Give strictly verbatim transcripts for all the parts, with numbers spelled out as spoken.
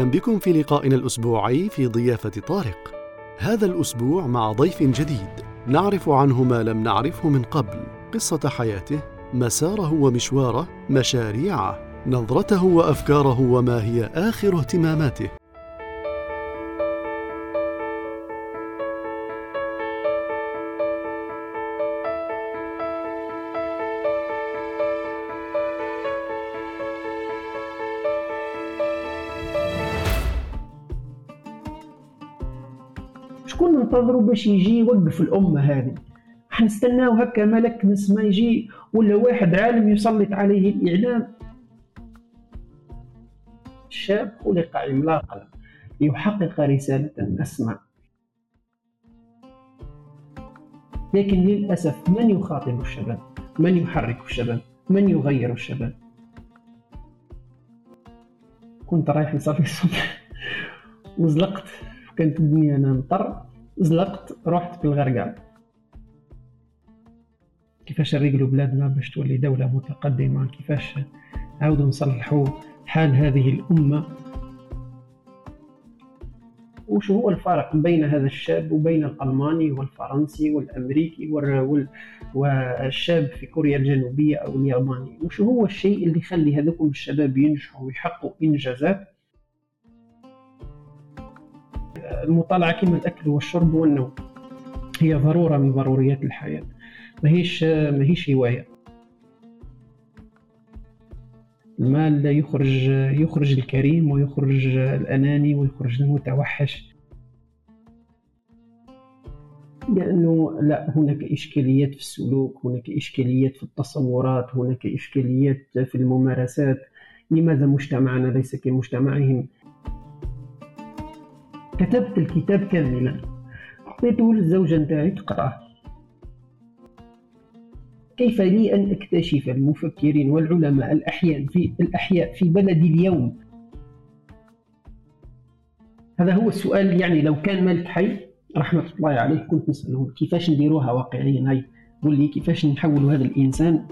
أهلا بكم في لقائنا الأسبوعي في ضيافة طارق. هذا الأسبوع مع ضيف جديد نعرف عنه ما لم نعرفه من قبل، قصة حياته، مساره ومشواره، مشاريعه، نظرته وأفكاره، وما هي آخر اهتماماته. شكون ننتظروا باش يجي يوقف الأمة هذه؟ حنستناو هكا ملك نسمى يجي، ولا واحد عالم يسلط عليه الإعلام؟ الشاب خلق عملاقا ليحقق رسالة أسمى، لكن للأسف من يخاطب الشباب؟ من يحرك الشباب؟ من يغير الشباب؟ كنت رايح نصلي الصبح وزلقت، كانت الدنيا أنا مطر، زلقت رحت بالغرقة. كيفاش نرجلوا بلادنا باش تولي دولة متقدمة؟ كيفاش عاودوا نصلحوا حال هذه الأمة؟ وش هو الفرق بين هذا الشاب وبين الألماني والفرنسي والأمريكي والشاب في كوريا الجنوبية أو الياباني؟ وش هو الشيء اللي يخلي هذوكم الشباب ينجحوا ويحققوا إنجازات؟ المطالعة كما الأكل والشرب والنوم هي ضرورة من ضروريات الحياة، ماهيش ماهيش هواية. المال يخرج يخرج الكريم ويخرج الأناني ويخرج المتوحش، لأنه لا، هناك إشكاليات في السلوك، هناك إشكاليات في التصورات، هناك إشكاليات في الممارسات. لماذا مجتمعنا ليس كمجتمعهم؟ كتبت الكتاب كاملا، أعطيته للزوجة نتاعي تقرأه. كيف لي أن أكتشف المفكرين والعلماء الأحياء في الأحياء في بلدي اليوم؟ هذا هو السؤال. يعني لو كان مالك حي رحمة الله عليه كنت نسأله كيفاش نديروها واقعيا، هاي قول لي كيفاش نحول هذا الإنسان.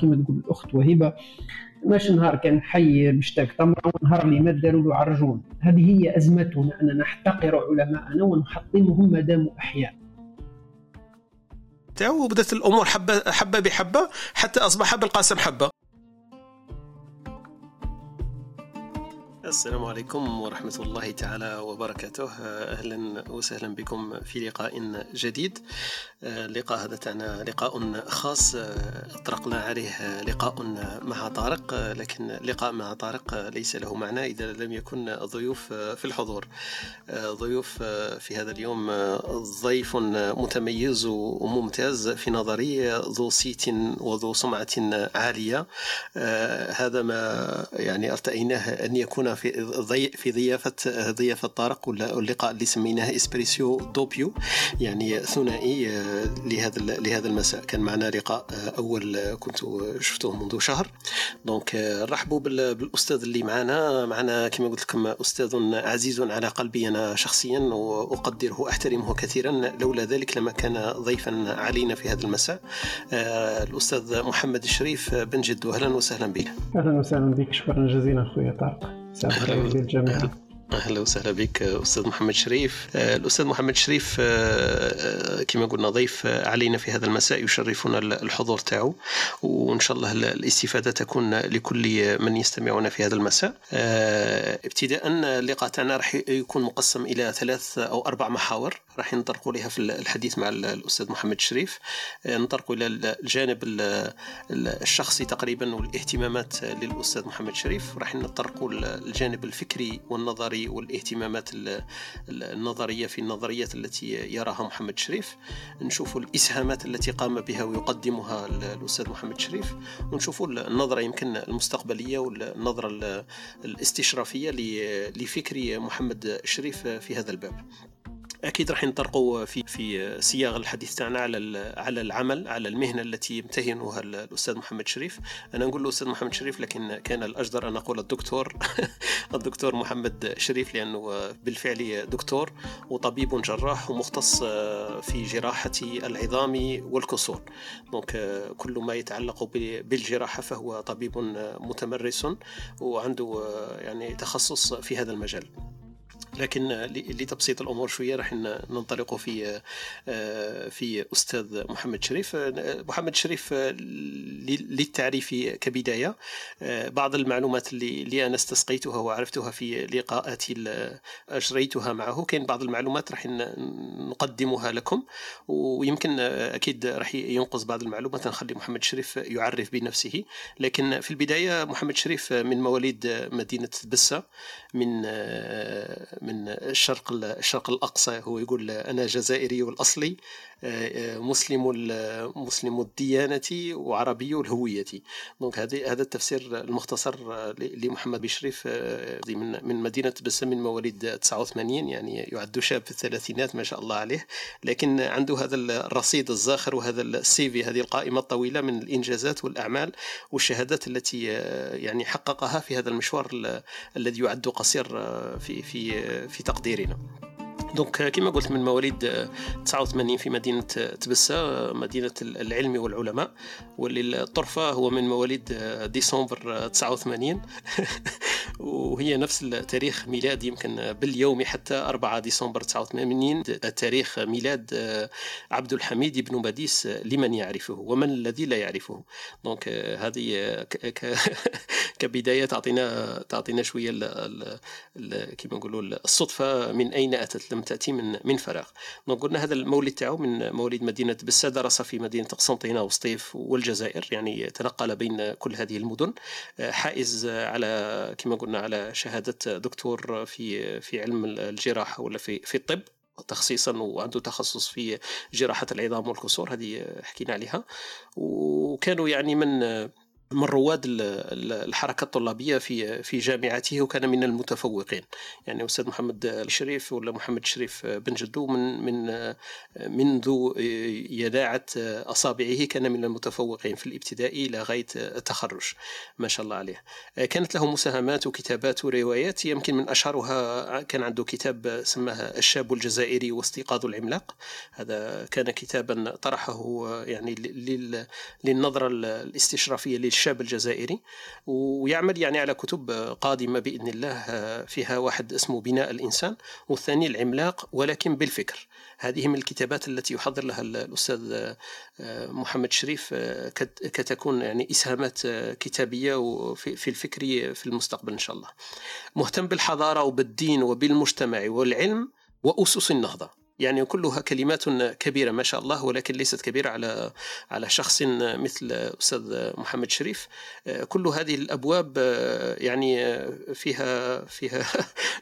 كما تقول الأخت وهبة، ماش نهار كان حي بشتاك تمرة ونهار اللي ما داروا له عرجون. هذه هي أزمتنا، أننا نحتقر علماءنا ونحطمهم ما داموا أحياء. وبدأت الأمور حبة حبة بحبة حتى أصبح بالقاسم حبة. السلام عليكم ورحمة الله تعالى وبركاته، أهلا وسهلا بكم في لقاء جديد. اللقاء هذا تاعنا لقاء خاص أطلقنا عليه لقاء مع طارق، لكن لقاء مع طارق ليس له معنى إذا لم يكن ضيوف في الحضور. ضيوف في هذا اليوم ضيف متميز وممتاز في نظري، ذو صيت وذو سمعة عالية. هذا ما يعني ارتئيناه أن يكون في في ضيافة ضيافة طارق، واللقاء اللي سميناه إسبريسيو دوبيو، يعني ثنائي لهذا لهذا المساء. كان معنا لقاء أول كنت شفته منذ شهر. دونك رحبوا بالأستاذ اللي معنا معنا كما قلت لكم، أستاذ عزيز على قلبي أنا شخصيا وأقدره وأحترمه كثيرا، لولا ذلك لما كان ضيفا علينا في هذا المساء، الأستاذ محمد الشريف بن جدو. أهلا وسهلا بك. أهلا وسهلا بك، شكرا جزيلا أخوي طارق. سلام عليكم جميعا. أهلا وسهلا بك أستاذ محمد شريف. الأستاذ محمد شريف كما قلنا ضيف علينا في هذا المساء، يشرفنا الحضور تاعه، وإن شاء الله الاستفادة تكون لكل من يستمعون في هذا المساء. ابتداء اللقاء تاعنا راح يكون مقسم إلى ثلاث أو أربع محاور راح نطرق لها في الحديث مع الأستاذ محمد شريف. نطرق إلى الجانب الشخصي تقريبا والاهتمامات للأستاذ محمد شريف، راح نطرق الجانب الفكري والنظري والاهتمامات النظرية في النظريات التي يراها محمد شريف، نشوف الإسهامات التي قام بها ويقدمها الأستاذ محمد شريف، ونشوف النظرة يمكن المستقبلية والنظرة الاستشرافية لفكر محمد شريف في هذا الباب. اكيد راح نطرقوا في في صياغه الحديث تاعنا على على العمل، على المهنه التي يمتهنها الاستاذ محمد شريف. انا نقول له استاذ محمد شريف، لكن كان الاجدر ان اقول الدكتور الدكتور محمد شريف، لانه بالفعل دكتور وطبيب جراح ومختص في جراحه العظام والكسور. دونك كل ما يتعلق بالجراحه فهو طبيب متمرس وعنده يعني تخصص في هذا المجال. لكن لتبسيط الأمور شوية راح ننطلق في في أستاذ محمد شريف. محمد شريف للتعريف كبداية، بعض المعلومات اللي أنا استسقيتها وعرفتها في لقاءاتي اللي أجريتها معه، كان بعض المعلومات راح نقدمها لكم، ويمكن أكيد راح ينقص بعض المعلومات، نخلي محمد شريف يعرف بنفسه. لكن في البداية محمد شريف من مواليد مدينة بسة من من الشرق الشرق الأقصى. هو يقول أنا جزائري والأصلي، مسلم مسلم الديانة وعربي الهوية. دونك هذا هذا التفسير المختصر لمحمد شريف من من مدينة بسم، من مواليد تسعة وثمانين، يعني يعد شاب في الثلاثينات ما شاء الله عليه، لكن عنده هذا الرصيد الزاخر وهذا السي في، هذه القائمة الطويلة من الإنجازات والأعمال والشهادات التي يعني حققها في هذا المشوار الذي يعد قصير في في في تقديرنا. دونك كما قلت من مواليد تسعة وثمانين في مدينة تبسة، مدينة العلم والعلماء. وللطرفة هو من مواليد ديسمبر تسعة وثمانين وهي نفس التاريخ ميلاد، يمكن باليوم حتى أربعة ديسمبر تسعة وثمانين التاريخ ميلاد عبد الحميد بن باديس لمن يعرفه ومن الذي لا يعرفه. دونك هذه كبداية تعطينا تعطينا شوية كما نقولوا الصدفة، من أين أتت، لم تأتي من من فراغ. قلنا هذا المولد تاعو من مولد مدينة بسة، درس في مدينة قسنطينة وسطيف والجزائر، يعني تنقل بين كل هذه المدن، حائز على كما قلنا على شهادة دكتور في في علم الجراحة ولا في في الطب تخصيصا، وعنده تخصص في جراحة العظام والكسور، هذه حكينا عليها. وكانوا يعني من من رواد الحركة الطلابية في في جامعته، وكان من المتفوقين. يعني أستاذ محمد الشريف ولا محمد الشريف بن جدو من من منذ يداعة أصابعه كان من المتفوقين في الابتدائي إلى غاية التخرج ما شاء الله عليه. كانت له مساهمات وكتابات وروايات، يمكن من أشهرها كان عنده كتاب سماه الشاب الجزائري واستيقاظ العملاق. هذا كان كتابا طرحه يعني للنظرة الاستشرافية لل الشاب الجزائري، ويعمل يعني على كتب قادمة بإذن الله، فيها واحد اسمه بناء الإنسان والثاني العملاق ولكن بالفكر. هذه من الكتابات التي يحضر لها الأستاذ محمد شريف كتكون يعني إسهامات كتابية في الفكر في المستقبل إن شاء الله. مهتم بالحضارة وبالدين وبالمجتمع والعلم وأسس النهضة، يعني كلها كلمات كبيرة ما شاء الله، ولكن ليست كبيرة على على شخص مثل أستاذ محمد شريف. كل هذه الأبواب يعني فيها فيها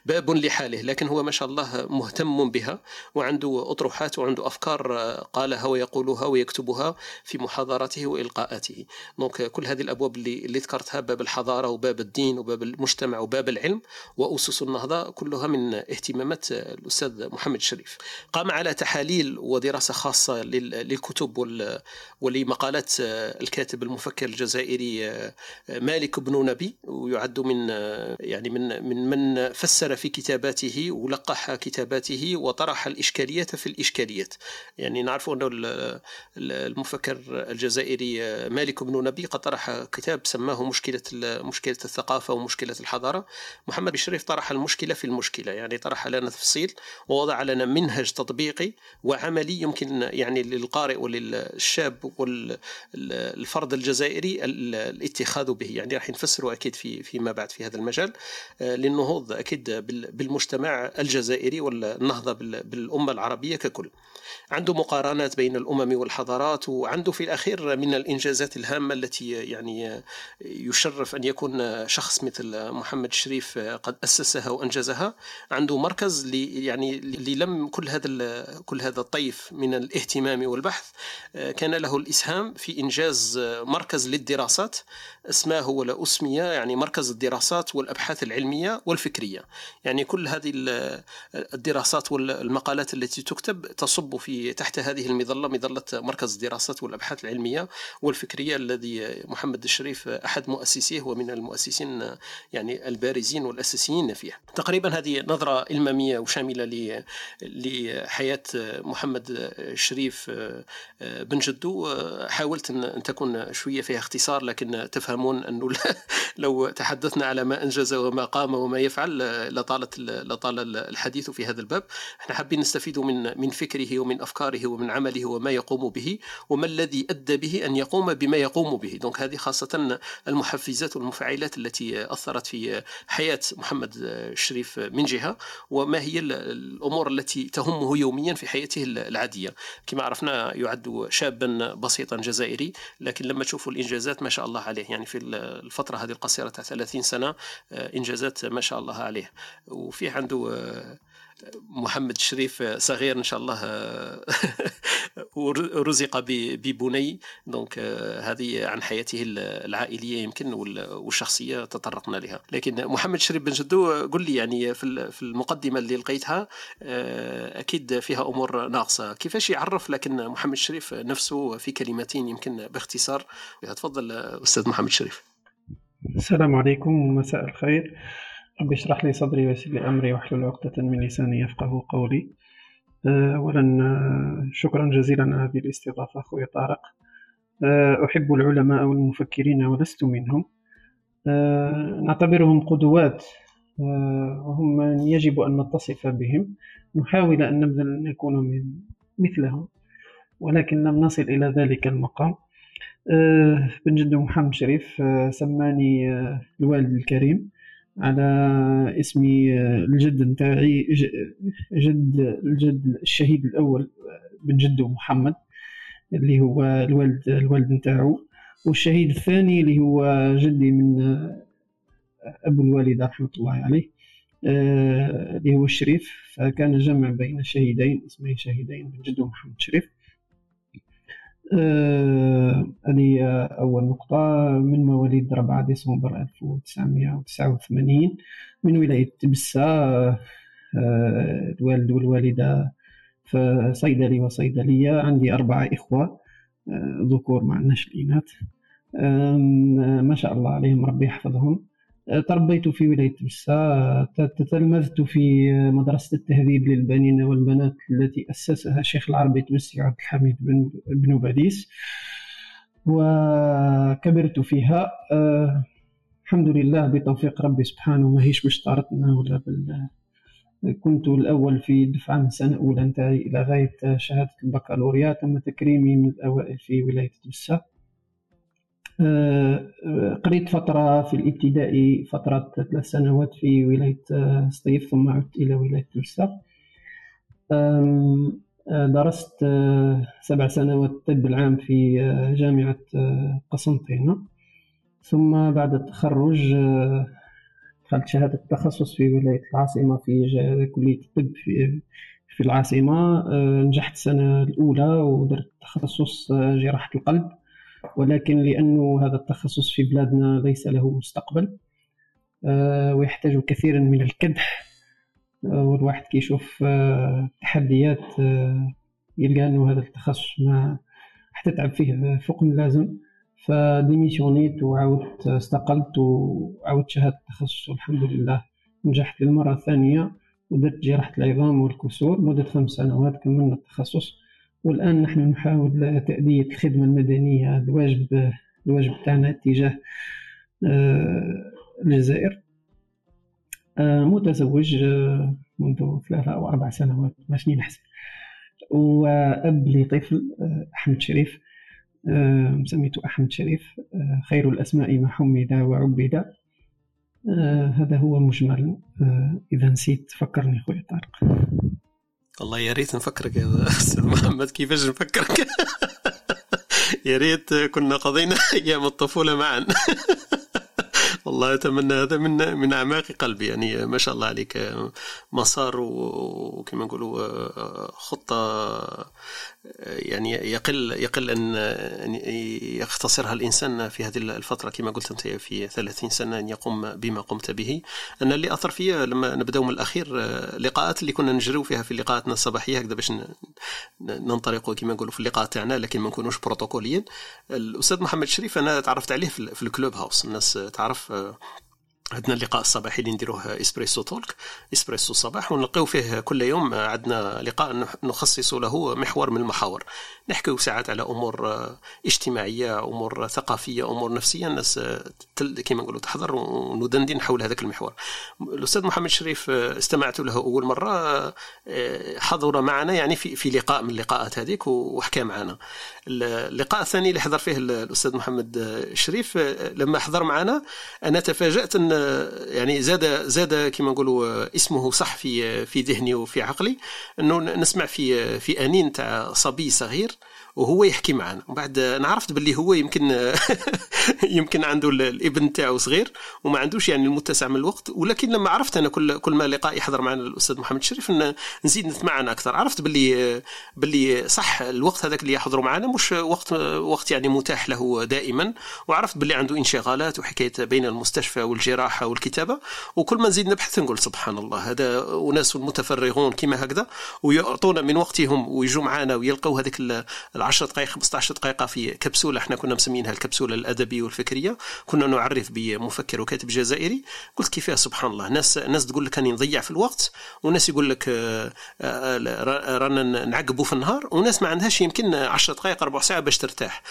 باب لحاله، لكن هو ما شاء الله مهتم بها، وعنده أطروحات وعنده أفكار قالها ويقولها ويكتبها في محاضراته وإلقاءاته. دونك كل هذه الأبواب اللي, اللي ذكرتها، باب الحضارة وباب الدين وباب المجتمع وباب العلم وأسس النهضة، كلها من اهتمامات الأستاذ محمد شريف. قام على تحاليل ودراسة خاصة للكتب ولمقالات الكاتب المفكر الجزائري مالك بن نبي، ويعد من يعني من من من فسر في كتاباته ولقح كتاباته وطرح الإشكالية في الإشكاليات. يعني نعرف أنه المفكر الجزائري مالك بن نبي قد طرح كتاب سماه مشكلة مشكلة الثقافة ومشكلة الحضارة. محمد شريف طرح المشكلة في المشكلة، يعني طرح لنا تفصيل ووضع لنا منهج تطبيقي وعملي يمكن يعني للقارئ وللشاب والفرد الجزائري الاتخاذ به. يعني راح نفسره أكيد في فيما بعد في هذا المجال للنهوض أكيد بالمجتمع الجزائري والنهضة بالأمة العربية ككل. عنده مقارنات بين الأمم والحضارات، وعنده في الأخير من الإنجازات الهامة التي يعني يشرف أن يكون شخص مثل محمد شريف قد أسسها وأنجزها. عنده مركز لي يعني للم كل هذا كل هذا الطيف من الاهتمام والبحث كان له الإسهام في إنجاز مركز للدراسات اسماه ولا أسمية، يعني مركز الدراسات والأبحاث العلمية والفكرية، يعني كل هذه الدراسات والمقالات التي تكتب تصب في تحت هذه المظلة، مظلة مركز الدراسات والأبحاث العلمية والفكرية الذي محمد الشريف أحد مؤسسيه ومن المؤسسين يعني البارزين والأساسيين فيه. تقريبا هذه نظرة إلمامية وشاملة لحياة محمد الشريف بن جدو، حاولت أن تكون شوية فيها اختصار، لكن تفهمون أنه لو تحدثنا على ما أنجز وما قام وما يفعل لطالت لطال الحديث في هذا الباب. احنا حابين نستفيد من من فكره ومن أفكاره ومن عمله وما يقوم به وما الذي أدى به أن يقوم بما يقوم به. دونك هذه خاصة المحفزات والمفاعلات التي أثرت في حياة محمد الشريف من جهة، وما هي الأمور التي تهمه يوميا في حياته العادية. كما عرفنا يعد شابا بسيطا جزائري، لكن لما تشوفوا الإنجازات ما شاء الله عليه، يعني في الفترة هذه القصيرة ثلاثين سنة إنجازات ما شاء الله عليه. وفيه عنده محمد الشريف صغير إن شاء الله ورزق ببني. دونك هذه عن حياته العائلية يمكن والشخصية تطرقنا لها. لكن محمد الشريف بن جدو قل لي يعني في المقدمة اللي لقيتها أكيد فيها أمور ناقصة، كيفاش يعرف لكن محمد الشريف نفسه في كلمتين يمكن باختصار؟ تفضل أستاذ محمد الشريف. السلام عليكم ومساء الخير. رب اشرح لي صدري ويسر لي أمري واحلل عقدة من لساني يفقه قولي. أولا شكرا جزيلا على هذه الاستضافة أخوي طارق. أحب العلماء والمفكرين ولست منهم، نعتبرهم قدوات وهم من يجب أن نتصف بهم، نحاول أن نبذل نكون مثلهم ولكن لم نصل إلى ذلك المقام. بن جدو محمد شريف سماني الوالد الكريم على اسمي الجد نتاعي، جد الجد الشهيد الاول بن جدو محمد اللي هو الوالد الوالد نتاعو، والشهيد الثاني اللي هو جدي من ابو الوالد رحمه الله عليه اللي هو الشريف، فكان الجمع بين الشهيدين اسمي شهيدين بن جدو محمد شريف. هذه آه، أول نقطة. من مواليد رابعة ديسمبر ألف وتسعمائة وتسعة وثمانين من ولاية تبسة. آه، الوالد والوالدة فصيدلي وصيدلية. عندي أربعة إخوة آه، ذكور مع الناشئينات، آه، ما شاء الله عليهم ربي يحفظهم. آه، تربيت في ولاية تبسة، آه، تتلمذت في مدرسة التهذيب للبنين والبنات التي أسسها الشيخ العربي التونسي عبد الحميد بن باديس وكبرت فيها. آه الحمد لله بتوفيق ربي سبحانه، ماهيش بشطارتنا ولا بال... كنت الأول في دفعة من سنة أولى نتاعي إلى غاية شهادة البكالوريا. تم تكريمي من الأوائل في ولاية تبسة. آه قريت فترة في الابتدائي فترة ثلاث سنوات في ولاية سطيف ثم عدت إلى ولاية تبسة. درست سبع سنوات الطب العام في جامعة قسنطينة، ثم بعد التخرج دخلت شهادة التخصص في ولاية العاصمة في كلية الطب في في العاصمة. نجحت السنة الأولى ودرت تخصص جراحة القلب، ولكن لأنه هذا التخصص في بلادنا ليس له مستقبل ويحتاج كثيرا من الكدح، والواحد كيشوف تحديات يلقى أنه هذا التخصص ما حتتعب فيه فوق من اللازم، فديميسيونيت وعاودت استقلت وعاودت شهادة التخصص والحمد لله نجحت للمرة الثانية ودرت جراحة العظام والكسور مدة خمس سنوات كملنا التخصص. والآن نحن نحاول تأدية الخدمة المدنية، الواجب الواجب تاعنا تجاه الجزائر. متزوج منذ ثلاثة أو أربع سنوات ماشني نحسب، وأب لي طفل أحمد شريف سميته أحمد شريف خير الأسماء ما حمد وعبد. هذا هو مجمل. إذا نسيت فكرني خويا طارق. الله يا ريت نفكرك يا أستاذ محمد، كيفاش نفكرك؟ يا ريت كنا قضينا أيام الطفولة معا والله أتمنى هذا من من أعماق قلبي. يعني ما شاء الله عليك، مسار وكما نقولوا خطة يعني يقل يقل أن يختصرها الإنسان في هذه الفترة كما قلت أنت في ثلاثين سنة أن يقوم بما قمت به. أنا اللي أثر فيها لما نبدأ من الأخير لقاءات اللي كنا نجريو فيها في لقاءاتنا الصباحية هكذا باش ننطلقوا كما نقولوا في اللقاء تاعنا لكن ما نكونوش بروتوكوليا. الأستاذ محمد الشريف أنا تعرفت عليه في الكلوب هاوس، الناس تعرف عندنا اللقاء الصباحي اللي نديروه إسبريسو تولك، إسبريسو الصباح، ونلقيو فيه كل يوم عندنا لقاء نخصص له محور من المحاور، نحكيو ساعات على أمور اجتماعية، أمور ثقافية، أمور نفسية، الناس كما نقولوا تحضر وندندن حول هذاك المحور. الأستاذ محمد الشريف استمعت له أول مرة، حضر معنا يعني في في لقاء من اللقاءات هذيك وحكى معنا. اللقاء الثاني اللي حضر فيه الأستاذ محمد الشريف لما حضر معنا أنا تفاجأت أن يعني زاد زاد كما نقولوا اسمه صح في في ذهني وفي عقلي، انه نسمع في في انين تاع صبي صغير وهو يحكي معنا. وبعد انا عرفت باللي هو يمكن يمكن عنده الابن تاعو صغير وما عندوش يعني المتسع من الوقت، ولكن لما عرفت انا كل كل ما لقاء يحضر معنا الاستاذ محمد الشريف نزيد نتمعن اكثر، عرفت باللي باللي صح الوقت هذاك اللي يحضروا معنا مش وقت وقت يعني متاح له دائما، وعرفت باللي عنده انشغالات وحكايه بين المستشفى والجراحه والكتابه. وكل ما نزيد نبحث نقول سبحان الله هذا وناس متفرغون كما هكذا ويعطونا من وقتهم ويجوا معنا ويلقوا هذاك عشر دقائق خمسة عشر دقيقة في كبسولة احنا كنا مسمينها الكبسولة الأدبية والفكرية، كنا نعرف بمفكر وكاتب جزائري. قلت كيفاه سبحان الله، ناس ناس تقول لك أني نضيع في الوقت، وناس يقول لك رانا نعقبوا في النهار، وناس ما عندهاش يمكن عشر دقائق ربع ساعة باش ترتاح.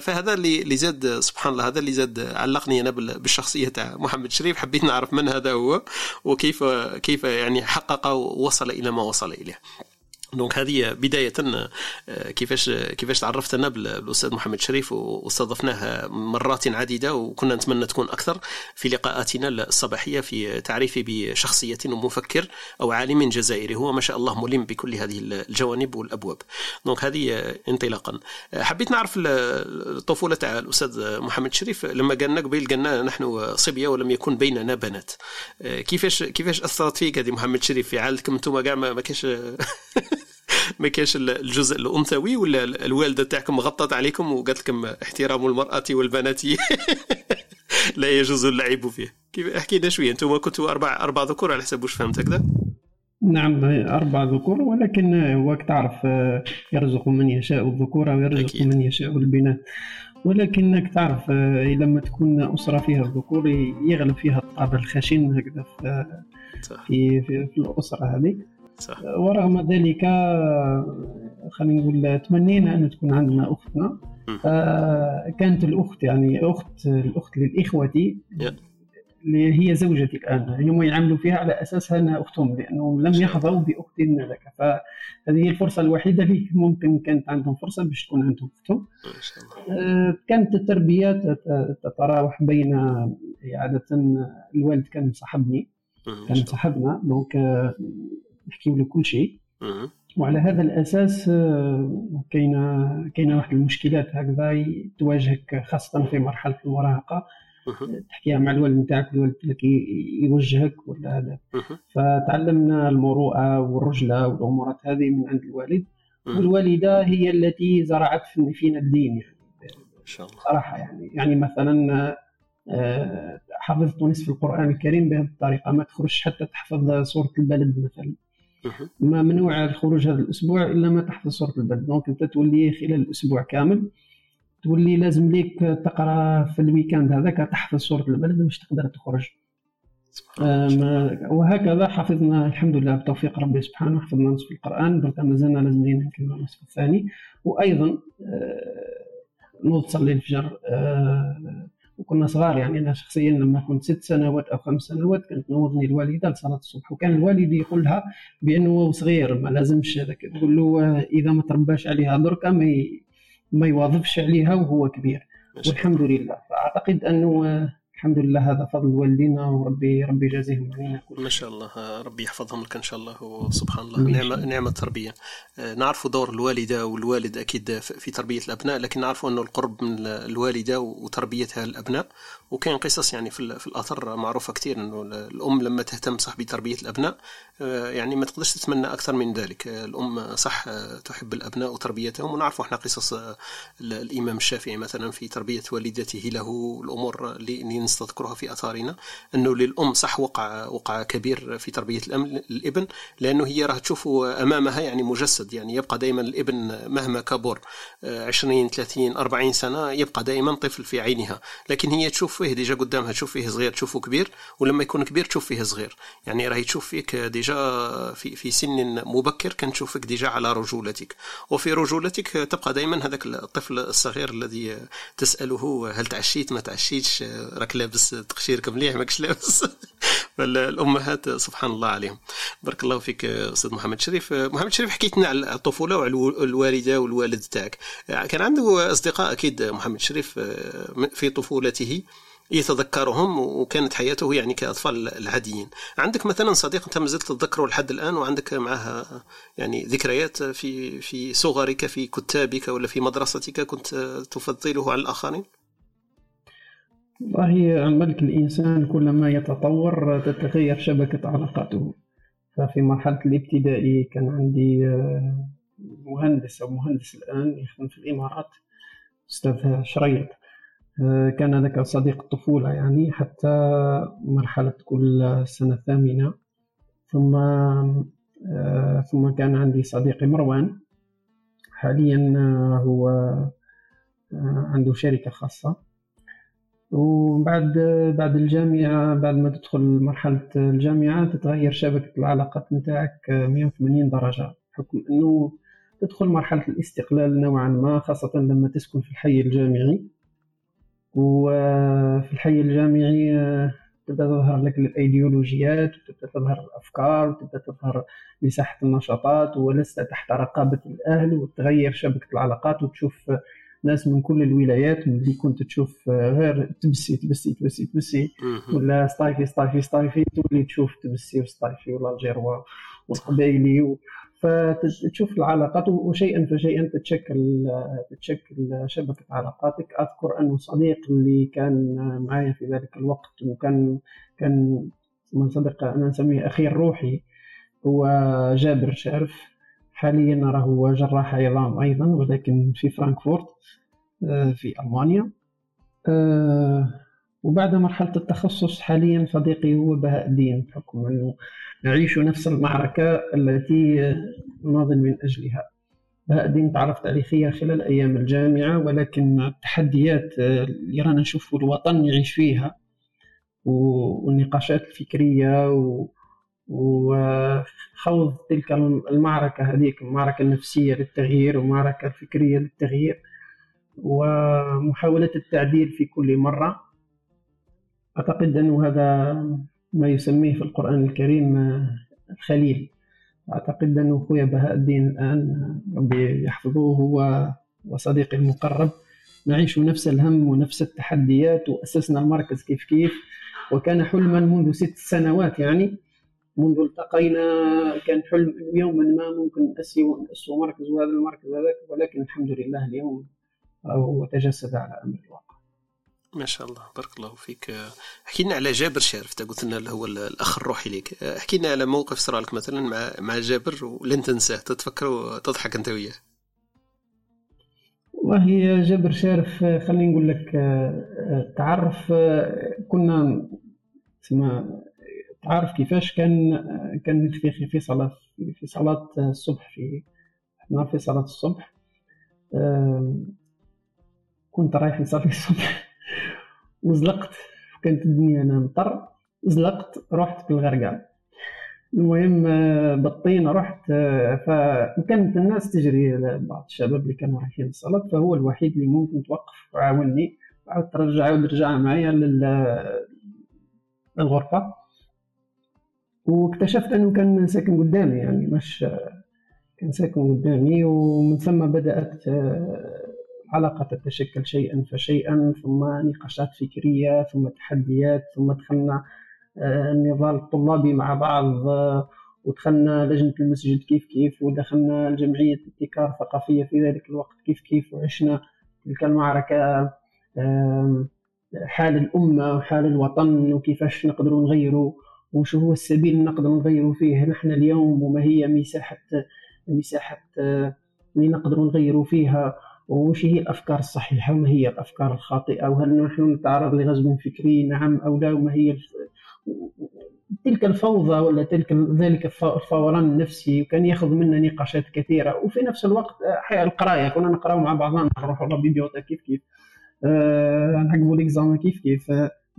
فهذا اللي زاد سبحان الله، هذا اللي زاد علقني أنا بالشخصية تاع محمد الشريف، حبيت نعرف من هذا هو وكيف كيف يعني حقق ووصل إلى ما وصل إليه. دونك هذه بداية كيفاش كيفاش تعرفت أنا بالأستاذ محمد شريف واستضفناه مرات عديدة، وكنا نتمنى تكون أكثر في لقاءاتنا الصباحية في تعريفي بشخصية ومفكر أو عالم جزائري. هو ما شاء الله ملم بكل هذه الجوانب والأبواب. دونك هذه انطلاقا حبيت نعرف الطفولة تاع الأستاذ محمد شريف. لما قالنا قبيل قالنا نحن صبية ولم يكن بيننا بنات، كيفاش كيفاش أثرت فيك هذه محمد شريف في عائلتكم انتم كاع ما كاش ما كانش الجزء الأنثوي، ولا الوالدة تاعكم غطت عليكم وقالت لكم احترام المرأة والبنات لا يجوز اللعب فيه؟ كيف احكينا شوية، انتم كنتوا أربع أربع ذكور على حسب واش فهمت هكذا؟ نعم أربع ذكور، ولكن وقت تعرف يرزق من يشاء الذكور ويرزق أكيد من يشاء البنات، ولكنك تعرف لما تكون أسرة فيها الذكور يغلب فيها الطابع الخشن هكذا في, في, في, في الأسرة هذه. صح. ورغم ذلك خلينا نقول تمنينا أن تكون عندنا أختنا، كانت الأخت يعني أخت الأخت للإخوتي اللي هي زوجتي الآن، هم يعملوا فيها على أساسها أنها أختهم لأنهم لم يحظوا بأخت لك، فهذه الفرصة الوحيدة اللي ممكن كانت عندهم فرصة باش تكون عندهم أختهم. كانت التربيات تتراوح بين عادة الوالد كان مصاحبني كان مصاحبنا دونك نحكيو له كل شيء، وعلى هذا الأساس كاينه كاينه واحد المشكلات هكذا تواجهك خاصة في مرحلة المراهقة، تحكيها مع الوالد نتاعك الوالد لك يوجهك ولا هذا. فتعلمنا المروءة والرجلة والأمورات هذه من عند الوالد، والوالدة هي التي زرعت فينا الدين يعني صراحة يعني يعني مثلا حفظت نصف القرآن الكريم بهذه الطريقة، ما تخرجش حتى تحفظ سورة البلد مثلا، ما منوع الخروج هذا الأسبوع إلا ما تحفظ سورة البلد، دونك أنت تولي خلال الأسبوع كامل تولي لازم ليك تقرأ في الويكاند هذاك تحفظ سورة البلد باش تقدر تخرج. وهكذا حفظنا الحمد لله بتوفيق ربي سبحانه حفظنا نصف القرآن، برك مازلنا لازم لينا نكمل النصف الثاني، وأيضا نصلي الفجر. وكنا صغار يعني أنا شخصيا لما كنت ست سنوات أو خمس سنوات كانت نوضني الوالدة لصلاة الصبح، وكان الوالد يقول لها بأنه صغير ما لازمش هذاك، تقول له إذا ما ترباش عليها دركا ما ما يواظبش عليها وهو كبير. والحمد لله أعتقد أنه الحمد لله هذا فضل والدينا وربي ربي يجازيهم علينا كل ما شاء الله، ربي يحفظهم لك إن شاء الله. وسبحان الله نعمة نعمة تربية. نعرف دور الوالدة والوالد أكيد في تربية الأبناء، لكن نعرف أنه القرب من الوالدة وتربيتها الأبناء وكاين قصص يعني في الأثر معروفة كتير أنه الأم لما تهتم صح بتربية الأبناء يعني ما تقدرش تتمنى أكثر من ذلك. الأم صح تحب الأبناء وتربيتهم، ونعرف احنا قصص الإمام الشافعي مثلا في تربية والدته له، الأمور اللي نستذكرها في أثارنا أنه للأم صح وقع وقع كبير في تربية الابن، لأنه هي راه تشوفه أمامها يعني مجسد، يعني يبقى دائما الابن مهما كبر عشرين ثلاثين أربعين سنة يبقى دائما طفل في عينها، لكن هي تشوف فيه ديجا قدامها، تشوف فيه صغير تشوفه كبير، ولما يكون كبير تشوف فيه صغير، يعني راهي تشوف فيك ديجا في في سن مبكر كان تشوفك ديجا على رجولتك، وفي رجولتك تبقى دائما هذاك الطفل الصغير الذي تسأله هل تعشيت ما تعشيتش، راك لابس تقشيرك مليح ماكش لابس. فالأمهات سبحان الله عليهم. بارك الله فيك أستاذ محمد شريف. محمد شريف حكيت لنا على الطفولة وعلى الوالدة والوالد تاعك، كان عنده أصدقاء أكيد محمد شريف في طفولته يتذكرهم وكانت حياته يعني كأطفال العاديين. عندك مثلا صديق أنت ما زلت تتذكره لحد الآن وعندك معها يعني ذكريات في في صغرك في كتابك ولا في مدرستك كنت تفضله على الآخرين؟ والله ملك الإنسان كلما يتطور تتغير شبكة علاقاته. ففي مرحلة الابتدائي كان عندي مهندس أو مهندس الآن يخدم في الإمارات أستاذ شريط، كان هذاك صديق الطفولة يعني حتى مرحلة كل سنة الثامنة. ثم ثم كان عندي صديقي مروان، حاليا هو عنده شركة خاصة. وبعد بعد الجامعة بعد ما تدخل مرحلة الجامعة تتغير شبكة العلاقات نتاعك مئة وثمانين درجة، بحكم أنه تدخل مرحلة الاستقلال نوعا ما، خاصة لما تسكن في الحي الجامعي. وفي الحي الجامعي تبدأ تظهر لك الأيديولوجيات وتبدأ تظهر الأفكار وتبدأ تظهر مساحة النشاطات، ولست تحت رقابة الأهل، وتغير شبكة العلاقات وتشوف ناس من كل الولايات اللي كنت تشوف غير تبسي تبسي تبسي تبسي ولا ستايفي ستايفي ستايفي، تولي تشوف تبسي وستايفي ولا الجيروا والقبائلي، فتشوف العلاقات وشيئا فشيئا تتشكل تتشكل شبكة علاقاتك. أذكر أنه صديق اللي كان معايا في ذلك الوقت وكان كان من صدق أنا نسميه أخي الروحي هو جابر شرف، حاليا راه هو جراح عظام أيضا ولكن في فرانكفورت في ألمانيا. وبعد مرحلة التخصص حاليا صديقي هو بهاء الدين، بحكم أنه نعيش نفس المعركة التي ناضل من أجلها. بهاء الدين تعرفت عليه خلال أيام الجامعة، ولكن التحديات اللي رانا نشوف الوطن يعيش فيها والنقاشات الفكرية وخوض تلك المعركة هذيك، المعركة النفسية للتغيير ومعركة الفكرية للتغيير ومحاولة التعديل في كل مرة. أعتقد أنه هذا ما يسميه في القرآن الكريم الخليل. أعتقد أنه أخويا بهاء الدين الآن ربي يحفظه هو وصديقي المقرب نعيش نفس الهم ونفس التحديات، وأسسنا المركز كيف كيف، وكان حلما منذ ست سنوات يعني منذ التقينا كان حلم يوما ما ممكن نأسي ونأسه مركز وهذا المركز هذاك، ولكن الحمد لله اليوم هو تجسد على أمر الواقع. ما شاء الله بارك الله فيك. حكينا على جابر شرف، قلت لنا هو الأخ الروحي ليك، حكينا على موقف صار لك مثلا مع مع جابر ولن تنساه تتفكر وتضحك أنت وياه. والله جابر شرف خليني نقول لك تعرف كنا اسمها تعرف كيفاش كان كان في في صلاة في صلاة الصبح في احنا في صلاة الصبح كنت رايح نصلي الصبح وزلقت، كانت الدنيا أنا مطر، زلقت رحت بالغرقة. المهم بطينا رحت، فكانت الناس تجري بعض الشباب اللي كانوا رايحين الصلاة، فهو الوحيد اللي ممكن توقف وعاوني وعاود ترجع وترجع معايا للغرفة. واكتشفت أنه كان ساكن قدامي يعني مش كان ساكن قدامي، ومن ثم بدأت علاقة تتشكل شيئا فشيئا، ثم نقاشات فكرية ثم تحديات، ثم دخلنا النضال الطلابي مع بعض، ودخلنا لجنة المسجد كيف كيف، ودخلنا الجمعية الابتكار الثقافية في ذلك الوقت كيف كيف، وعشنا تلك المعركة حال الأمة وحال الوطن وكيفاش نقدروا نغيروا وشو هو السبيل اللي نقدروا نغيروا فيه نحن اليوم، وما هي مساحة مساحة اللي نقدروا نغيروا فيها، وش هي الأفكار الصحيحة وما هي الأفكار الخاطئة، وهل نحن نتعرض لغزو فكري نعم أو لا، وما هي تلك الفوضى ولا تلك ذلك الفوران النفسي. وكان ياخذ منا نقاشات كثيرة، وفي نفس الوقت القراية كنا نقراو مع بعضنا، نروحوا للبيبيوتيك كيف كيف أه نحققوا ليكزام كيف كيف.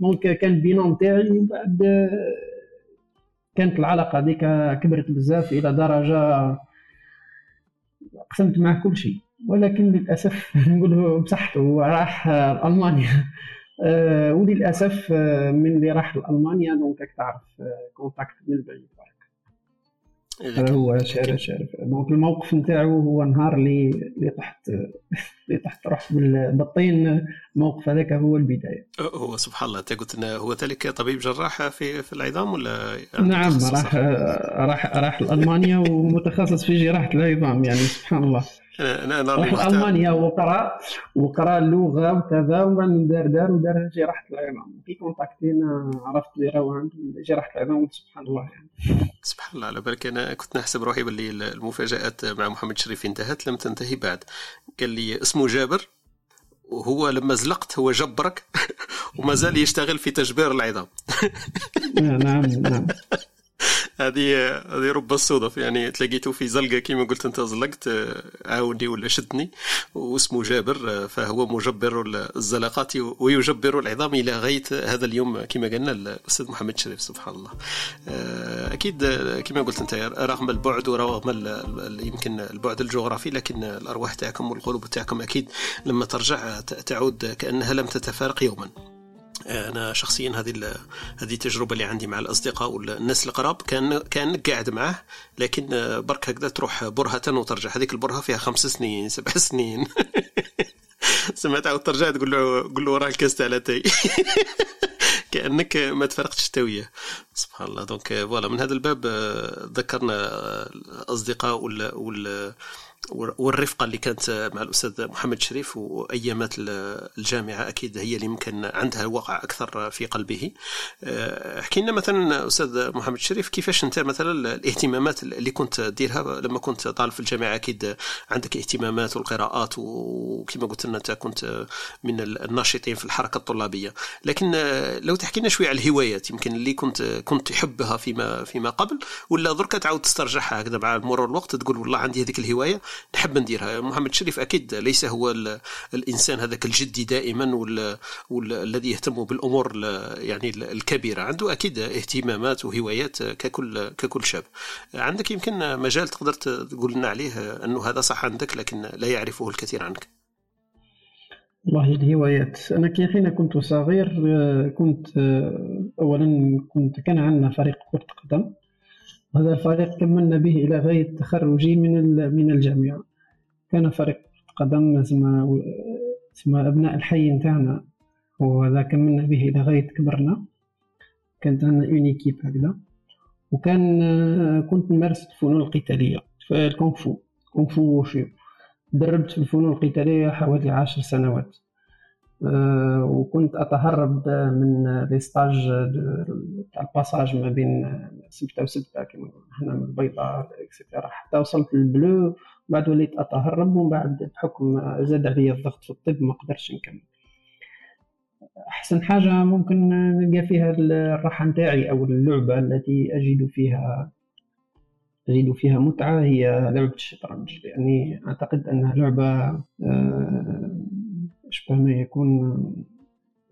دونك كان البينون تاعي بعد كانت العلاقة هذيك كبرت بزاف إلى درجة قسمت مع كل شيء، ولكن للأسف نقوله بصحته راح ألمانيا أه وللأسف من اللي راح لألمانيا دونك تعرف كونتاكت من البعيد. هذا هو شعر شعر دونك الموقف نتاعو هو نهار اللي اللي تحت اللي تحت رحت بالطين. الموقف هذاك هو البدايه. هو سبحان الله انت قلت انه هو ذلك طبيب جراح في في العظام ولا يعني نعم راح راح راح لألمانيا ومتخصص في جراحه العظام، يعني سبحان الله. انا انا راح لألمانيا وقرا وقرا اللغه وكذا ومن دار دار ودار جراحه العظام. كي كونتاكتينا عرفت لي راهو عندي جراحه العظام سبحان الله، يعني سبحان الله. على بالك انا كنت نحسب روحي باللي المفاجات مع محمد شريف انتهت، لم تنتهي بعد. قال لي اسمه جابر وهو لما زلقت هو جبرك ومازال يشتغل في تجبير العظام. نعم نعم هذه هذه رب الصدف، يعني تلاقيته في زلقة كما قلت أنت، زلقت عاوني ولا شدني، واسمه جابر فهو مجبر الزلقات ويجبر العظام إلى غاية هذا اليوم كما قلنا الأستاذ محمد شريف سبحان الله. أكيد كما قلت أنت رغم البعد ورغم يمكن البعد الجغرافي، لكن الأرواح تاعكم والقلوب تاعكم أكيد لما ترجع تعود كأنها لم تتفارق يوما. أنا شخصيا هذه هذه التجربة اللي عندي مع الأصدقاء والناس القراب كان كان قاعد معه، لكن برك هكذا تروح برهة وترجع. هذيك البرهة فيها خمس سنين سبع سنين سمعت عاود ترجع تقول له قول له وراه الكاس تاع لاتاي كأنك ما تفرقتش تويه سبحان الله. دونك فوالا من هذا الباب ذكرنا الأصدقاء وال وال والرفقة اللي كانت مع الأستاذ محمد شريف وأيامات الجامعة أكيد هي اللي يمكن عندها وقع أكثر في قلبه. احكي لنا مثلا أستاذ محمد شريف كيفاش أنت مثلا الاهتمامات اللي كنت ديرها لما كنت طالب في الجامعة، أكيد عندك اهتمامات والقراءات وكما قلت لنا أنت كنت من الناشطين في الحركة الطلابية، لكن لو تحكي لنا شوي على الهوايات يمكن اللي كنت كنت تحبها فيما فيما قبل، ولا درك تعاود تسترجعها هكذا مع مرور الوقت تقول والله عندي هذيك الهواية نحب نديرها. محمد شريف أكيد ليس هو الإنسان هذاك الجدي دائما والذي يهتم بالأمور يعني الكبيرة، عنده أكيد اهتمامات وهوايات ككل ككل شاب. عندك يمكن مجال تقدر تقول لنا عليه أنه هذا صح عندك لكن لا يعرفه الكثير عنك؟ والله الهوايات أنا كي حين كنت صغير كنت أولا كنت كان عندنا فريق كرة قدم، هذا الفريق كملنا به إلى غاية تخرجي من من الجامعة. كان فريق قدم اسمه اسمه أبناء الحي نتاعنا، وهذا كملنا به إلى غاية كبرنا. كانت عندنا اونيكيب هكذا، وكان كنت نمارس الفنون القتالية الكونغ فو كونغ فو ووشيو. دربت في الفنون القتالية حوالي عشر سنوات، وكنت أتهرب من ليستاج تاع الباساج ما بين سبتة وسبتة كما هنا من البيضاء إكسترا حتى وصلت للبلو، بعد وليت أتهرب ومن بعد بحكم زاد علي الضغط في الطب ما قدرش نكمل. أحسن حاجة ممكن نلقى فيها الراحة نتاعي أو اللعبة التي أجد فيها أجد فيها متعة هي لعبة الشطرنج، لأني أعتقد أنها لعبة شبه ما يكون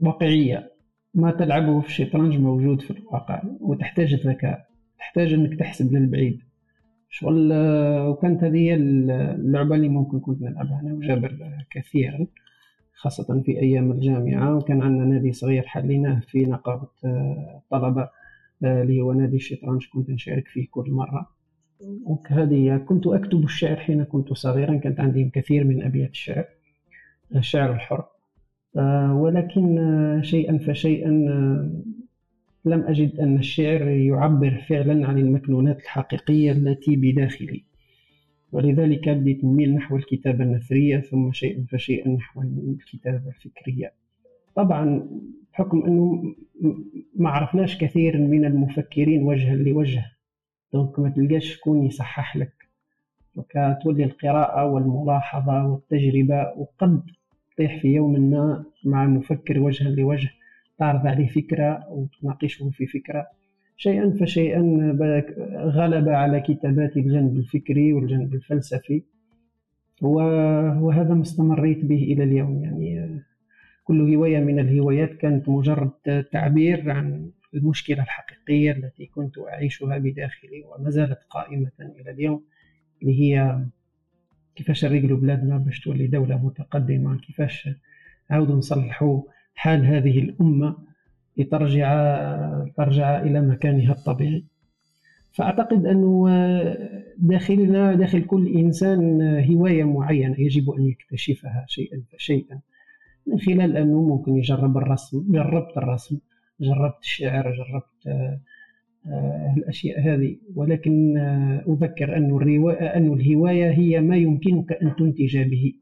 واقعية. ما تلعبه في الشطرنج موجود في الواقع وتحتاج الذكاء، تحتاج أنك تحسب للبعيد شغل. وكانت هذه اللعبة اللي ممكن كنت نلعبها أنا وجابر كثيرا خاصة في أيام الجامعة. وكان عندنا نادي صغير حليناه في نقابة الطلبة اللي هو نادي الشطرنج، كنت نشارك فيه كل مرة. وهذه كنت أكتب الشعر حين كنت صغيرا، كانت عندي كثير من أبيات الشعر الشعر الحر، ولكن شيئا فشيئا لم أجد أن الشعر يعبر فعلا عن المكنونات الحقيقية التي بداخلي، ولذلك بدأت أميل نحو الكتابة النثرية ثم شيئا فشيئا نحو الكتابة الفكرية. طبعا بحكم أنه ما عرفناش كثير من المفكرين وجها لوجه، دونك ما تلقاش شكون يصحح لك، وكتولي القراءة والملاحظة والتجربة، وقد تطيح في يوم ما مع مفكر وجها لوجه تعرض عليه فكرة وتناقشه في فكرة، شيئا فشيئا غلب على كتابات الجانب الفكري والجانب الفلسفي، وهذا ما استمريت به إلى اليوم. يعني كل هواية من الهوايات كانت مجرد تعبير عن المشكلة الحقيقية التي كنت أعيشها بداخلي وما زالت قائمة إلى اليوم، اللي هي كيفاش نرجلوا بلادنا باش تولي دولة متقدمة، كيفاش نعاودوا نصلحوا حال هذه الأمة لترجع ترجع إلى مكانها الطبيعي. فأعتقد أنه داخلنا داخل كل إنسان هواية معينة يجب أن يكتشفها شيئا فشيئا، من خلال أنه ممكن يجرب الرسم، جربت الرسم، جربت الشعر، جربت الأشياء هذه، ولكن أذكر أن الهواية هي ما يمكنك أن تنتج به.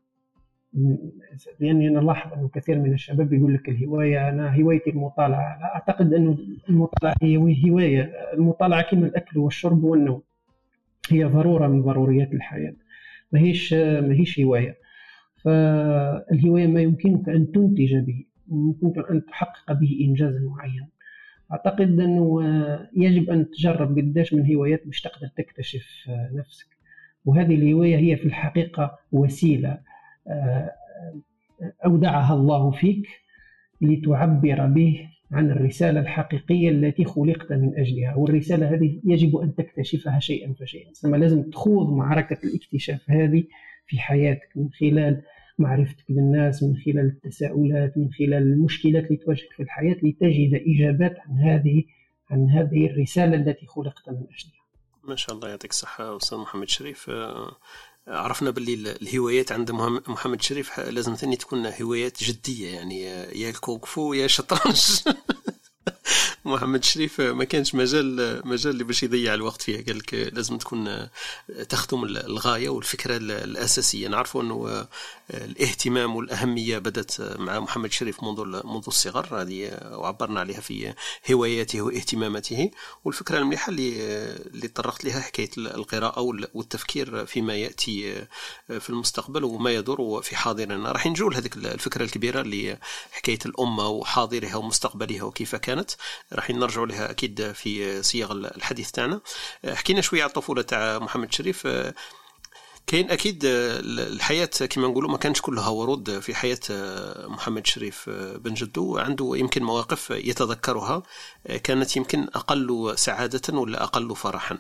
لأنني أنا لاحظ أن كثير من الشباب يقول لك الهواية، أنا هوايتي المطالعة. لا أعتقد أن المطالعة هي هواية، المطالعة كما الأكل والشرب والنوم هي ضرورة من ضروريات الحياة، ما هيش ما هيش هواية. فالهواية ما يمكنك أن تنتج به، يمكنك أن تحقق به إنجازا معينا. أعتقد أنه يجب أن تجرب قداش من هوايات باش تقدر تكتشف نفسك، وهذه الهواية هي في الحقيقة وسيلة أودعها الله فيك لتعبر به عن الرسالة الحقيقية التي خلقت من أجلها، والرسالة هذه يجب أن تكتشفها شيئا فشيئا. ثم لازم تخوض معركة الاكتشاف هذه في حياتك، من خلال معرفتك بالناس، من خلال التساؤلات، من خلال المشكلات اللي تواجهك في الحياة، لتجد إجابات عن هذه عن هذه الرسالة التي خلقت من أجلها. ما شاء الله، يعطيك الصحة أستاذ محمد شريف. عرفنا باللي الهوايات عند محمد شريف لازم ثاني تكون هوايات جدية، يعني يا الكوكفو يا شطرنج. محمد شريف ما كانش مجال مجال اللي باش يضيع الوقت فيها، قال لك لازم تكون تخدم الغاية والفكرة الأساسية. نعرفوا أنه الاهتمام والأهمية بدأت مع محمد شريف منذ منذ الصغر، هذه وعبرنا عليها في هواياته واهتماماته. والفكرة المليحة اللي اللي طرقت لها حكاية القراءة والتفكير فيما يأتي في المستقبل وما يدور في حاضرنا، راح نجول هذيك الفكرة الكبيرة اللي حكاية الأمة وحاضرها ومستقبلها وكيف كانت، راح نرجعوا لها أكيد في صيغ الحديث تاعنا. حكينا شوية على الطفولة تاع محمد شريف، كاين أكيد الحياة كما نقولوا ما كانش كلها ورود في حياة محمد شريف بن جدو، عنده يمكن مواقف يتذكرها كانت يمكن أقل سعادة ولا أقل فرحا،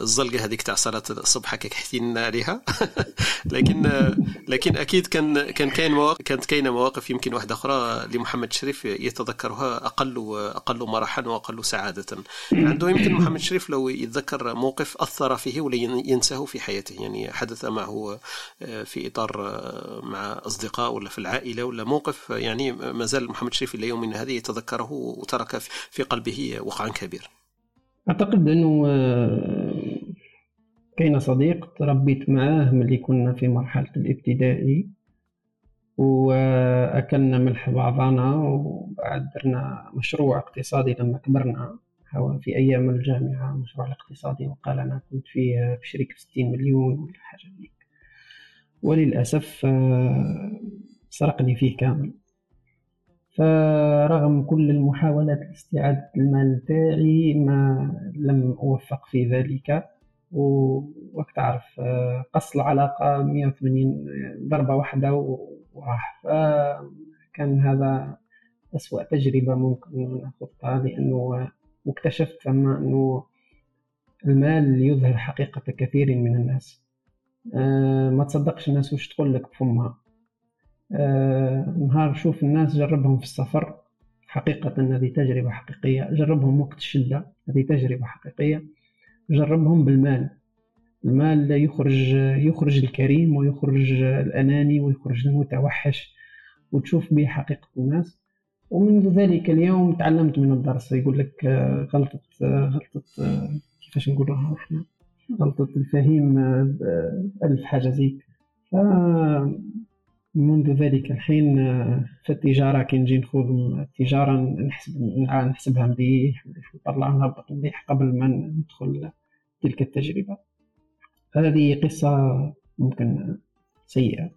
الزلقة هذيك تاع صلاة الصبح كي حكينا لنا عليها. لكن لكن أكيد كان كان كاين مواقف كانت كاينة مواقف يمكن واحدة أخرى لمحمد شريف يتذكرها أقل أقل مرحا وأقل سعادة. عنده يمكن محمد شريف لو يتذكر موقف أثر فيه ولا ينساه في حياته، يعني حدث معه في إطار مع أصدقاء ولا في العائلة ولا موقف يعني ما زال محمد شريف إلى يومنا هذا يتذكره وترك في قلبه وقعا كبير. أعتقد أنه كاين صديق تربيت معاه ملي كنا في مرحلة الابتدائي، وأكلنا ملح بعضنا وبعد درنا مشروع اقتصادي لما كبرنا في أيام الجامعة، مشروع الاقتصادي، وقال أنا كنت فيه بشريك في ستين مليون ولا حاجة ديك، وللأسف سرقني فيه كامل. فرغم كل المحاولات لاستعادة المال تاعي ما لم أوفق في ذلك، وتعرف قص العلاقة مية وثمانين ضربة واحدة وراح. فكان هذا أسوأ تجربة ممكن نأخذها، لأنه واكتشفت ثم أنه المال يظهر حقيقة كثير من الناس، أه ما تصدقش الناس وش تقول لك بفمها، أه نهار شوف الناس، جربهم في السفر، حقيقة هذه تجربة حقيقية، جربهم وقت الشدة، هذه تجربة حقيقية، جربهم بالمال، المال يخرج يخرج الكريم ويخرج الأناني ويخرج المتوحش، وتشوف به حقيقة الناس. ومنذ ذلك اليوم تعلمت من الدرس، يقول لك غلطة غلطة كيفاش نقولوها احنا، غلطة الفهيم ألف حاجة زيك. منذ ذلك الحين في التجارة كي نجي نخوض التجارة نحسب نحسبها مليح مليح نطلع نهبط مليح قبل ما ندخل تلك التجربة. هذه قصة ممكن سيئة.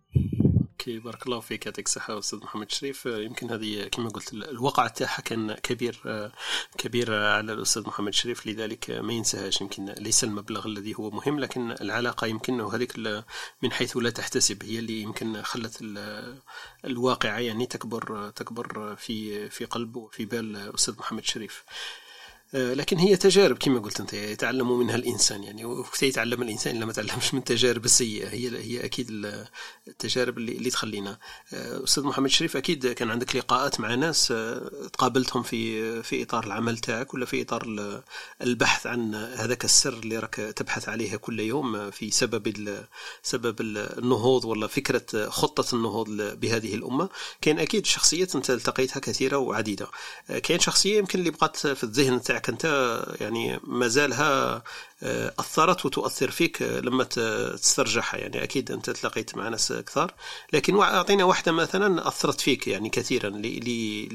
اوكي بارك الله فيك، يعطيك الصحة أستاذ محمد الشريف. يمكن هذه كما قلت الوقع تاعها كان كبير كبير على الأستاذ محمد الشريف، لذلك ما ينساهاش. يمكن ليس المبلغ الذي هو مهم، لكن العلاقة يمكن هذيك من حيث لا تحتسب هي اللي يمكن خلت الواقعة يعني تكبر تكبر في في قلب وفي بال الأستاذ محمد الشريف. لكن هي تجارب كما قلت أنت يتعلم منها الإنسان، يعني وقت يتعلم الإنسان لما تعلمش من التجارب السيئة هي هي أكيد التجارب اللي, اللي تخلينا. أستاذ محمد الشريف أكيد كان عندك لقاءات مع ناس تقابلتهم في في إطار العمل تاعك ولا في إطار البحث عن هذاك السر اللي راك تبحث عليه كل يوم في سبب سبب النهوض ولا فكرة خطة النهوض بهذه الأمة. كان أكيد شخصيات أنت التقيتها كثيرة وعديدة، كان شخصية يمكن اللي بقات في الذهن تاعك كنت يعني مازالها أثرت وتؤثر فيك لما تسترجعها، يعني أكيد أنت تلاقيت مع ناس كثار، لكن أعطينا واحدة مثلا أثرت فيك يعني كثيرا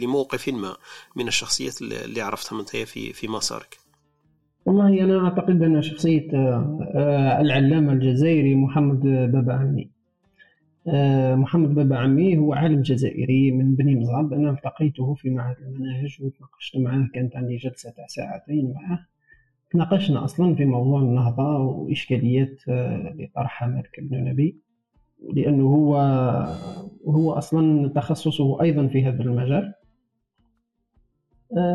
لموقف ما من الشخصيات اللي عرفتها أنت في في مسارك. والله أنا أعتقد أن شخصية العلامة الجزائري محمد بابا عمي، محمد بابا عمي هو عالم جزائري من بني مزعب، أنا التقيته في معهد المناهج وتناقشت معه، كانت عندي جلسة تاع ساعتين معه، تناقشنا أصلا في موضوع النهضة وإشكاليات لطرحها مالك بن نبي، لأنه هو هو أصلا تخصصه أيضا في هذا المجال.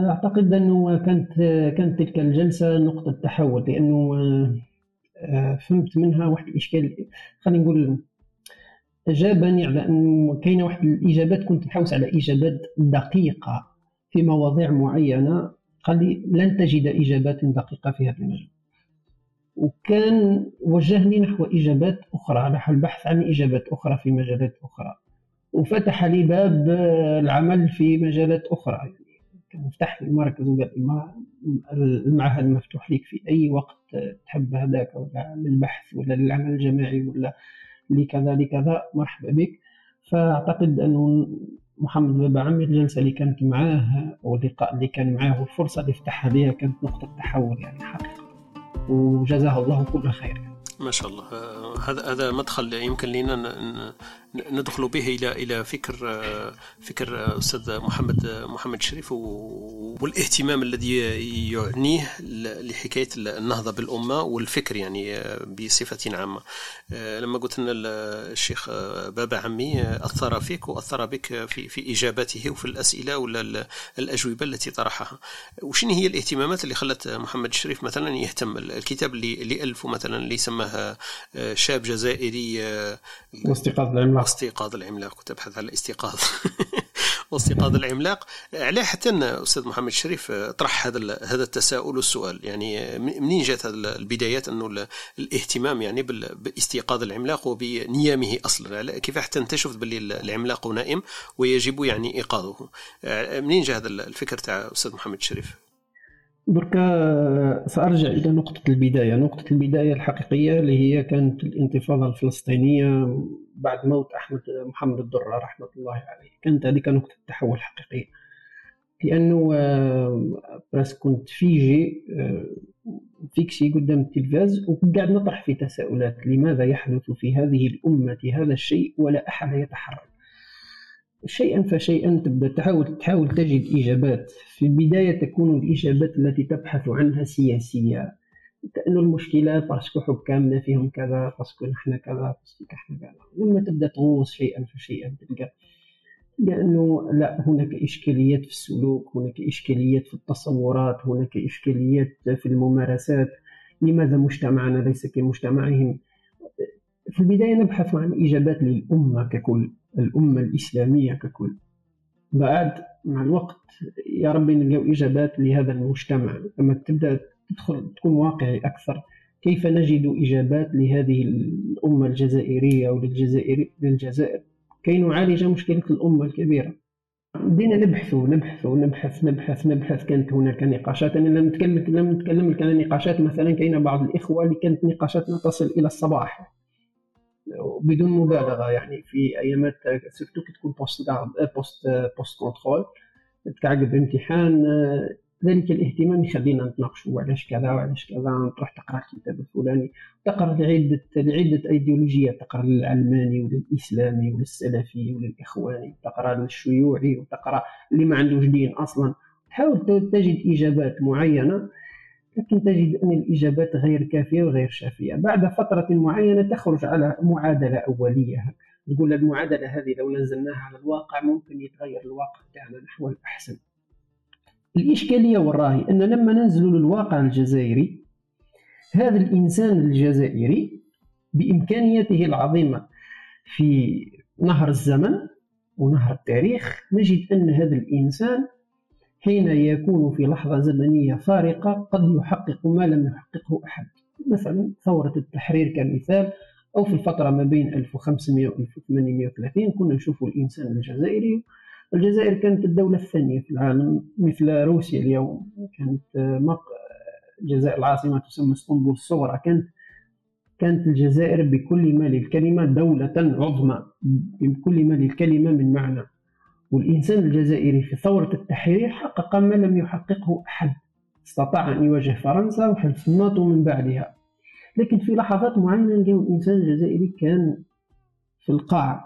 أعتقد أنه كانت كانت تلك الجلسة نقطة تحول، لأنه فهمت منها واحد الإشكال، خلينا نقول أجابني على أن كاين واحد الإجابات كنت نحوس على إجابات دقيقة في مواضيع معينة، قال لي لن تجد إجابات دقيقة في هذا المجال، وكان وجهني نحو إجابات أخرى، نحو البحث عن إجابات أخرى في مجالات أخرى، وفتح لي باب العمل في مجالات أخرى. يعني كان فتح لي المركز والمعهد مفتوح لك في أي وقت تحب، هذاك ولا للبحث ولا للعمل الجماعي ولا لكذا لكذا مرحبا بك. فأعتقد أنه محمد بابا عمي الجلسة اللي كانت معاه أو اللقاء اللي كان معاه والفرصة اللي فتحها ليها كانت نقطة تحول يعني حقيقة، وجزاه الله كل خير. ما شاء الله، هذا هذا مدخل يمكن لنا أن ندخل به إلى إلى فكر فكر أستاذ محمد محمد الشريف والاهتمام الذي يعنيه لحكاية النهضة بالأمة والفكر يعني بصفة عامة. لما قلت أن الشيخ بابا عمي أثر فيك وأثر بك في في إجاباته وفي الأسئلة ولا الأجوبة التي طرحها، وشين هي الاهتمامات اللي خلت محمد الشريف مثلا يهتم؟ الكتاب اللي ألفه مثلا اللي سماه شاب جزائري واستيقاظ العملاق، استيقاظ العملاق، وتبحث على الاستيقاظ واستيقاظ العملاق، على حتى أن أستاذ محمد الشريف طرح هذا هذا التساؤل والسؤال، يعني منين جات البدايات أنه الاهتمام يعني باستيقاظ العملاق وبنيامه أصلا، كيف حتى أنت شفت باللي العملاق نائم ويجب يعني إيقاظه، منين جاء هذا الفكر تاع أستاذ محمد الشريف؟ بركة سأرجع إلى نقطة البداية، نقطة البداية الحقيقية اللي هي كانت الانتفاضة الفلسطينية بعد موت أحمد محمد الدرة رحمة الله عليه، كانت هذه نقطة التحول الحقيقية، لأنه برس كنت فيجي فيكسي قدام التلفاز وقاعد نطرح في تساؤلات لماذا يحدث في هذه الأمة هذا الشيء ولا أحد يتحرك. شيئا فشيئا تبدأ تحاول تحاول تجد إجابات، في البداية تكون الإجابات التي تبحث عنها سياسية، كأنه المشكلة باسكو حكامنا فيهم كذا، باسكو نحن كذا، باسكو نحن كذا. لما تبدأ تغوص شيئا فشيئا تلقى لأنه لا، هناك إشكاليات في السلوك، هناك إشكاليات في التصورات، هناك إشكاليات في الممارسات، لماذا مجتمعنا ليس كمجتمعهم. في البداية نبحث عن إجابات للأمة ككل، الأمة الإسلامية ككل، بعد مع الوقت يا ربي نلقاو إجابات لهذا المجتمع. لما تبدأ تدخل تكون واقعي أكثر، كيف نجد إجابات لهذه الأمة الجزائرية وللجزائر للجزائر كي نعالج مشكلة الأمة الكبيرة. بدينا نبحث ونبحث ونبحث نبحث نبحث كانت هناك نقاشات، أنا لم نتكلم لم نتكلم كان نقاشات مثلا، كاين بعض الإخوة اللي كانت نقاشاتنا تصل إلى الصباح، بدون مبالغه يعني. في ايامات سيرتوك تكون بوست بوست بوست كنترول بتعقب امتحان، ذلك الاهتمام يخلينا نتناقشوا علاش كذا وعلاش كذا، تروح تقرا الكتاب الفلاني، تقرا لعده لعده ايديولوجيات، تقرا للعلماني وللاسلامي وللسلفي وللاخواني، تقرا للشيوعي، وتقرا اللي ما عندوش دين اصلا، تحاول تجد اجابات معينه، لكن تجد ان الاجابات غير كافيه وغير شافيه. بعد فتره معينه تخرج على معادله اوليه، تقول المعادله هذه لو نزلناها على الواقع ممكن يتغير الواقع تاعنا نحو الاحسن. الإشكالية وراهي أن لما ننزل للواقع الجزائري، هذا الإنسان الجزائري بإمكانياته العظيمة في نهر الزمن ونهر التاريخ، نجد أن هذا الإنسان حين يكون في لحظة زمنية فارقة قد يحقق ما لم يحققه أحد، مثلا ثورة التحرير كمثال، أو في الفترة ما بين ألف وخمسمائة و ألف وثمانمائة وثلاثين كنا نشوف الإنسان الجزائري. الجزائر كانت الدولة الثانية في العالم مثل روسيا اليوم، كانت الجزائر العاصمة تسمى اسطنبول الصغرى، كانت كانت الجزائر بكل ما للكلمة دولة عظمى بكل ما للكلمة من معنى. والإنسان الجزائري في ثورة التحرير حقق ما لم يحققه أحد، استطاع أن يواجه فرنسا وحلف الناتو من بعدها، لكن في لحظات معينة لقاو الإنسان الجزائري كان في القاع.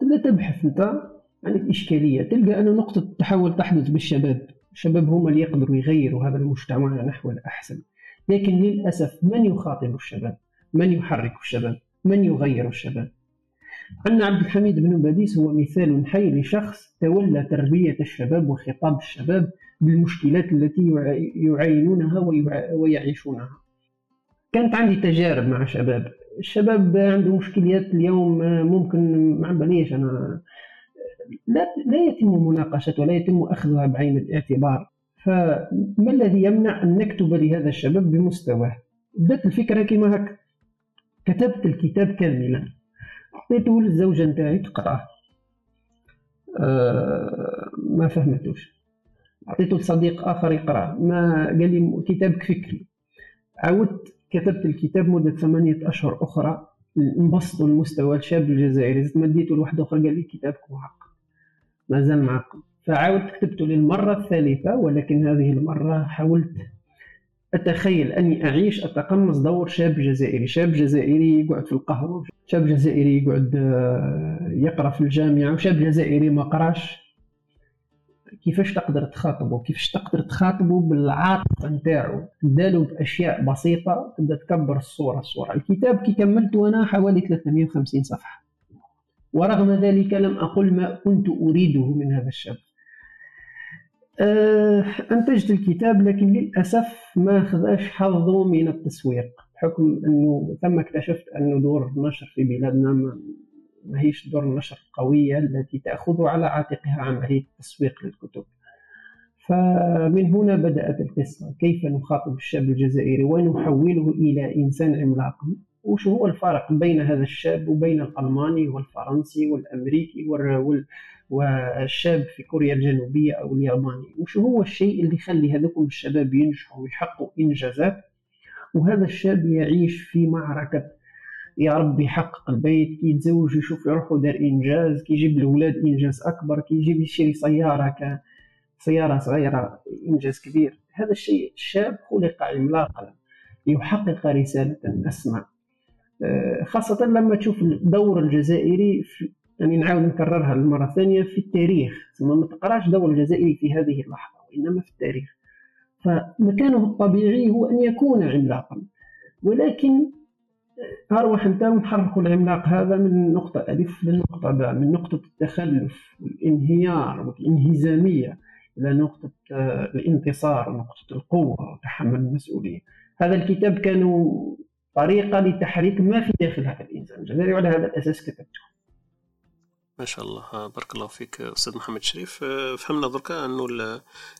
تبدأ تبحث أنت عن الإشكالية، تلقى أن نقطة التحول تحدث بالشباب، الشباب هما اللي يقدروا يغيروا هذا المجتمع نحو الأحسن، لكن للأسف من يخاطب الشباب؟ من يحرك الشباب؟ من يغير الشباب؟ أن عبد الحميد بن باديس هو مثال حي لشخص تولى تربية الشباب وخطاب الشباب بالمشكلات التي يعاينونها ويعيشونها. كانت عندي تجارب مع شباب، الشباب عنده مشكليات اليوم ممكن ما عباليش أنا لا لا يتم مناقشتها ولا يتم أخذها بعين الاعتبار، فما الذي يمنع أن نكتب لهذا الشباب بمستواه؟ بدأت الفكرة كما هكا، كتبت الكتاب كاملا، أعطيته للزوجة نتاعي تقرأه، أه ما فهمتوش، أعطيته لصديق آخر يقرأه، ما قال لي كتابك فكري، عودت كتبت الكتاب مدة ثمانية أشهر أخرى، انبسطوا المستوى الشاب الجزائري، زدت مديته لواحد أخر قال لي كتابك معقد، مازال معكم، فعاودت كتبته للمرة الثالثة، ولكن هذه المرة حاولت أتخيل أني أعيش أتقمص دور شاب جزائري، شاب جزائري يقعد في القهوة، شاب جزائري يقعد يقرأ في الجامعة، وشاب جزائري ما قراش. كيفاش تقدر تخاطبه؟ كيفاش تقدر تخاطبه بالعاطفة نتاعو؟ تبدالو بأشياء بسيطة تبدا تكبر الصورة الصورة. الكتاب كي كملته أنا حوالي ثلاثمائة وخمسين صفحة، ورغم ذلك لم أقل ما كنت أريده من هذا الشاب. أه أنتجت الكتاب، لكن للأسف ما أخذش حظه من التسويق، بحكم أنه ثم اكتشفت أنه دور النشر في بلادنا ما هيش دور النشر القوية التي تأخذ على عاتقها عملية التسويق للكتب. فمن هنا بدأت القصة، كيف نخاطب الشاب الجزائري ونحوله إلى إنسان عملاق؟ وش هو الفرق بين هذا الشاب وبين الألماني والفرنسي والأمريكي والشاب في كوريا الجنوبية أو الياباني؟ وش هو الشيء اللي يخلي هذوكم الشباب ينجحوا ويحققوا إنجازات، وهذا الشاب يعيش في معركة يا رب يحقق البيت، كي يتزوج يشوف يروحوا دار إنجاز، كي يجيب الأولاد إنجاز أكبر، كي يجيب يشتري سيارة كسيارة صغيرة إنجاز كبير. هذا الشيء، الشاب خلق عملاقا يحقق رسالة أسمى، خاصة لما تشوف الدور الجزائري في، يعني نعاود نكررها للمرة الثانية، في التاريخ، ما تقراش دور الجزائري في هذه اللحظة وإنما في التاريخ، فمكانه الطبيعي هو أن يكون عملاقا، ولكن أروح أنت ونحرك العملاق هذا من نقطة ألف للنقطة باء، من نقطة التخلف والانهيار والانهزامية إلى نقطة الانتصار ونقطة القوة وتحمل المسؤولية. هذا الكتاب كانوا طريقة لتحريك ما في داخل هذا الإنسان الجزائري، وعلى هذا الأساس كتبته. ما شاء الله، بارك الله فيك أستاذ محمد شريف. فهمنا دركا أنه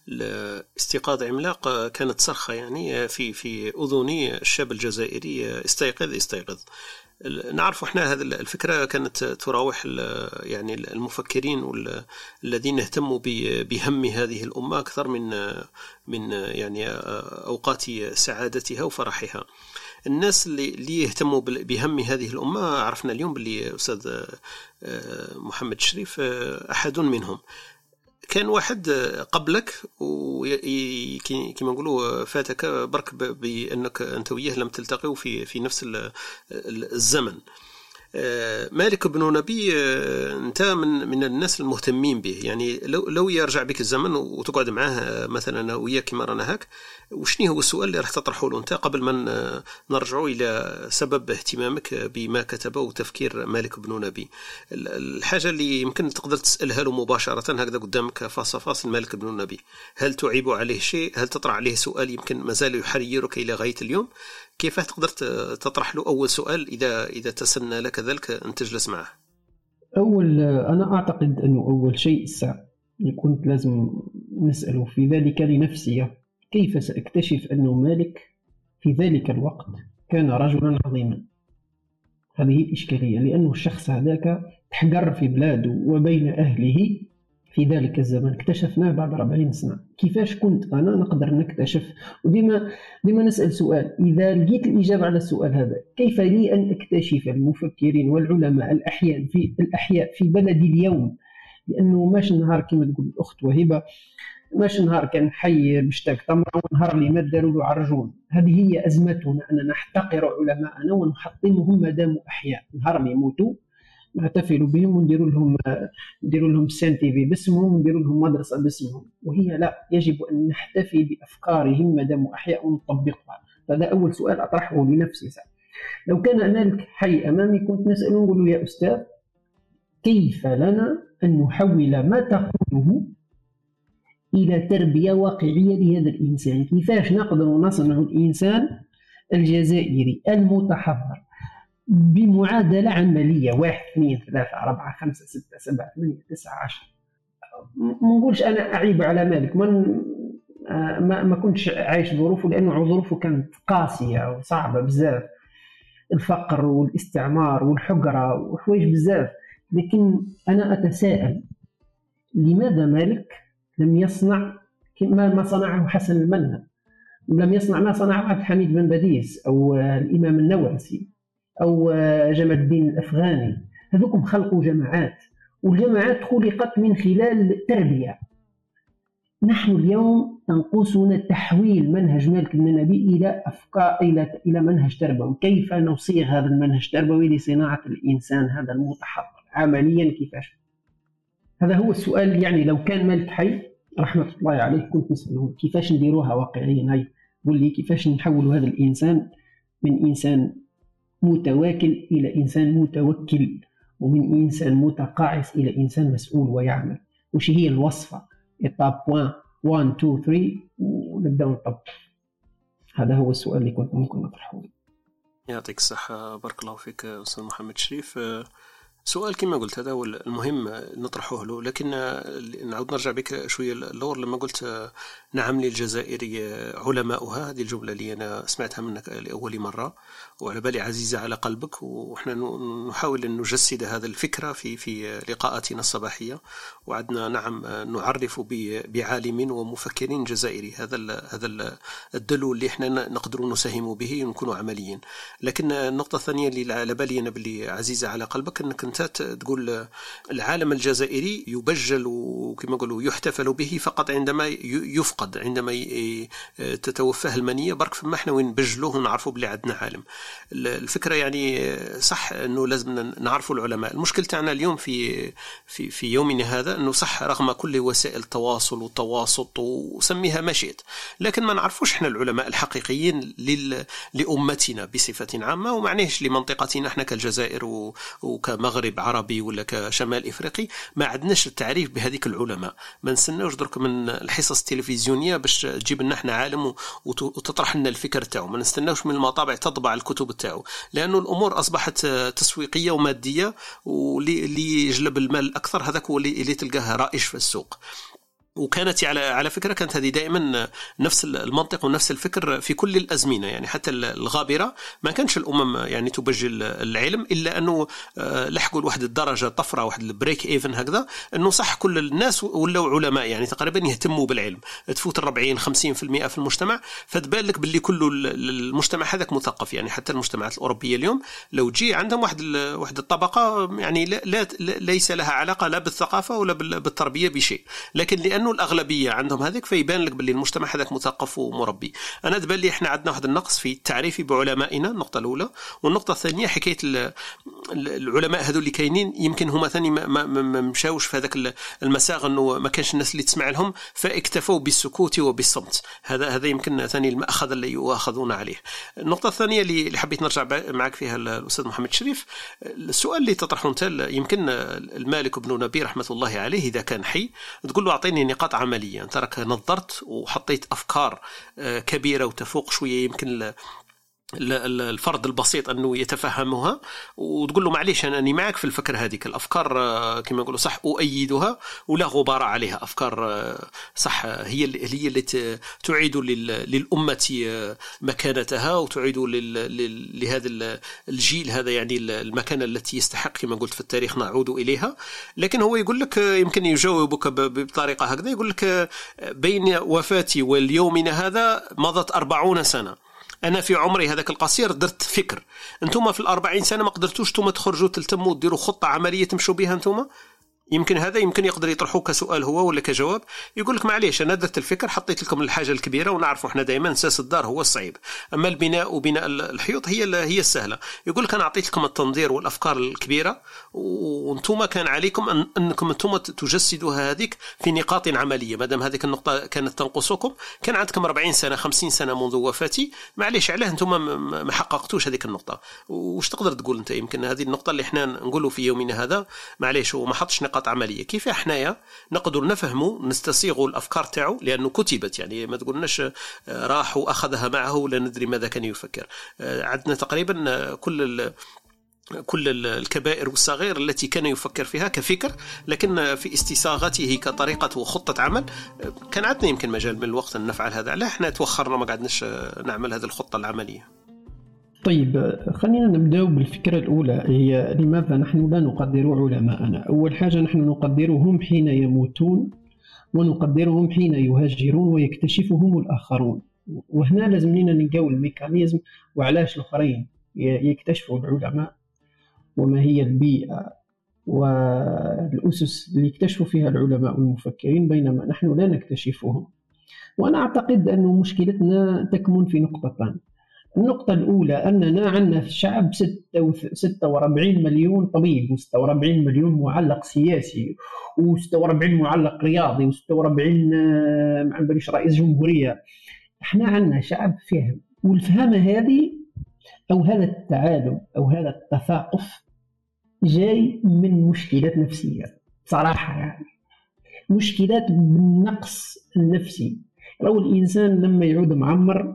الاستيقاظ عملاق كانت صرخة يعني في في أذني الشاب الجزائري، استيقظ استيقظ. نعرف احنا هذه الفكرة كانت تراوح يعني المفكرين والذين اهتموا بهم هذه الأمة أكثر من من يعني أوقات سعادتها وفرحها. الناس اللي, اللي يهتموا بهم هذه الأمة، عرفنا اليوم باللي أستاذ محمد الشريف أحد منهم. كان واحد قبلك وكما نقولوا فاتك برك بأنك أنت وياه لم تلتقوا في في نفس الزمن. مالك بن نبي أنت من من الناس المهتمين به، يعني لو لو يرجع بك الزمن وتقعد معاه مثلا أنا وياه كما رانا هاك، وشني هو السؤال اللي راح تطرحه له أنت قبل ما نرجعوا إلى سبب اهتمامك بما كتبه وتفكير مالك بن نبي؟ الحاجة اللي يمكن تقدر تسألها له مباشرة هكذا قدامك فاص فاص مالك بن نبي، هل تعيب عليه شيء؟ هل تطرح عليه سؤال يمكن ما زال يحيرك إلى غاية اليوم؟ كيف تقدر تطرح له أول سؤال إذا إذا تسنى لك ذلك أن تجلس معه؟ أول أنا أعتقد أنه أول شيء الساعة اللي كنت لازم نسأله في ذلك لنفسي، كيف سأكتشف أنه مالك في ذلك الوقت كان رجلا عظيما؟ هذه الإشكالية، لأنه الشخص هذاك تحقر في بلاده وبين أهله في ذلك الزمن، اكتشفناه بعد أربعين سنة. كيفاش كنت أنا نقدر نكتشف؟ وديما ديما نسأل سؤال، إذا لقيت الإجابة على السؤال هذا، كيف لي أن أكتشف المفكرين والعلماء الأحياء في الأحياء في بلدي اليوم؟ لأنه ماش نهار كما تقول الأخت وهبة، ماش نهار كان حي بشتاك طمرة ونهار اللي ما داروا له عرجون. هذه هي أزمتنا، أننا نحتقر علماءنا ونحطمهم ما داموا أحياء، نهار ما يموتوا نحتفلوا بهم ونديروا لهم نديروا لهم سنتيفي باسمهم ونديروا لهم مدرسه باسمهم، وهي لا، يجب ان نحتفي بافكارهم ما داموا احياء ونطبقها. هذا اول سؤال اطرحه لنفسي. لو كان مالك حي امامي كنت نساله نقول له يا استاذ، كيف لنا ان نحول ما تقوله الى تربيه واقعيه لهذا الانسان؟ كيفاش نقدر نصنع الانسان الجزائري المتحضر بمعادلة عملية واحد اثنين ثلاثة أربعة خمسة ستة سبعة ثمانية تسعة عشر؟ ما نقولش أنا أعيب على مالك، من ما ما كنتش عايش ظروفه، لأنه ظروفه كانت قاسية وصعبة بزاف، الفقر والاستعمار والحجرة وحوايج بزاف، لكن أنا أتساءل لماذا مالك لم يصنع كما ما صنعه حسن المنه، لم يصنع ما صنعه عبد الحميد بن باديس أو الإمام النووي أو جمال الدين الأفغاني. هذوكم خلقوا جماعات، والجماعات خلقت من خلال التربية. نحن اليوم تنقصنا تحويل منهج مالك بن نبي إلى أفكار إلى إلى منهج تربوي. كيف نصيغ هذا المنهج التربوي لصناعة الإنسان هذا المتحضر عمليا؟ كيفاش؟ هذا هو السؤال. يعني لو كان مالك حي رحمة الله عليه كنت نسأله كيفاش نديروها واقعيا، هاي قول لي كيفاش نحول هذا الإنسان من إنسان متواكل إلى إنسان متوكل، ومن إنسان متقاعس إلى إنسان مسؤول ويعمل. وش هي الوصفة؟ إطاب واحد واحد اثنين ثلاثة ونبدأ نطبق. هذا هو السؤال اللي كنت ممكن أطرحه. يعطيك الصحة، بارك الله فيك أستاذ محمد شريف. سؤال كما قلت هذا هو المهم نطرحه له، لكن نعود نرجع بك شوية اللور لما قلت نعم للجزائر علماؤها. هذه الجملة اللي أنا سمعتها منك لأول مرة وعلى بالي عزيزة على قلبك، وإحنا نحاول أن نجسد هذا الفكرة في في لقاءاتنا الصباحية، وعدنا نعم نعرف بعالم ومفكر جزائري. هذا هذا الدلو اللي إحنا نقدر نساهم به ونكون عمليين. لكن النقطة الثانية اللي على بالي أنا باللي عزيزة على قلبك أنك أنت تقول العالم الجزائري يبجل وكما قالوا يحتفل به فقط عندما يفقد، عندما تتوفاه المنية برك، فما احنا وين بجلوه ونعرفه بلي عندنا عالم. الفكرة يعني صح أنه لازم نعرفه العلماء. المشكلة تاعنا اليوم في في في يومنا هذا أنه صح رغم كل وسائل التواصل والتواسط وسميها ما شئت، لكن ما نعرفوش احنا العلماء الحقيقيين لل لأمتنا بصفة عامة، ومعناهش لمنطقتنا احنا كالجزائر وكمغرب عربي ولا كشمال إفريقي. ما عدناش التعريف بهذيك العلماء، ما نستناوش درك من الحصص التلفزيونية باش تجيب لنا احنا عالم وتطرح لنا الفكر تاعو، ما نستناوش من المطابع تطبع الكتب تاعو، لأنه الأمور أصبحت تسويقية ومادية، واللي يجلب المال أكثر هذاك هو اللي تلقاه رائج في السوق. وكانت على على فكرة كانت هذه دائما نفس المنطق ونفس الفكر في كل الأزمنة، يعني حتى الغابرة ما كانش الأمم يعني تبجل العلم، إلا أنه لحقوا لواحد الدرجة طفرة، واحد البريك إيفن هكذا، أنه صح كل الناس ولاو علماء يعني تقريبا يهتموا بالعلم، تفوت الربعين خمسين في المئة في المجتمع، فتبان لك باللي كله المجتمع هذاك مثقف. يعني حتى المجتمعات الأوروبية اليوم لو جي عندهم واحد واحد الطبقة يعني لا, لا ليس لها علاقة لا بالثقافة ولا بالتربية بشيء، لكن لأنه الأغلبية عندهم هذاك فيبان لك باللي المجتمع هذاك مثقف ومربي. أنا تبان لي إحنا عندنا واحد النقص في التعريف بعلمائنا، النقطة الأولى. والنقطة الثانية حكاية العلماء هذو اللي كاينين يمكن هما ثاني ما مشاوش في هذاك المساغ، إنه ما كانش الناس اللي تسمع لهم فاكتفوا بالسكوت وبالصمت. هذا هذا يمكن ثاني المأخذ اللي يؤاخذون عليه. النقطة الثانية اللي حبيت نرجع معك فيها الأستاذ محمد الشريف، السؤال اللي تطرحه أنت، يمكن المالك بن نبي رحمة الله عليه إذا كان حي تقول له أعطيني نقاط عملية، أنت راك نظرت وحطيت أفكار كبيرة وتفوق شوية يمكن الفرد البسيط أنه يتفهمها، وتقول له معليش أنا معك في الفكر، هذيك الأفكار كما يقولوا صح أؤيدها ولا غبار عليها، أفكار صح هي اللي, هي اللي تعيد للأمة مكانتها وتعيد لهذا الجيل هذا يعني المكانة التي يستحق كما قلت في التاريخ نعود إليها. لكن هو يقول لك يمكن يجاوبك بطريقة هكذا، يقول لك بين وفاتي واليومنا هذا مضت أربعون سنة، أنا في عمري هذاك القصير درت فكر، أنتم في الأربعين سنة ما قدرتوش توما تخرجوا تلتموا وتديروا خطة عملية تمشوا بها أنتم. يمكن هذا يمكن يقدر يطرحوه كسؤال هو ولا كجواب، يقول لك معليش أنا درت الفكر حطيت لكم الحاجة الكبيرة، ونعرفوا إحنا دائما أساس الدار هو الصعيب، أما البناء وبناء الحيوط هي هي السهلة. يقول لك أنا أعطيت لكم التنظير والأفكار الكبيرة، وأنتم كان عليكم أن أنكم أنتم تجسدوها هذيك في نقاط عملية، مادام هذيك النقطة كانت تنقصكم، كان عندكم أربعين سنة خمسين سنة منذ وفاتي، معليش علاه أنتم ما حققتوش هذيك النقطة. وش تقدر تقول أنت يمكن هذه النقطة اللي إحنا نقوله في يومنا هذا معليش وما حطش عملية، كيف احنايا نقدر نفهمه نستسيغوا الأفكار تاعو لأنه كتبت، يعني ما تقولناش راح وأخذها معه ولا ندري ماذا كان يفكر. عندنا تقريبا كل كل الكبائر والصغير التي كان يفكر فيها كفكر، لكن في استساغته كطريقة وخطة عمل كان عندنا يمكن مجال من الوقت أن نفعل هذا، علاه احنا توخرنا ما قعدناش نعمل هذه الخطة العملية. طيب خلينا نبدأ بالفكرة الأولى، هي لماذا نحن لا نقدر علماءنا؟ أول حاجة نحن نقدرهم حين يموتون، ونقدرهم حين يهجرون ويكتشفهم الآخرون، وهنا لازم لنا نلقاو الميكانيزم وعلاش الآخرين يكتشفوا العلماء وما هي البيئة والأسس اللي يكتشفوا فيها العلماء والمفكرين بينما نحن لا نكتشفهم. وأنا أعتقد أن مشكلتنا تكمن في نقطتان. النقطة الأولى أننا عندنا في الشعب ستة وأربعين مليون طبيب، وستة وأربعين مليون معلق سياسي، وستة وأربعين معلق رياضي، وستة وأربعين معلش رئيس جمهورية. احنا عندنا شعب فهم، والفهمة هذه أو هذا التعالم أو هذا التثاقف جاي من مشكلات نفسية صراحة، يعني مشكلات بالنقص النفسي. لو الإنسان لما يعود معمر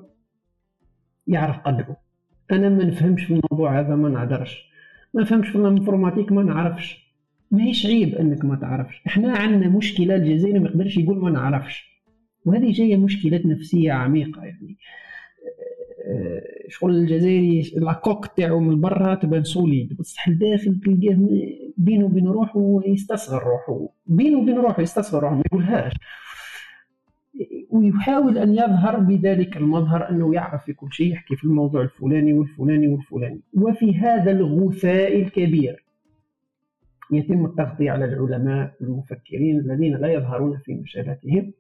يعرف قدره، أنا ما نفهمش في الموضوع هذا ما نعذرش، ما نفهمش في الانفورماتيك ما نعرفش، ماهيش عيب أنك ما تعرفش. إحنا عندنا مشكلة، الجزائري ما يقدرش يقول ما نعرفش، وهذه جاية مشكلات نفسية عميقة. يعني شغل الجزائري العقوق تاعو من برا تبان سوليد، بصح الداخل تلقاه بينه وبين روحه يستصغر روحه، بينه وبين روحه يستصغر روحه ما يقولهاش، ويحاول أن يظهر بذلك المظهر أنه يعرف في كل شيء، يحكي في الموضوع الفلاني والفلاني والفلاني. وفي هذا الغثاء الكبير يتم التغطية على العلماء المفكرين الذين لا يظهرون في مشاراتهم.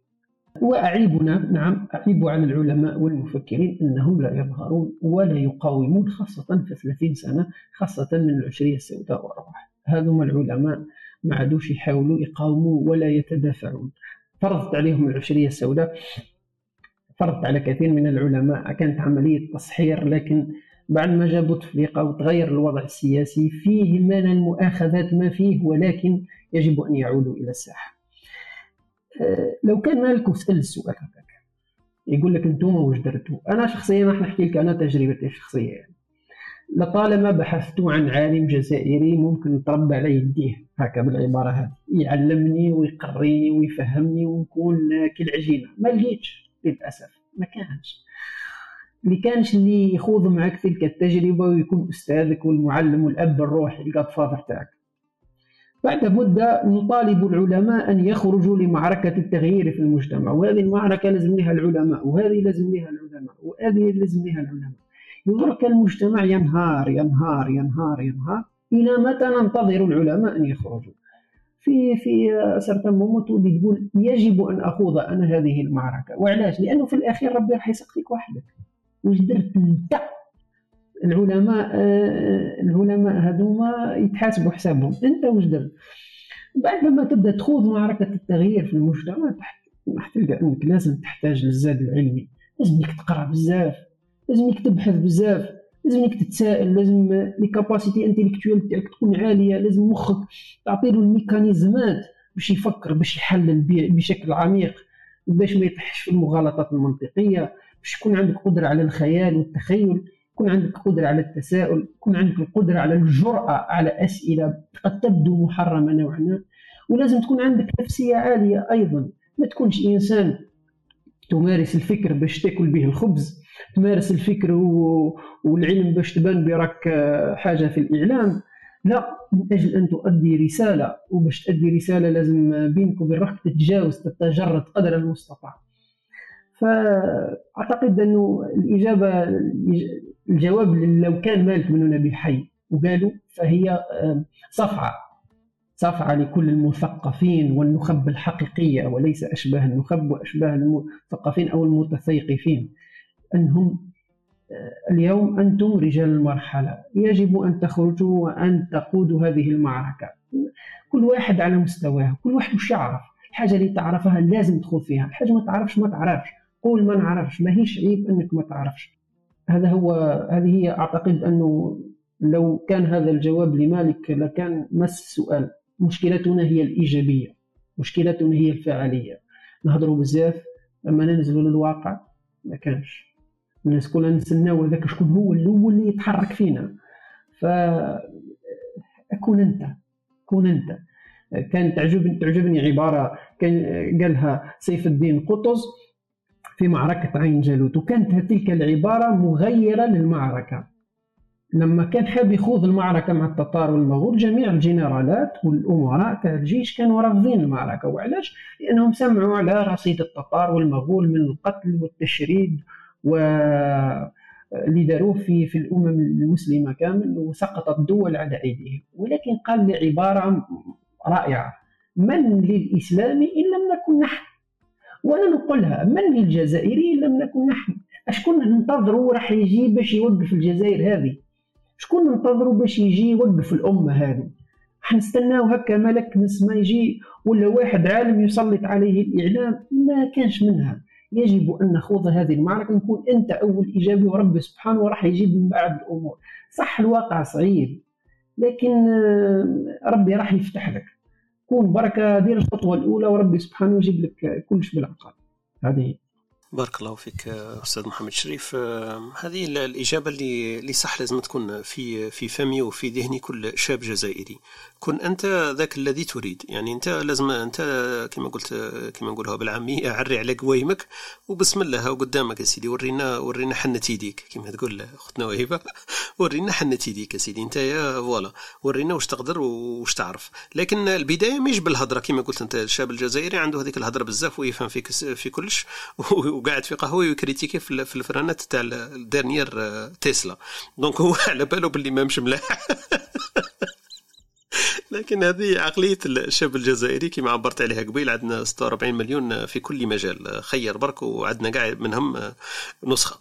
وأعيبنا نعم أعيب على العلماء والمفكرين أنهم لا يظهرون ولا يقاومون، خاصة في ثلاثين سنة، خاصة من العشرية السوداء والرواح، هذم العلماء ما عادوش يحاولوا يقاوموا ولا يتدافعون. فرضت عليهم العشرية السوداء، فرضت على كثير من العلماء، كانت عملية تصحير، لكن بعد ما جابوا تفليقة وتغير الوضع السياسي فيه من المؤاخذات ما فيه، ولكن يجب أن يعودوا إلى الساحة. لو كان مالك وسأل السؤال هذاك يقول لك أنتم واش درتوا، أنا شخصيا راح نحكي لك أنا تجربتي الشخصية. لطالما بحثت عن عالم جزائري ممكن نتربى على يديه هكا بالعباره هذه، يعلمني ويقريني ويفهمني ونكون كالعجينه. ما لقيتش للاسف، ما كانش اللي كانش اللي يخوض معك تلك التجربه ويكون استاذك والمعلم والاب الروحي الجاد فاذر تاعك. بعد مده نطالب العلماء ان يخرجوا لمعركه التغيير في المجتمع، وهذه المعركه لازم لها العلماء، وهذه لازم لها العلماء، وهذه لازم لها العلماء. يدرك المجتمع ينهار ينهار ينهار ينهار. إلى متى ننتظر العلماء أن يخرجوا؟ في في سرطة موت اللي تقول يجب أن أخوض أنا هذه المعركة. وعلاش؟ لأنه في الأخير ربي راح يسقطك وحدك. واش درت أنت؟ العلماء العلماء هذوما يتحاسبوا حسابهم، أنت واش درت؟ بعد ما تبدأ تخوض معركة التغيير في المجتمع راح تلقى أنك لازم تحتاج للزاد العلمي، لازمك تقرأ بزاف، لازمك تبحث بزاف، لازمك تتسائل، لازم لي كاباسيتي انتيليكتويل تاعك تكون عاليه، لازم مخك تعطيله الميكانيزمات باش يفكر، باش يحلل بشكل عميق، باش ما يطيحش في المغالطات المنطقيه، باش يكون عندك قدره على الخيال والتخيل، يكون عندك قدره على التساؤل، يكون عندك القدره على الجراه على اسئله قد تبدو محرمه نوعا ما. ولازم تكون عندك نفسيه عاليه ايضا، ما تكونش انسان تمارس الفكر باش تاكل به الخبز، تمارس الفكر و... والعلم باش تبان براك حاجة في الإعلام. لا، من أجل أن تؤدي رسالة، وباش تؤدي رسالة لازم بينك وبين روحك تتجاوز، تتجرد قدر المستطاع. فأعتقد أنه الإجابة الجواب لو كان مالك بن نبي حي وقالوا فهي صفعة صفعة لكل المثقفين والنخب الحقيقية، وليس أشباه النخب وأشباه المثقفين أو المتثيقفين. أنهم اليوم أنتم رجال المرحلة، يجب أن تخرجوا وأن تقودوا هذه المعركة. كل واحد على مستواه، كل واحد مش يعرف الحاجة اللي تعرفها لازم تدخل فيها، الحاجة ما تعرفش ما تعرفش، قول ما نعرفش، ما هيش عيب أنك ما تعرفش. هذا هو، هذه هي. أعتقد أنه لو كان هذا الجواب لمالك لكان مس السؤال. مشكلتنا هي الإيجابية، مشكلتنا هي الفعالية. نهضروا بزاف، لما ننزلوا للواقع ما كانش. الناس كلها نستناو هذاك شكون هو الاول اللي يتحرك فينا. فاكون انت، كون انت. كان تعجبني تعجبني عباره كان قالها سيف الدين قطز في معركه عين جالوت، وكانت تلك العباره مغيره للمعركه. لما كان حاب يخوض المعركه مع التتار والمغول، جميع الجنرالات والامراء تاع الجيش كانوا رافضين المعركه. وعلاش؟ لانهم سمعوا على رصيد التتار والمغول من القتل والتشريد واللي داروه في في الامم المسلمه كامل، وسقطت الدول على ايديهم. ولكن قال لي عباره رائعه: من للاسلام ان لم نكن نحن؟ وانا نقولها: من للجزائري ان لم نكن نحن؟ اشكون ننتظروا راح يجي باش يوقف الجزائر هذه؟ شكون ننتظروا باش يجي يوقف الامه هذه؟ حنستناو هكا ملك نسمى يجي ولا واحد عالم يسلط عليه الاعلام؟ ما كانش منها. يجب أن نخوض هذه المعركة، نكون أنت أول إيجابي، ورب سبحانه وراح يجيب من بعد الأمور. صح الواقع صعيب، لكن ربي راح يفتح لك. كون بركة، دير الخطوة الأولى وربي سبحانه يجيب لك كلش بالعقال. هذه بارك الله فيك أستاذ محمد شريف. هذه الإجابة اللي اللي صح لازم تكون في في فمي وفي ذهني كل شاب جزائري. كن أنت ذاك الذي تريد. يعني أنت لازم أنت كما قلت كما نقولها بالعامية، عري على قوايمك وبسم الله وقدامك يا سيدي. ورينا ورينا حنة يديك كما تقول أختنا وهبة. ورينا حنة يديك يا سيدي أنت، يا فوالا ورينا واش تقدر واش تعرف. لكن البداية مش بالهضرة كما قلت أنت. الشاب الجزائري عنده هذيك الهضرة بزاف ويفهم فيك في كلش، قاعد في قهوه ويكريتيكي في الفرانات تاع الديرنيير تسلا. دونك هو على باله باللي ما مش ملاح. لكن هذه عقليه الشاب الجزائري كما عبرت عليها قبيل. عندنا ستة وأربعين مليون في كل مجال، خير برك، وعندنا قاعد منهم نسخه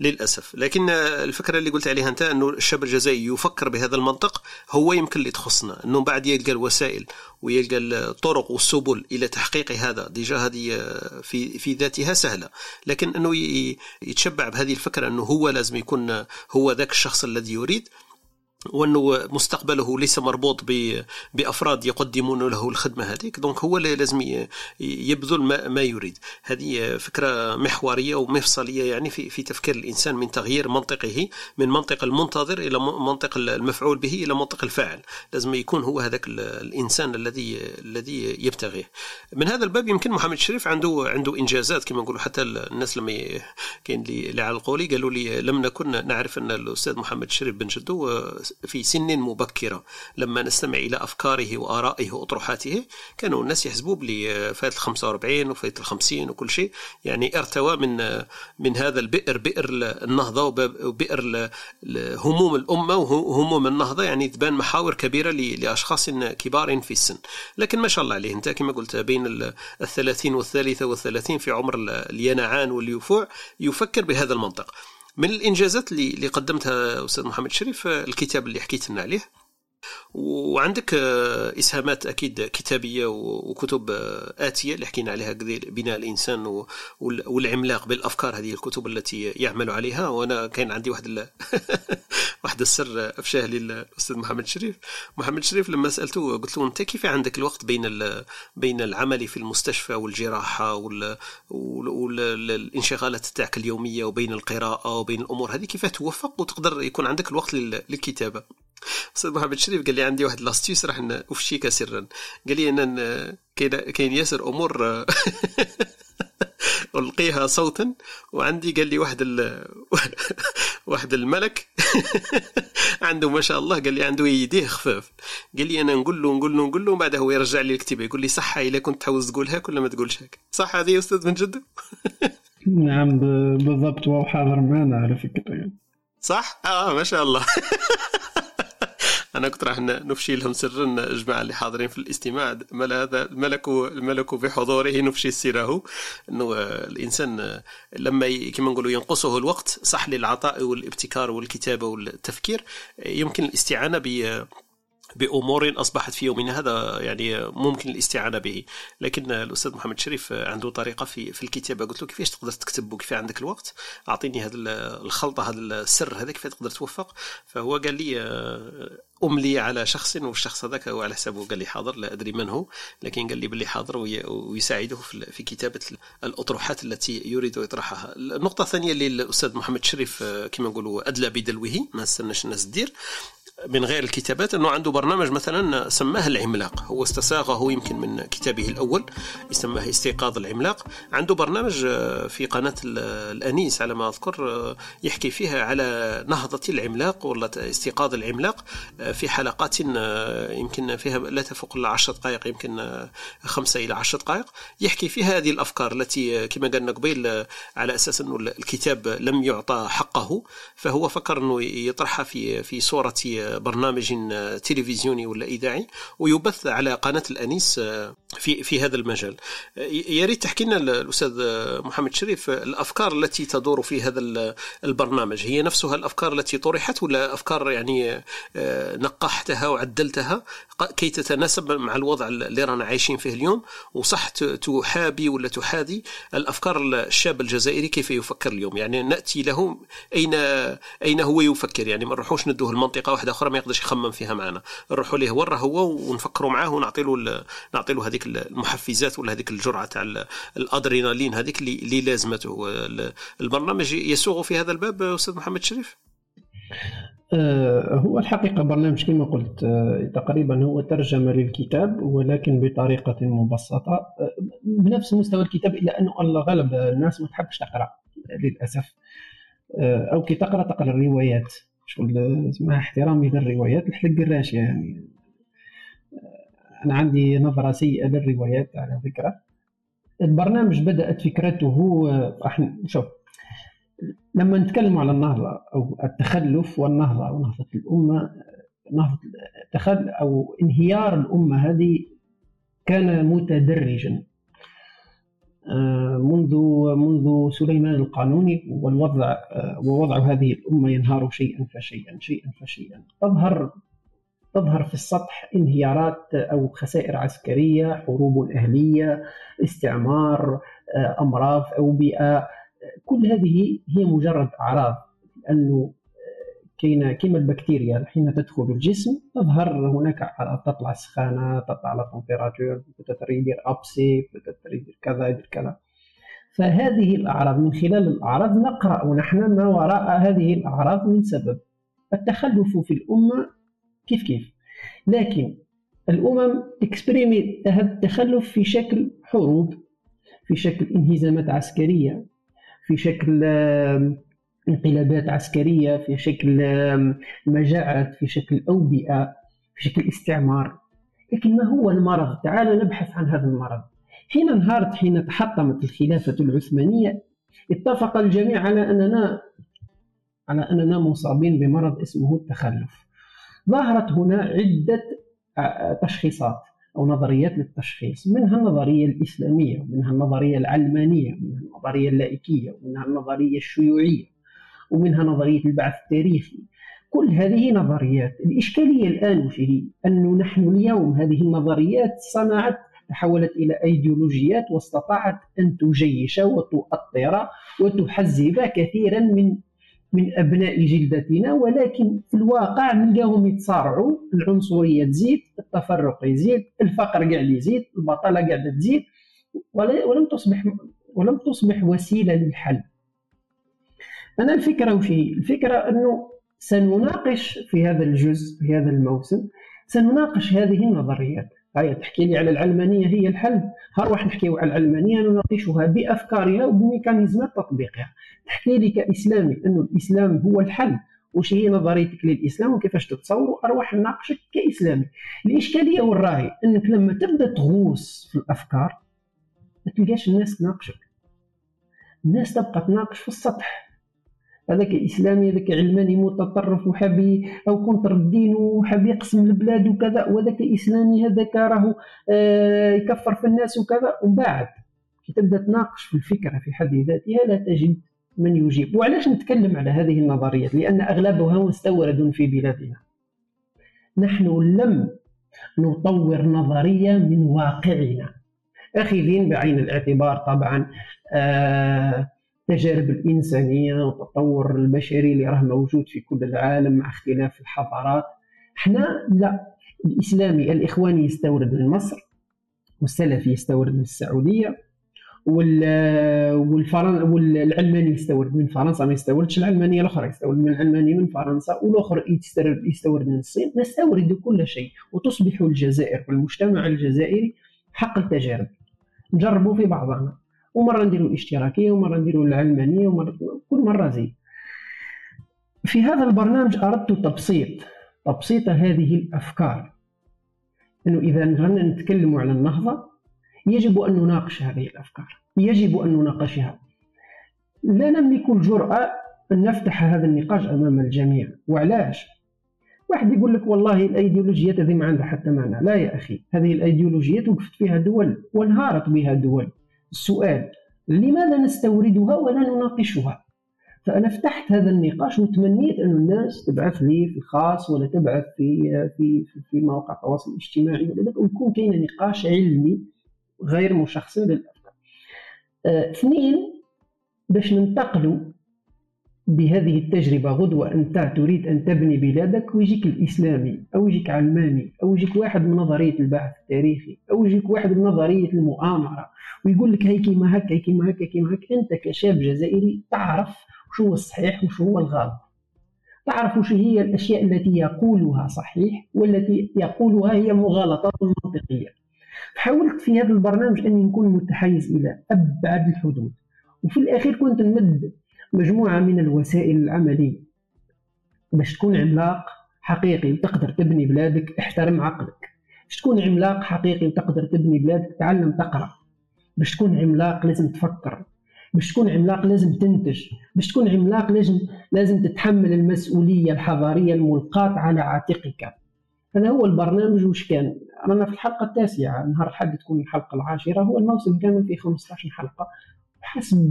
للأسف. لكن الفكرة اللي قلت عليها أنت، أنه الشاب الجزائري يفكر بهذا المنطق، هو يمكن اللي تخصنا أنه بعد يلقى الوسائل ويلقى الطرق والسبل إلى تحقيق هذا. ديجا هذه في, في ذاتها سهلة، لكن أنه يتشبع بهذه الفكرة أنه هو لازم يكون هو ذاك الشخص الذي يريد. وأنه مستقبله ليس مربوط بأفراد يقدمون له الخدمة هذيك، دونك هو لازم يبذل ما يريد. هذه فكرة محورية ومفصلية يعني في في تفكير الإنسان، من تغيير منطقه من منطق المنتظر إلى منطق المفعول به إلى منطق الفاعل. لازم يكون هو هذاك الإنسان الذي الذي يبتغيه. من هذا الباب يمكن محمد الشريف عنده عنده إنجازات كما نقولوا، حتى الناس لما كاين اللي علقوا لي قالوا لي لم نكن نعرف أن الأستاذ محمد الشريف بن جدو في سن مبكرة، لما نستمع إلى أفكاره وآرائه وأطروحاته كانوا الناس يحسبوا بلي فات الخمسة وأربعين وفات الخمسين وكل شيء، يعني ارتوى من من هذا البئر، بئر النهضة وبئر هموم الأمة وهموم النهضة، يعني تبان محاور كبيرة لأشخاص كبار في السن. لكن ما شاء الله عليه، أنت كما قلت بين الثلاثين والثالثة والثلاثين في عمر اليناعان واليفوع يفكر بهذا المنطق. من الإنجازات اللي قدمتها أستاذ محمد الشريف الكتاب اللي حكيت لنا عليه، وعندك إسهامات أكيد كتابية وكتب آتية اللي حكينا عليها، بناء الإنسان والعملاق بالأفكار، هذه الكتب التي يعمل عليها. وأنا كان عندي واحد واحد السر أفشاه للأستاذ محمد الشريف. محمد الشريف لما سألته قلت له أنت كيف عندك الوقت بين بين العمل في المستشفى والجراحة والانشغالات تاعك اليومية وبين القراءة وبين الأمور هذه، كيف توفق وتقدر يكون عندك الوقت للكتابة؟ أستاذ محمد الشريف قال لي عندي واحد لاستيس راح نفشيك سرا. قال لي أن كاين ياسر أمور ألقيها صوتا، وعندي قال لي واحد ال... واحد الملك عنده ما شاء الله، قال لي عنده يديه خفاف. قال لي أنا نقول له نقول له نقول له بعدها هو يرجع لي الكتيبة يقول لي صح إلا كنت تحوز تقولها كل ما تقولش هيك. صح هذه يا أستاذ من جد؟ نعم بالضبط، وحاضر معنا على فكرة صح؟ آه ما شاء الله. أنا كنت راح نفشي لهم سرنا الجماعة اللي حاضرين في الاستماع، مال هذا الملك الملك بحضوره نفشي سره، إنه الإنسان لما كما نقولوا ينقصه الوقت صح للعطاء والابتكار والكتابة والتفكير، يمكن الاستعانة ب بأمور أصبحت في يومنا هذا يعني ممكن الاستعانة به. لكن الأستاذ محمد الشريف عنده طريقة في في الكتابة. قلت له كيفاش تقدر تكتب وكيف عندك الوقت؟ أعطيني هذا الخلطة، هذا السر هذا، كيف تقدر توفق؟ فهو قال لي أملي على شخص، والشخص هذاك وعلى حسابه قال لي حاضر، لا أدري من هو، لكن قال لي باللي حاضر ويساعده في كتابة الأطروحات التي يريد يطرحها. النقطة الثانية اللي الأستاذ محمد الشريف كما نقولوا أدلى بدلوه، ما استناش الناس تدير من غير الكتابات، أنه عنده برنامج مثلا سماه العملاق، هو استساغه يمكن من كتابه الأول يسماه استيقاظ العملاق. عنده برنامج في قناة الأنيس على ما أذكر يحكي فيها على نهضة العملاق ولا استيقاظ العملاق في حلقات يمكن فيها لا تفوق العشر دقائق، يمكن خمسة إلى عشر دقائق، يحكي فيها هذه الأفكار التي كما قلنا قبيل على أساس أنه الكتاب لم يعطى حقه، فهو فكر أنه يطرحها في في صورة برنامج تلفزيوني ولا إذاعي ويبث على قناة الأنيس في في هذا المجال. يا ريت تحكي لنا الأستاذ محمد الشريف الأفكار التي تدور في هذا البرنامج، هي نفسها الأفكار التي طرحت ولا أفكار يعني نقحتها وعدلتها كي تتناسب مع الوضع اللي رانا عايشين فيه اليوم، وصح تحابي ولا تحاذي الأفكار الشاب الجزائري كيف يفكر اليوم، يعني نأتي له أين أين هو يفكر، يعني ما نروحوش ندوه المنطقة واحدة أخرى ما يقدرش يخمم فيها معنا، نروحوا ليه ورا هو ونفكروا معاه ونعطيله نعطيله هذيك المحفزات ولا هذيك الجرعة تاع الأدرينالين هذيك اللي لازمته. البرنامج يسوغ في هذا الباب أستاذ محمد الشريف؟ هو الحقيقة برنامج كما قلت تقريبا هو ترجمة للكتاب ولكن بطريقة مبسطة بنفس مستوى الكتاب، إلا أنه الله غالب الناس ما تحبش تقرأ للأسف، أو كي تقرأ تقرأ الروايات، شغل مع احترامي للروايات الحق الراشية، يعني أنا عندي نظرة سيئة للروايات على فكرة. البرنامج بدأت فكرته احنا شوف لما نتكلم على النهضة أو التخلف والنهضة أو نهضة الأمة، نهضة التخلف أو انهيار الأمة هذه كان متدرجا منذ منذ سليمان القانوني، والوضع ووضع هذه الأمة ينهار شيئا فشيئا شيئا فشيئا. تظهر تظهر في السطح انهيارات أو خسائر عسكرية، حروب أهلية، استعمار، أمراض، أوبئة، كل هذه هي مجرد أعراض، لأنه كاينه كيما البكتيريا حين تدخل الجسم تظهر هناك، تطلع سخانه، تطلع لا تمبيراتور، بوتيتر يدير ابسي، بوتيتر يدير كذا يدير كذا. فهذه الاعراض، من خلال الاعراض نقرا نحن ما وراء هذه الاعراض من سبب. التخلف في الامه كيف كيف، لكن الامم تكسبريمي هذا التخلف في شكل حروب، في شكل انهزامات عسكريه، في شكل انقلابات عسكريه، في شكل مجاعات، في شكل اوبئه، في شكل استعمار. لكن ما هو المرض؟ تعالوا نبحث عن هذا المرض. حين انهارت، حين تحطمت الخلافه العثمانيه، اتفق الجميع على اننا على اننا مصابين بمرض اسمه التخلف. ظهرت هنا عده تشخيصات أو نظريات للتشخيص، منها النظرية الإسلامية، ومنها النظرية العلمانية، ومنها النظرية اللائكية، ومنها النظرية الشيوعية، ومنها نظرية البعث التاريخي. كل هذه نظريات. الإشكالية الآن في أنه نحن اليوم هذه النظريات صنعت، تحولت إلى أيديولوجيات، واستطاعت أن تجيش وتؤطر وتحزب كثيرا من من أبناء جلدتنا، ولكن في الواقع نلقاهم يتصارعوا، العنصرية تزيد، التفرق يزيد، الفقر قاعد يزيد، البطالة قاعدة تزيد، ولم تصبح ولم تصبح وسيلة للحل. أنا الفكرة وش هي؟ الفكرة أنه سنناقش في هذا الجزء، في هذا الموسم سنناقش هذه النظريات. هاي تحكي لي على العلمانية هي الحل، ها راح نحكيو على العلمانية نناقشها بأفكارها وبميكانيزمات تطبيقها. تحكي لي كإسلامي أنه الإسلام هو الحل، وش هي نظريتك للإسلام وكيفاش تتصوره، أروح نناقشك كإسلامي. الإشكالية والراهي أنك لما تبدأ تغوص في الأفكار ما تلقاش الناس تناقشك، الناس تبقى تناقش في السطح، هذاك إسلامي، هذاك علماني متطرف وحبي أو كونتر الدين وحبي يقسم البلاد وكذا، وذاك إسلامي هذاك راهو يكفر في الناس وكذا. ومن بعد كي تبدأ تناقش في الفكرة في حد ذاتها لا تجد من يجيب. وعلاش نتكلم على هذه النظريات؟ لأن أغلبها مستورد في بلادنا. نحن لم نطور نظرية من واقعنا، أخذين بعين الاعتبار طبعا آه تجارب الإنسانية والتطور البشري اللي راه موجود في كل العالم مع اختلاف الحضارات. احنا لا، الإسلامي الإخواني يستورد من مصر، والسلفي يستورد من السعودية، والفرن... والعلماني يستورد من فرنسا، ما يستوردش العلمانية الأخرى، يستورد من العلمانية من فرنسا، والآخر يستورد من الصين. نستورد كل شيء، وتصبح الجزائر والمجتمع الجزائري حقل تجارب نجربوا في بعضنا، ومرة نديروا الاشتراكية، ومرة نديروا العلمانية، ومرة كل مرة زي. في هذا البرنامج أردت تبسيط تبسيط هذه الأفكار، أنه إذا نحن نتكلم على النهضة يجب أن نناقش هذه الأفكار، يجب أن نناقشها. لا نملك الجرأة أن نفتح هذا النقاش أمام الجميع. وعلاش؟ واحد يقول لك والله الأيديولوجيات هذه ما عندها حتى معنى. لا يا أخي، هذه الأيديولوجيات وقفت فيها دول وانهارت بها دول. السؤال لماذا نستوردها ولا نناقشها؟ فأنا فتحت هذا النقاش، وتمنيت أن الناس تبعث لي في الخاص ولا تبعث في في في مواقع التواصل الاجتماعي ولا ذاك، ويكون كاين نقاش علمي غير مشخص للأفكار. اثنين، باش ننتقلوا بهذه التجربة غدوة، أنت تريد أن تبني بلادك ويجيك الإسلامي أو يجيك علماني أو يجيك واحد من نظرية البعث التاريخي أو يجيك واحد من نظرية المؤامرة ويقول لك هي كيما هكا كيما هكا كيما هكا. أنت كشاب جزائري تعرف شو هو الصحيح وشو هو الغلط، تعرف وش هي الأشياء التي يقولها صحيح والتي يقولها هي مغالطات منطقية. حاولت في هذا البرنامج أن نكون متحيز إلى أبعد الحدود، وفي الأخير كنت نمد مجموعة من الوسائل العملية باش تكون عملاق حقيقي وتقدر تبني بلادك. احترم عقلك باش تكون عملاق حقيقي وتقدر تبني بلادك. تعلم تقرأ. باش تكون عملاق لازم تفكر. باش تكون عملاق لازم تنتج. باش تكون عملاق لازم لازم تتحمل المسؤولية الحضارية الملقاة على عاتقك. هذا هو البرنامج. وش كان؟ رانا في الحلقة التاسعة، نهار الحد تكون الحلقة العاشرة. هو الموسم كامل فيه خمسة عشر حلقة. حسب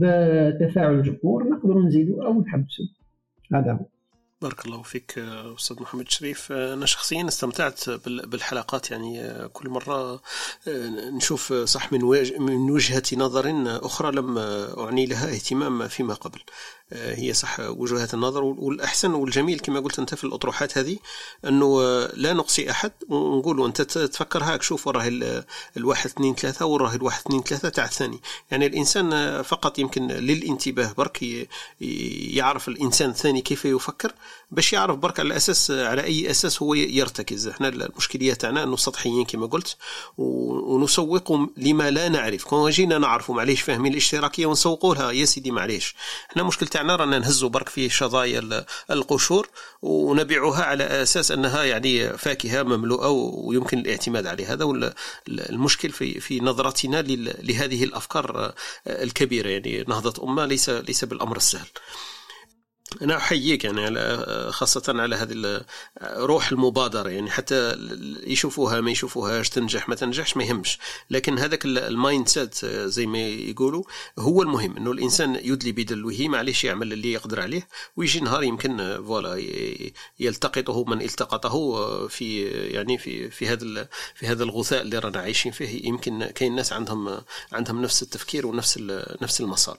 تفاعل الجمهور نقدر نزيدوا أو نحبسوا. هذا هو. بارك الله فيك أستاذ محمد شريف. أنا شخصيا استمتعت بالحلقات، يعني كل مرة نشوف صح من وجهة نظر أخرى لم أعني لها اهتمام فيما قبل. هي صح وجهات النظر، والأحسن والجميل كما قلت أنت في الأطروحات هذه أنه لا نقصي أحد، ونقوله أنت تفكر هاك شوف وراه الواحد اثنين ثلاثة وراه الواحد اثنين ثلاثة تاع الثاني. يعني الإنسان فقط يمكن للانتباه برك، يعرف الإنسان الثاني كيف يفكر باش يعرف برك على أساس على أي أساس هو يرتكز. إحنا المشكلية تاعنا أنه سطحيين كما قلت، ونسوق لما لا نعرف. كون جينا نعرفوا معليش فاهمين الاشتراكية ونسوقوا لها يا سيدي معليش. إحنا مشكلة تاعنا رانا نهزوا برك في شظايا القشور ونبيعها على أساس أنها يعني فاكهة مملوءة ويمكن الاعتماد عليها. هذا المشكل في في نظرتنا لهذه الأفكار الكبيرة. يعني نهضة أمة ليس ليس بالأمر السهل. أنا أحييك يعني على خاصة على هذه روح المبادرة، يعني حتى يشوفوها ما يشوفوهاش، تنجح ما تنجحش ما يهمش، لكن هذاك المايند سيت زي ما يقولوا هو المهم، إنه الإنسان يدلي بدلوه معليش يعمل اللي يقدر عليه، ويجي نهار يمكن فوالا يلتقطه من التقطه في يعني في في هذا في هذا الغثاء اللي رانا عايشين فيه. يمكن كاين ناس عندهم عندهم نفس التفكير ونفس نفس المسار.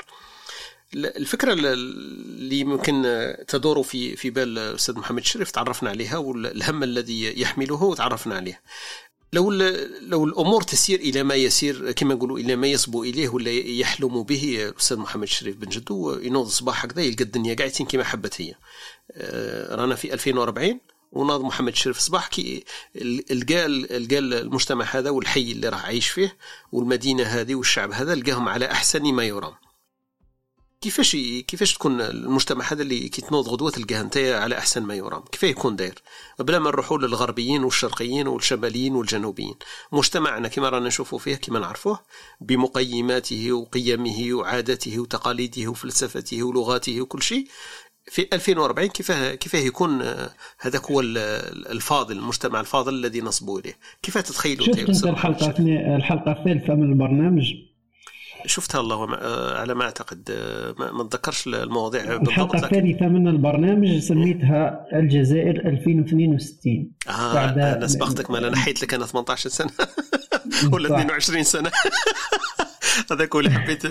الفكرة اللي ممكن تدور في في بال الأستاذ محمد الشريف تعرفنا عليها، والهم الذي يحمله تعرفنا عليه. لو لو الأمور تسير إلى ما يسير كما نقولوا إلى ما يصبو إليه ولا يحلم به الأستاذ محمد الشريف بن جدو، ينوض الصباح هكذا يلقى الدنيا قاعدين كما حبت هي. رانا في ألفين وأربعين وناض محمد الشريف صباح كي لقى لقى المجتمع هذا والحي اللي راه عايش فيه والمدينة هذه والشعب هذا، لقاهم على أحسن ما يرام. كيفاش كيفاش تكون المجتمع هذا اللي كيتنوض غدوه تلقاه نتايا على احسن ما يرام؟ كيفاه يكون داير بلا ما نروحوا للغربيين والشرقيين والشماليين والجنوبيين؟ مجتمعنا كما رانا نشوفوا فيه كما نعرفوه بمقيماته وقيمه وعاداته وتقاليده وفلسفته ولغاته وكل شيء، في ألفين وأربعين كيفاه كيفاه يكون هذاك هو الفاضل، المجتمع الفاضل الذي نصبوا اليه؟ كيفاه تتخيلوا داير؟ شفت الحلقه الحلقه الثالثه من البرنامج شفتها الله على ما أعتقد، ما نتذكرش المواضيع بالضبط. الحلقة الثالثة من البرنامج سميتها الجزائر ألفين واثنين وستين. آه أنا سبقتك، ما أنا نحيت لك أنا ثمانية عشر سنة ولا اثنين وعشرين سنة. هذا كل حبيت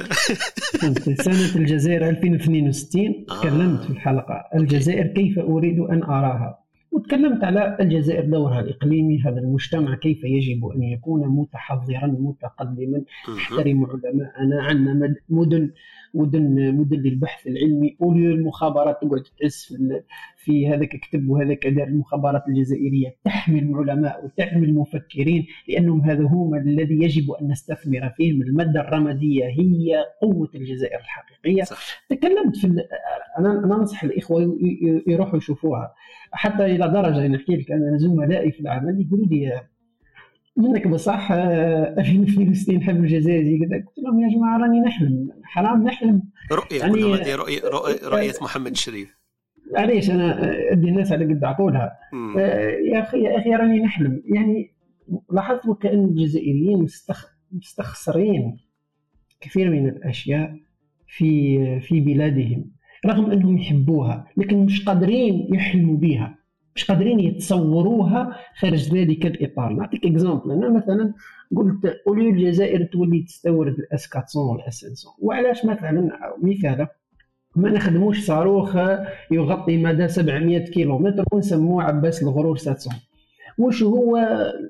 سنة الجزائر ألفين واثنين وستين تكلمت في الحلقة الجزائر كيف أريد أن أراها، وتكلمت على الجزائر دورها الإقليمي، هذا المجتمع كيف يجب أن يكون متحضرا متقدما، يحترم علماءنا، عندنا مدن مدن مدن للبحث العلمي، أوليو المخابرات تقعد تدرس في هذاك كتب وهذاك دار، المخابرات الجزائرية تحمل علماء وتحمل مفكرين لأنهم هذا هم الذي يجب أن نستثمر فيهم، المادة الرمادية هي قوة الجزائر الحقيقية. صح. تكلمت في ال... أنا أنصح الإخوة يروحوا يشوفوها، حتى إلى درجة نحكي لك أنا زملائي في العمل يقولوا لي منك بصح ألفين واثنين وستين حب الجزائر كذا، قلت لهم يا جماعة راني نحلم، حرام نحلم رؤية يعني رؤية رؤية, رؤية, رؤية محمد الشريف علاش أنا أدي الناس على قد عقولها. يا أخي يا أخي راني نحلم. يعني لاحظت وكأن الجزائريين مستخسرين كثير من الأشياء في في بلادهم، رغم أنهم يحبوها لكن مش قادرين يحلموا بها، مش قادرين يتصوروها خارج ذلك الإطار. نعطيك إكزامبل، أنا مثلا قلت أولي الجزائر تولي تستورد الأس أربعمية والأس خمسمية، وعلاش مثلا مثالا ما نخدموش صاروخ يغطي مدى سبعمية كيلومتر ونسموه عباس الغرور سبعمية؟ وش هو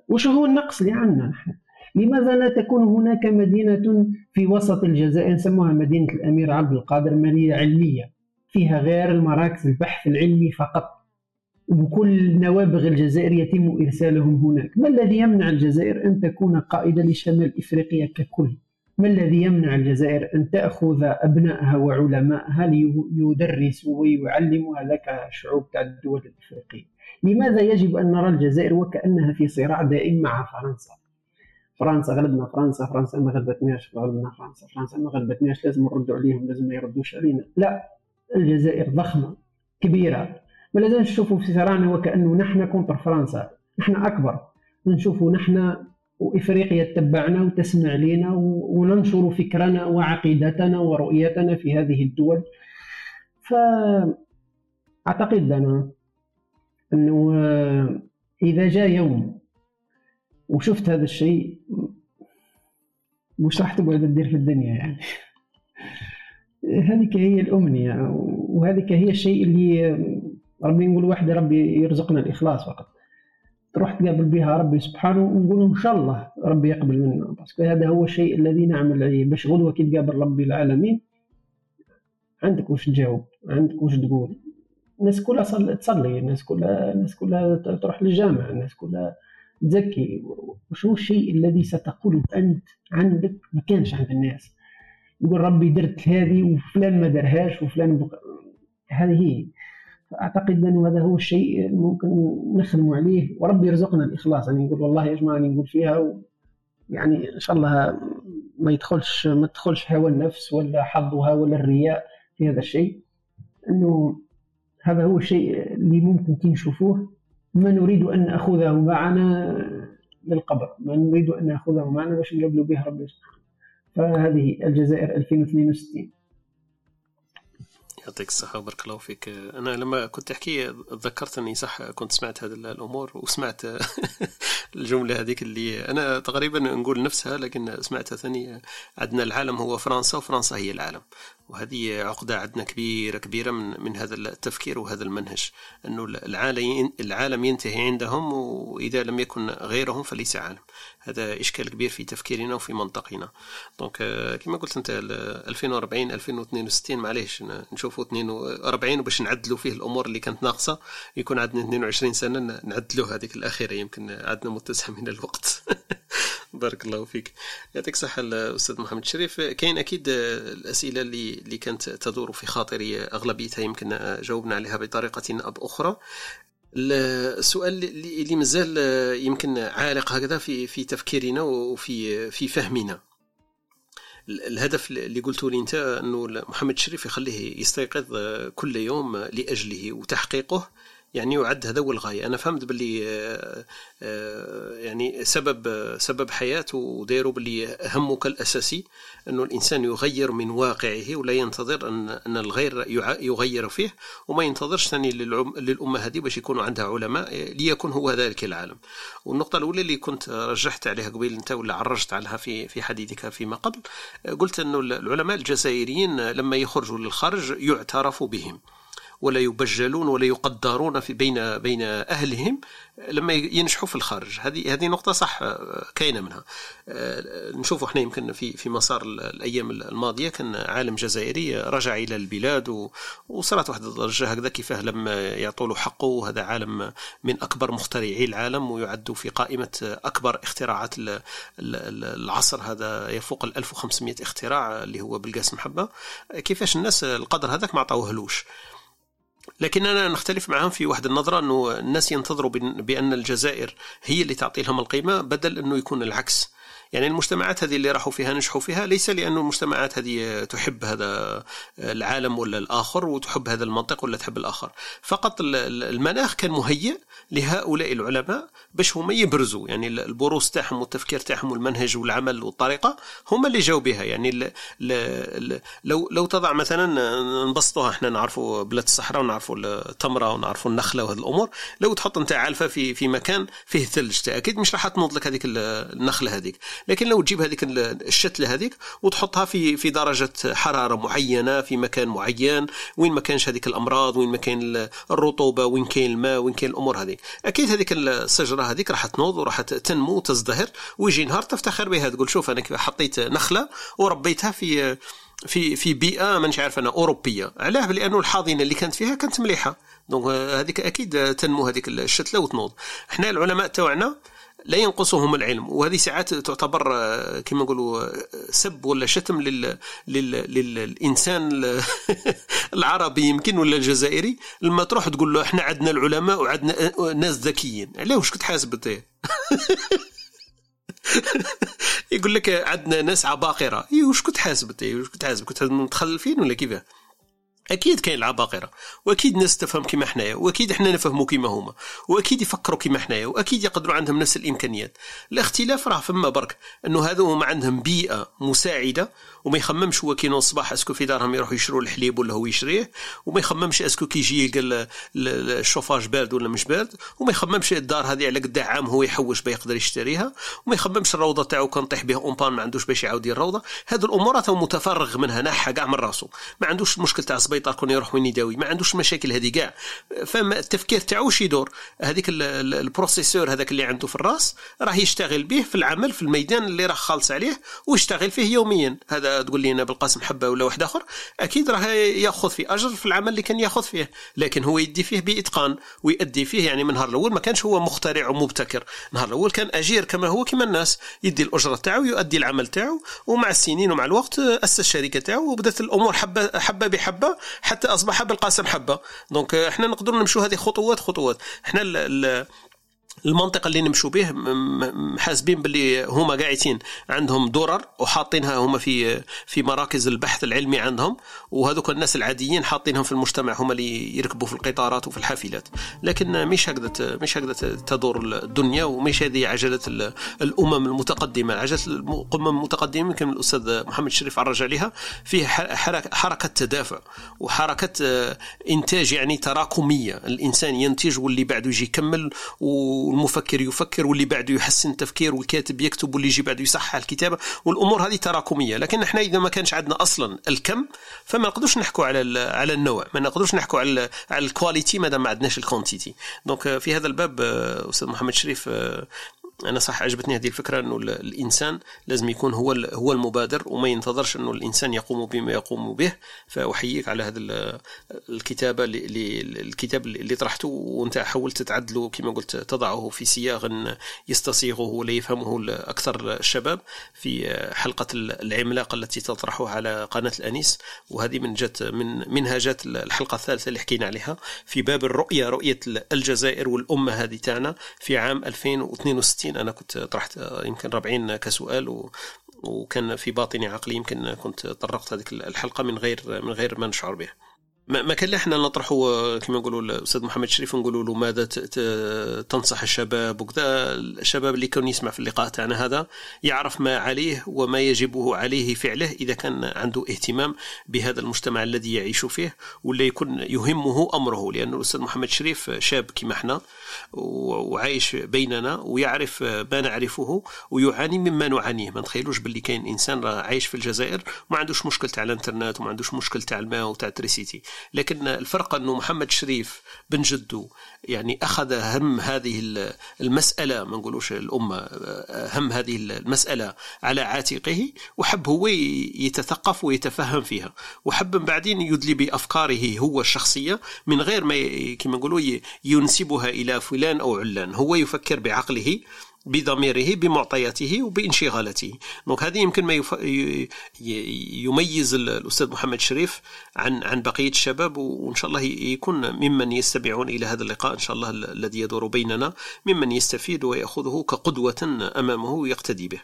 وش هو النقص اللي عندنا نحن؟ لماذا لا تكون هناك مدينة في وسط الجزائر نسموها مدينة الأمير عبد القادر، مدينة علمية فيها غير المراكز البحث العلمي فقط، وكل نوابغ الجزائر يتم إرسالهم هناك؟ ما الذي يمنع الجزائر أن تكون قائدة لشمال إفريقيا ككل؟ ما الذي يمنع الجزائر أن تأخذ أبنائها وعلمائها ليدرسوا ويعلموا هذاك شعوب تاع الدول الإفريقية؟ لماذا يجب أن نرى الجزائر وكأنها في صراع دائم مع فرنسا؟ فرنسا غلبنا فرنسا، فرنسا ما غلبتناش، غلبنا فرنسا، فرنسا ما غلبتناش، لازم نردوا عليهم، لازم ما يردوش علينا. لا، الجزائر ضخمة كبيرة، ما لازمش نشوفوا في صراعنا وكأنه نحن كونتر فرنسا، نحن أكبر، نشوفوا نحن وإفريقيا تتبعنا وتسمع لنا وننشر فكرنا وعقيدتنا ورؤيتنا في هذه الدول. فأعتقد لنا أنه إذا جاء يوم وشفت هذا الشيء مش راح تبعد تدير في الدنيا، يعني هذيك هي الأمنية، وهذيك هي الشيء اللي ربي نقول واحدة ربي يرزقنا الإخلاص فقط، تروح تقابل بها ربي سبحانه ونقول إن شاء الله ربي يقبل منا، بس هذا هو الشيء الذي نعمل عليه باش غدوة كي تقابل ربي العالمين عندك واش تجاوب، عندك واش تقول. الناس كلها تصلي، الناس كلها الناس كلها تروح للجامعة، الناس كلها تزكي، وشو الشيء الذي ستقوله أنت عندك ما كانش عند الناس؟ يقول ربي درت هذه وفلان ما درهاش وفلان بق... هذه هي. فأعتقد أنه هذا هو الشيء ممكن نخدم عليه وربي يرزقنا الإخلاص. يعني نقول والله يا جماعة نقول فيها و... يعني إن شاء الله ما يدخلش ما تدخلش هوى النفس ولا حظها ولا الرياء في هذا الشيء، أنه هذا هو الشيء اللي ممكن نشوفوه. ما نريد أن أخذه معنا للقبر، ما نريد أن أخذه معنا باش نقبلوا به ربي سبحانه. فهذه الجزائر ألفين واثنين وستين. يعطيك الصحة وبارك الله فيك. أنا لما كنت أحكي ذكرت أني صح كنت سمعت هذه الأمور وسمعت الجملة هذيك اللي أنا تقريبا نقول نفسها، لكن سمعتها ثانية. عندنا العالم هو فرنسا وفرنسا هي العالم، وهذه عقدة عندنا كبيرة كبيرة من, من هذا التفكير وهذا المنهج، أنه العالم ينتهي عندهم وإذا لم يكن غيرهم فليس عالم. هذا إشكال كبير في تفكيرنا وفي منطقنا. دونك كما قلت أنت ألفين وأربعين ألفين واثنين وستين، معليش نشوفوا اثنين وأربعين وباش نعدلوا فيه الأمور اللي كانت ناقصة، يكون عندنا اثنين وعشرين سنة نعدلوا هذيك الأخيرة، يمكن عندنا متسع من الوقت. بارك الله فيك، يعطيك صحة الأستاذ محمد الشريف. كاين أكيد الأسئلة اللي اللي كانت تدور في خاطري، أغلبيتها يمكن جاوبنا عليها بطريقة أو أخرى. السؤال اللي مازال يمكن عالق هكذا في في تفكيرنا وفي في فهمنا، الهدف اللي قلتوا لي انت انه محمد الشريف يخليه يستيقظ كل يوم لاجله وتحقيقه، يعني يعد هذا هو الغاية. أنا فهمت باللي يعني سبب سبب حياته وديروا باللي همك الأساسي أنه الإنسان يغير من واقعه ولا ينتظر أن أن الغير يغير فيه، وما ينتظرش ثاني للأمة هذه باش يكونوا عندها علماء ليكون هو ذلك العالم. والنقطة الأولى اللي كنت رجحت عليها قبل أنت ولا عرجت عليها في في حديثك فيما قبل، قلت أنه العلماء الجزائريين لما يخرجوا للخارج يعترفوا بهم ولا يبجلون ولا يقدرون في بين بين أهلهم لما ينجحوا في الخارج. هذه هذه نقطة صح كاينة منها. نشوفوا احنا يمكن في في مسار الأيام الماضية كان عالم جزائري رجع إلى البلاد وصارت واحدة الدرجة هكذا كيفاه لما يعطوا له حقه. هذا عالم من أكبر مخترعي العالم ويعد في قائمة أكبر اختراعات العصر، هذا يفوق ال ألف وخمسمائة اختراع اللي هو بالقاسم حبة. كيفاش الناس القدر هذاك ما عطاوهلوش؟ لكن أنا نختلف معهم في واحد النظرة، أنه الناس ينتظروا بأن الجزائر هي اللي تعطي لهم القيمة بدل أنه يكون العكس. يعني المجتمعات هذه اللي راحوا فيها نجحوا فيها ليس لأنه المجتمعات هذه تحب هذا العالم ولا الآخر وتحب هذا المنطق ولا تحب الآخر، فقط المناخ كان مهيئ لهؤلاء العلماء باش هم يبرزوا. يعني البروز تاعهم والتفكير تاعهم والمنهج والعمل والطريقة هم اللي جاوا بها. يعني ل... ل... لو لو تضع مثلا نبسطوها، احنا نعرفوا بلاد الصحراء ونعرفوا التمرة ونعرفوا النخلة وهذه الأمور، لو تحط انت علفة في في مكان فيه ثلج أكيد مش راح تنض لك هذيك النخلة هذيك. لكن لو تجيب هذيك الشتلة هذيك وتحطها في في درجة حرارة معينة في مكان معين، وين ما كانش هذيك الأمراض، وين ما كان الرطوبة، وين كان الماء، وين كان الأمور هذيك، أكيد هذيك الشجرة هذيك راح تنوض وراح تنمو وتزدهر، ويجي نهار تفتخر بها تقول شوف أنا كيف حطيت نخلة وربيتها في في في بيئة مانيش عارف أنا أوروبية. علاه؟ لأنه الحاضنة اللي كانت فيها كانت مليحة، دونك هذيك أكيد تنمو هذيك الشتلة وتنوض. إحنا العلماء توعنا لا ينقصهم العلم، وهذه ساعات تعتبر كما نقولوا سب ولا شتم لل... لل... للإنسان العربي يمكن ولا الجزائري لما تروح تقول له احنا عندنا العلماء وعندنا ناس ذكيين. علاه واش كنت حاسب؟ يقول لك عندنا ناس عباقرة. اي واش كنت حاسب؟ واش كنت حاسب كنت متخلفين ولا كيف؟ أكيد كاين العباقرة، وأكيد ناس تفهم كما حنايا، وأكيد إحنا نفهموا كما هما، وأكيد يفكروا كما حنايا، وأكيد يقدروا عندهم نفس الإمكانيات. الاختلاف راه فما برك أنه هذو ما عندهم بيئة مساعدة وما يخممش هو كينوض الصباح اسكو في دارهم يروحوا يشروا الحليب ولا هو يشريه، وما يخممش اسكو كيجي يلقى الشوفاج بارد ولا مش بارد، وما يخممش الدار هذه على قد عام هو يحوش باش يقدر يشتريها، وما يخممش الروضه تاعو كان طيح به اونبان ما عندوش باش يعاود يدير الروضه. هذه الامور تاعو متفرغ منها ناحيه كاع من راسو، ما عندوش المشكل تاع السبيطار كون يروح وين يداوي، ما عندوش المشاكل هذه كاع، فما التفكير تاعو شي يدور هذيك البروسيسور هذاك اللي عنده في الراس راه يشتغل به في العمل في الميدان اللي راه خالص عليه ويشتغل فيه يوميا. هذا تقول لي انا بالقاسم حبه ولا واحد اخر اكيد راه ياخذ في اجر في العمل اللي كان ياخذ فيه، لكن هو يدي فيه باتقان ويؤدي فيه. يعني من نهار الاول ما كانش هو مخترع ومبتكر، نهار الاول كان اجير كما هو كما الناس، يدي الاجره تاعو يؤدي العمل تاعو، ومع السنين ومع الوقت اسس الشركه تاعو وبدات الامور حبه حبه بحبه حتى اصبح بالقاسم حبه. دونك احنا نقدروا نمشوا هذه خطوات خطوات. احنا ال ال المنطقه اللي نمشوا به حاسبين باللي هما قاعدين عندهم درر وحاطينها هما في في مراكز البحث العلمي عندهم، وهذوك الناس العاديين حاطينهم في المجتمع هما اللي يركبوا في القطارات وفي الحافلات، لكن مش هكذا مش هكذا تدور الدنيا، ومش هذه عجله الامم المتقدمه. عجله الامم المتقدمه يمكن الاستاذ محمد الشريف عرج عليها في حركه تدافع وحركه انتاج يعني تراكميه، الانسان ينتج واللي بعده يجي يكمل، و والمفكر يفكر واللي بعده يحسن التفكير، والكاتب يكتب واللي يجي بعده يصحح الكتابه، والامور هذه تراكميه. لكن احنا اذا ما كانش عندنا اصلا الكم فما نقدروش نحكوا على على النوع، ما نقدروش نحكوا على على الكواليتي ما دام ما عندناش الكونتيتي. دونك في هذا الباب استاذ محمد شريف انا صح عجبتني هذه الفكره، انه الانسان لازم يكون هو هو المبادر وما ينتظرش انه الانسان يقوم بما يقوم به. فاحييك على هذا الكتابه اللي الكتاب اللي طرحته وانت حاولت تعدله كما قلت، تضعه في سياق يستصيغه ولا يفهمه اكثر الشباب في حلقه العملاق التي تطرحها على قناه الانيس، وهذه من جت من منهجات الحلقه الثالثه اللي حكينا عليها في باب الرؤيه، رؤيه الجزائر والامه هذه تاعنا في عام ألفين واثنين وستين. أنا كنت طرحت يمكن ربعين كسؤال و... وكان في باطني عقلي يمكن كنت طرقت هذه الحلقة من غير من غير ما نشعر به. ما كان احنا نطرحوا كما نقولوا الاستاذ محمد شريف نقولوا له ماذا تنصح الشباب وكذا، الشباب اللي كان يسمع في اللقاء تاعنا هذا يعرف ما عليه وما يجبه عليه فعله اذا كان عنده اهتمام بهذا المجتمع الذي يعيش فيه ولا يكون يهمه امره، لانه الاستاذ محمد شريف شاب كما احنا وعايش بيننا ويعرف ما نعرفه ويعاني مما نعانيه. ما تخيلوش باللي كاين انسان عايش في الجزائر ما عندوش مشكل تاع الانترنت وما عندوش مشكل تاع الماء وتاع التريسيتي، لكن الفرق أنه محمد شريف بن جدو يعني أخذ هم هذه المسألة، ما نقولوش الأمة، هم هذه المسألة على عاتقه وحب هو يتثقف ويتفهم فيها، وحب بعدين يدلي بأفكاره هو الشخصية من غير ما كما نقولوا ينسبها إلى فلان أو علان، هو يفكر بعقله بضميره بمعطياته وبانشغالته. دونك هذه يمكن ما يف... يميز الأستاذ محمد شريف عن عن بقية الشباب، وإن شاء الله يكون ممن يستمعون إلى هذا اللقاء إن شاء الله الذي يدور بيننا ممن يستفيد ويأخذه كقدوة أمامه ويقتدي به.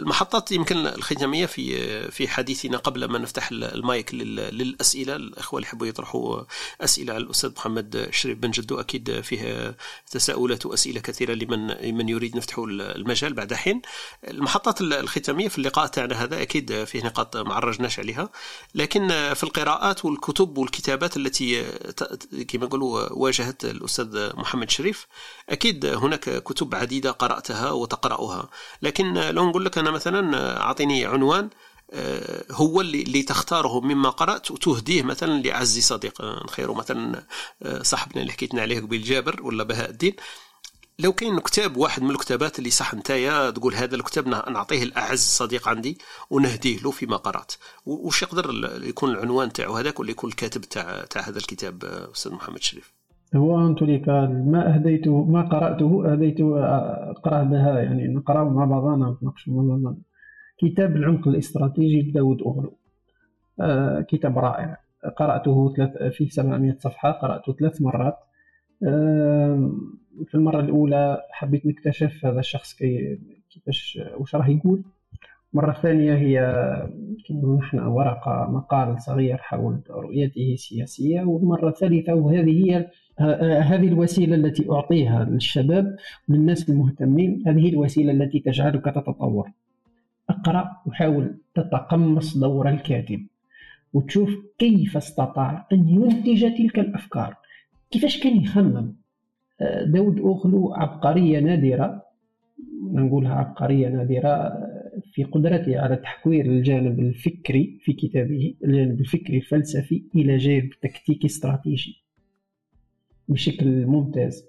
المحطات يمكن الختامية في في حديثنا قبل ما نفتح المايك للأسئلة، الأخوة اللي يحبوا يطرحوا أسئلة على الأستاذ محمد شريف بن جدو، أكيد فيها تساؤلات وأسئلة كثيرة لمن من يريد نفتحوا المجال بعد حين. المحطات الختامية في اللقاء تاعنا هذا أكيد فيه نقاط ما عرجناش عليها، لكن في القراءات والكتب والكتابات التي كما نقولوا واجهت الأستاذ محمد شريف أكيد هناك كتب عديدة قرأتها وتقرأها، لكن لو نقول لك أنا مثلا أعطيني عنوان هو اللي تختاره مما قرأت وتهديه مثلا لأعز صديق نخيره، مثلا صاحبنا اللي حكيتنا عليه قبيل جابر ولا بهاء الدين، لو كاين كتاب واحد من الكتابات اللي صح نتايا تقول هذا الكتاب نعطيه لأعز صديق عندي ونهديه له فيما قرأت، وش يقدر يكون العنوان تاعو هذاك ولا يكون الكاتب تاع تاع هذا الكتاب أستاذ محمد شريف؟ هو أنت لك ما أهديته ما قرأته أهديته أقرأ بها، يعني نقرأ مع بعضنا ونتناقش مع بعضنا. كتاب العمق الاستراتيجي لداود أوغلو، آه كتاب رائع، قرأته ثلاث فيه سبعمائة صفحة، قرأته ثلاث مرات. آه في المرة الأولى حبيت نكتشف هذا الشخص كي كيفاش واش راه يقول، مرة ثانية هي كيما نحن ورقة مقال صغير حول رؤيته السياسية، والمرة الثالثة وهذه هي هذه الوسيلة التي أعطيها للشباب وللناس المهتمين، هذه الوسيلة التي تجعلك تتطور. اقرأ وحاول تتقمص دور الكاتب وتشوف كيف استطاع أن ينتج تلك الأفكار، كيفاش كان يخمم. داود أوغلو عبقرية نادرة، نقولها عبقرية نادرة في قدرته على تحويل الجانب الفكري في كتابه، الجانب الفكري الفلسفي، إلى جانب تكتيكي استراتيجي بشكل ممتاز.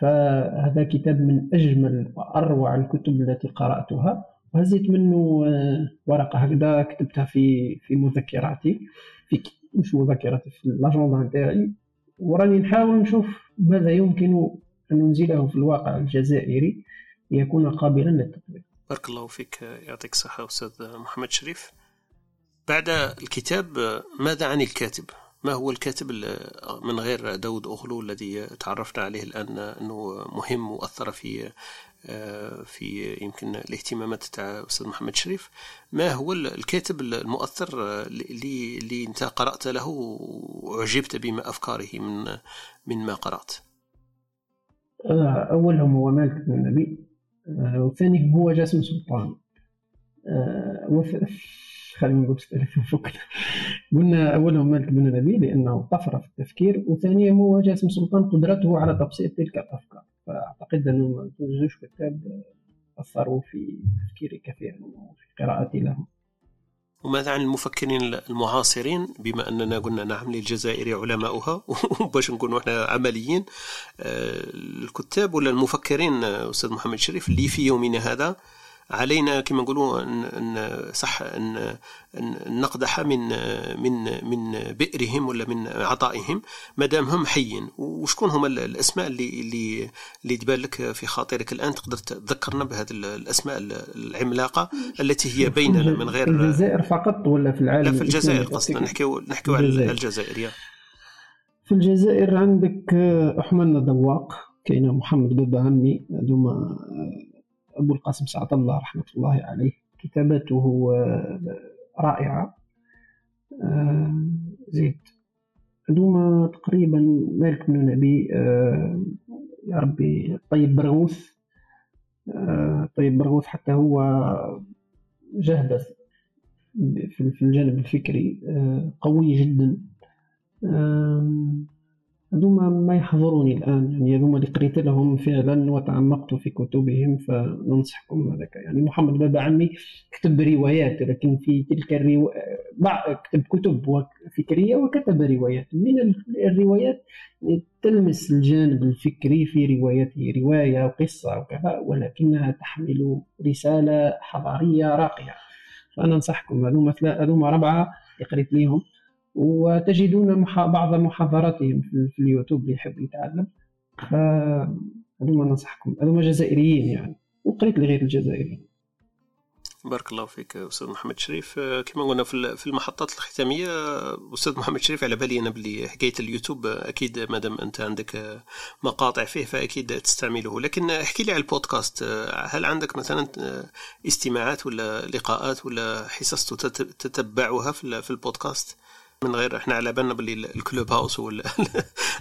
فهذا كتاب من أجمل وأروع الكتب التي قرأتها، وهزيت منه ورقة هكذا كتبتها في في مذكراتي، في مش مذكراتي في الأجندة تاعي، وراني نحاول نشوف ماذا يمكن أن ننزله في الواقع الجزائري ليكون قابلا للتطبيق. بارك الله فيك، يعطيك الصحة أستاذ محمد شريف. بعد الكتاب ماذا عن الكاتب؟ ما هو الكاتب من غير داود أوغلو الذي تعرفنا عليه الآن أنه مهم وأثر في في يمكن الاهتمامات تاع أستاذ محمد شريف؟ ما هو الكاتب المؤثر اللي, اللي أنت قرأت له وعجبت بما أفكاره من من ما قرأت؟ أولهم هو مالك بن نبي، والثاني هو جاسم سلطان، خلينا نقول فكرة قلنا أولهم مالك بن نبي لأنه طفرة في التفكير، وثانيا هو جاسم سلطان قدرته على تبسيط تلك الأفكار. فأعتقد أنه زوج كتاب أثروا في تفكيري كثيرا وفي قراءتي لهم. وماذا عن المفكرين المعاصرين؟ بما أننا قلنا نعم للجزائر علماؤها وباش نكونوا احنا عمليين، الكتاب ولا المفكرين أستاذ محمد شريف اللي في يومنا هذا علينا كما نقولوا ان صح ان نقدح من من من بئرهم ولا من عطائهم ما دام هم حيين؟ وشكون هما الاسماء اللي اللي اللي تبان لك في خاطرك الان تقدر تذكرنا بهذه الاسماء العملاقه التي هي بيننا من غير الجزائر فقط ولا في العالم؟ لا في الجزائر قصدنا، نحكيو نحكيو على الجزائر. في الجزائر عندك أحمد ندواق، كاين محمد بابا عمي، هذوما أبو القاسم سعد الله رحمة الله عليه كتابته رائعة. زيد دوما تقريبا مالك بن نبي، يا ربي طيب برغوث، طيب برغوث حتى هو جهد في الجانب الفكري قوي جدا. هذوما ما يحضروني الآن، يعني هذوما اللي قريت لهم فعلا وتعمقت في كتبهم، فننصحكم هذاك. يعني محمد بابا عمي كتب روايات، لكن في تلك الروايات كتب كتب فكرية وكتب روايات، من الروايات تلمس الجانب الفكري في رواياته، رواية وقصة وكذا، ولكنها تحمل رسالة حضارية راقية. فأنا أنصحكم هذوما هذوما ربعة قريت لهم، وتجدون بعض محاضراتهم في اليوتيوب اللي يحب يتعلم. فهذوما ننصحكم، هذوما جزائريين يعني، وقريت لغير الجزائريين. بارك الله فيك أستاذ محمد شريف. كما قلنا في المحطات الختامية أستاذ محمد شريف، على بالي أنا بلي حكاية اليوتيوب أكيد مادام أنت عندك مقاطع فيه فأكيد تستعمله، لكن احكي لي على البودكاست، هل عندك مثلا استماعات ولا لقاءات ولا حصص تتبعها في البودكاست؟ من غير احنا على بالنا باللي الكلوب هاوس هو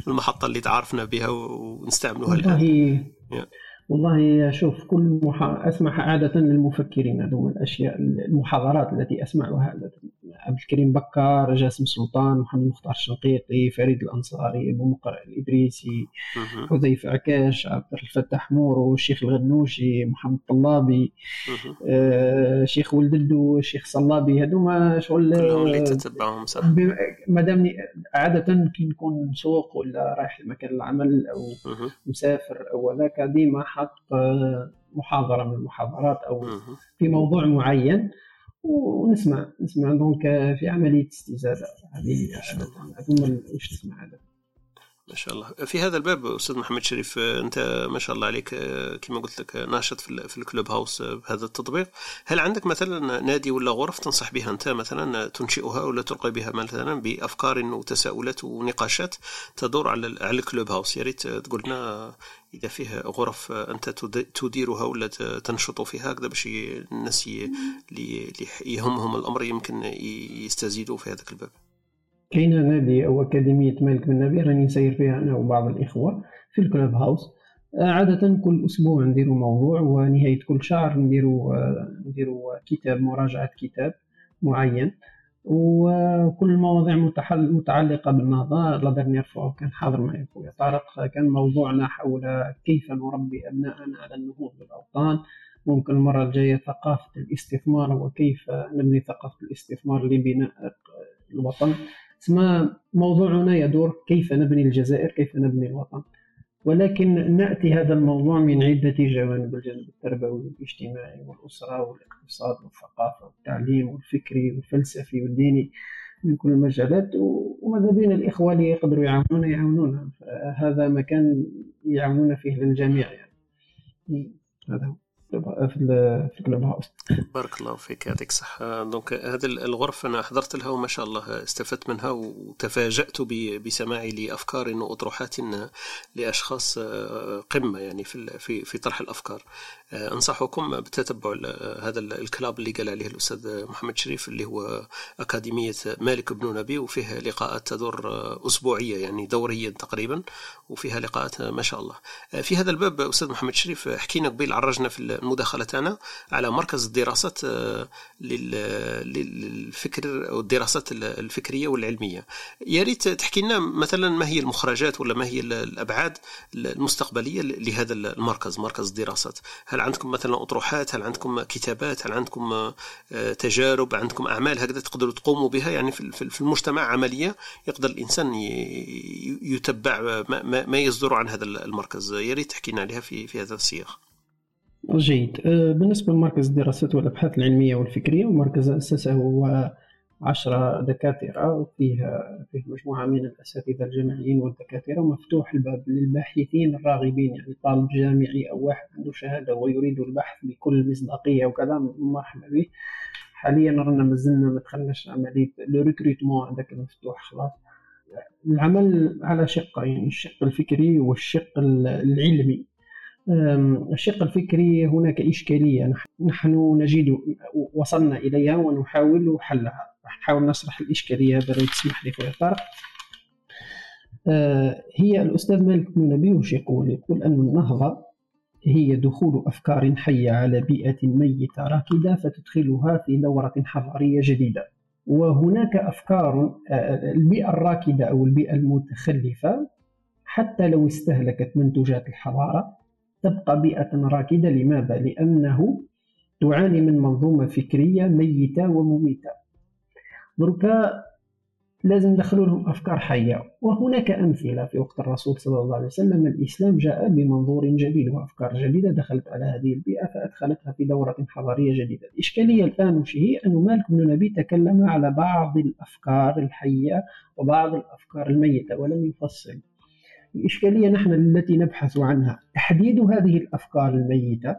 المحطه اللي تعرفنا بها ونستعملوها الان. والله, والله شوف كل محا... اسمع عاده للمفكرين هذو الاشياء، المحاضرات التي اسمعها عاده عبد الكريم بكر، جاسم سلطان، محمد مختار الشنقيطي، فريد الأنصاري، أبو مقر الإدريسي، حذيفة عكاش، عبد الفتاح مورو، الشيخ الغنوشي، محمد طلابي، آه، شيخ ولددو، الشيخ صلابي. هذوما شغل كلهم اللي تتبعهم صح. مادامني عادة كي نكون سوق ولا رايح لمكان العمل أو مه. مسافر أو ذاك، ديما حط محاضرة من المحاضرات أو مه. في موضوع معين ونسمع نسمع دونك في عملية استزادة. هذه أظن إيش تسمع هذا ما شاء الله في هذا الباب. أستاذ محمد شريف أنت ما شاء الله عليك كما قلت لك ناشط في الكلوب هاوس بهذا التطبيق، هل عندك مثلا نادي ولا غرف تنصح بها أنت مثلا تنشئها ولا تلقي بها مثلا بأفكار وتساؤلات ونقاشات تدور على على الكلوب هاوس؟ يا ريت تقول لنا إذا فيها غرف أنت تديرها ولا تنشط فيها هكذا باش الناس اللي يهمهم الأمر يمكن يستزيدوا في هذا الباب. كاينه نادي او اكاديميه مالك بن نبي، راني نسير فيها انا وبعض الاخوه في الكلوب هاوس، عادة كل أسبوع نديرو موضوع، ونهاية كل شهر نديرو نديرو كتاب، مراجعة كتاب معين، وكل المواضيع متعلقة بالنهضة. لا ديرنيير فوا كان حاضر معايا خويا طارق، كان موضوعنا حول كيف نربي أبناءنا على النهوض بالأوطان. ممكن المرة الجاية ثقافة الاستثمار وكيف نبني ثقافة الاستثمار لبناء الوطن. سما موضوعنا يدور كيف نبني الجزائر، كيف نبني الوطن، ولكن نأتي هذا الموضوع من عدة جوانب: الجانب التربوي والاجتماعي والأسرة والاقتصاد والثقافة والتعليم والفكري والفلسفي والديني، من كل المجالات. وماذا بين الإخوة اللي يقدروا يعاونونا يعاونونا هذا مكان يعاونونا فيه للجميع. يعني هذا هو في الكلاب هاوس. بارك الله فيك، يعطيك الصحة. دونك هذه الغرفة أنا حضرت لها وما شاء الله استفدت منها، وتفاجأت بسماعي لأفكار وأطروحات لأشخاص قمة يعني في في في طرح الأفكار. أنصحكم بتتبع هذا الكلاب اللي قال عليه الأستاذ محمد شريف، اللي هو أكاديمية مالك بن نبي، وفيها لقاءات تدور أسبوعية يعني دوريا تقريبا، وفيها لقاءات ما شاء الله. في هذا الباب أستاذ محمد شريف حكينا قبيل، عرجنا في مداخلتنا على مركز الدراسات للفكر أو الدراسات الفكرية والعلمية. يا ريت تحكي لنا مثلا ما هي المخرجات ولا ما هي الأبعاد المستقبلية لهذا المركز، مركز الدراسات. هل عندكم مثلا أطروحات؟ هل عندكم كتابات؟ هل عندكم تجارب؟ عندكم أعمال هكذا تقدروا تقوموا بها يعني في المجتمع عملية يقدر الإنسان يتبع ما يصدر عن هذا المركز؟ يا ريت تحكي لنا عليها في في هذا السياق. جيد. بالنسبة لمركز الدراسات والأبحاث العلمية والفكرية، ومركز أسسه هو عشرة دكاترة، وفيها فيه مجموعة من الأساتذة الجامعيين والدكاترة، ومفتوح الباب للباحثين الراغبين. يعني طالب جامعي أو واحد عنده شهادة ويريد البحث بكل مصداقية وكلام مرحبا به. حاليا رانا مازلنا ما دخلناش عملية لو ريكروتمون، هذاك مفتوح خلاص. العمل على شقين يعني الشق الفكري والشق العلمي. الشق الفكري هناك إشكالية نحن نجد وصلنا إليها ونحاول حلها. نحاول نشرح الإشكالية هذا لو تسمح لي خويا طارق. هي الأستاذ مالك بن نبي واش يقول؟ يقول أن النهضة هي دخول أفكار حية على بيئة ميتة راكدة فتدخلها في دورة حضارية جديدة. وهناك أفكار البيئة الراكدة أو البيئة المتخلفة حتى لو استهلكت منتجات الحضارة تبقى بيئة راكدة. لماذا؟ لأنه تعاني من منظومة فكرية ميتة ومميتة. دركا لازم ندخلوا لهم أفكار حية. وهناك أمثلة في وقت الرسول صلى الله عليه وسلم، الإسلام جاء بمنظور جديد وأفكار جديدة دخلت على هذه البيئة فأدخلتها في دورة حضارية جديدة. الإشكالية الآن وش هي؟ أن مالك بن نبي تكلم على بعض الأفكار الحية وبعض الأفكار الميتة ولم يفصل. الإشكالية نحن التي نبحث عنها تحديد هذه الأفكار الميتة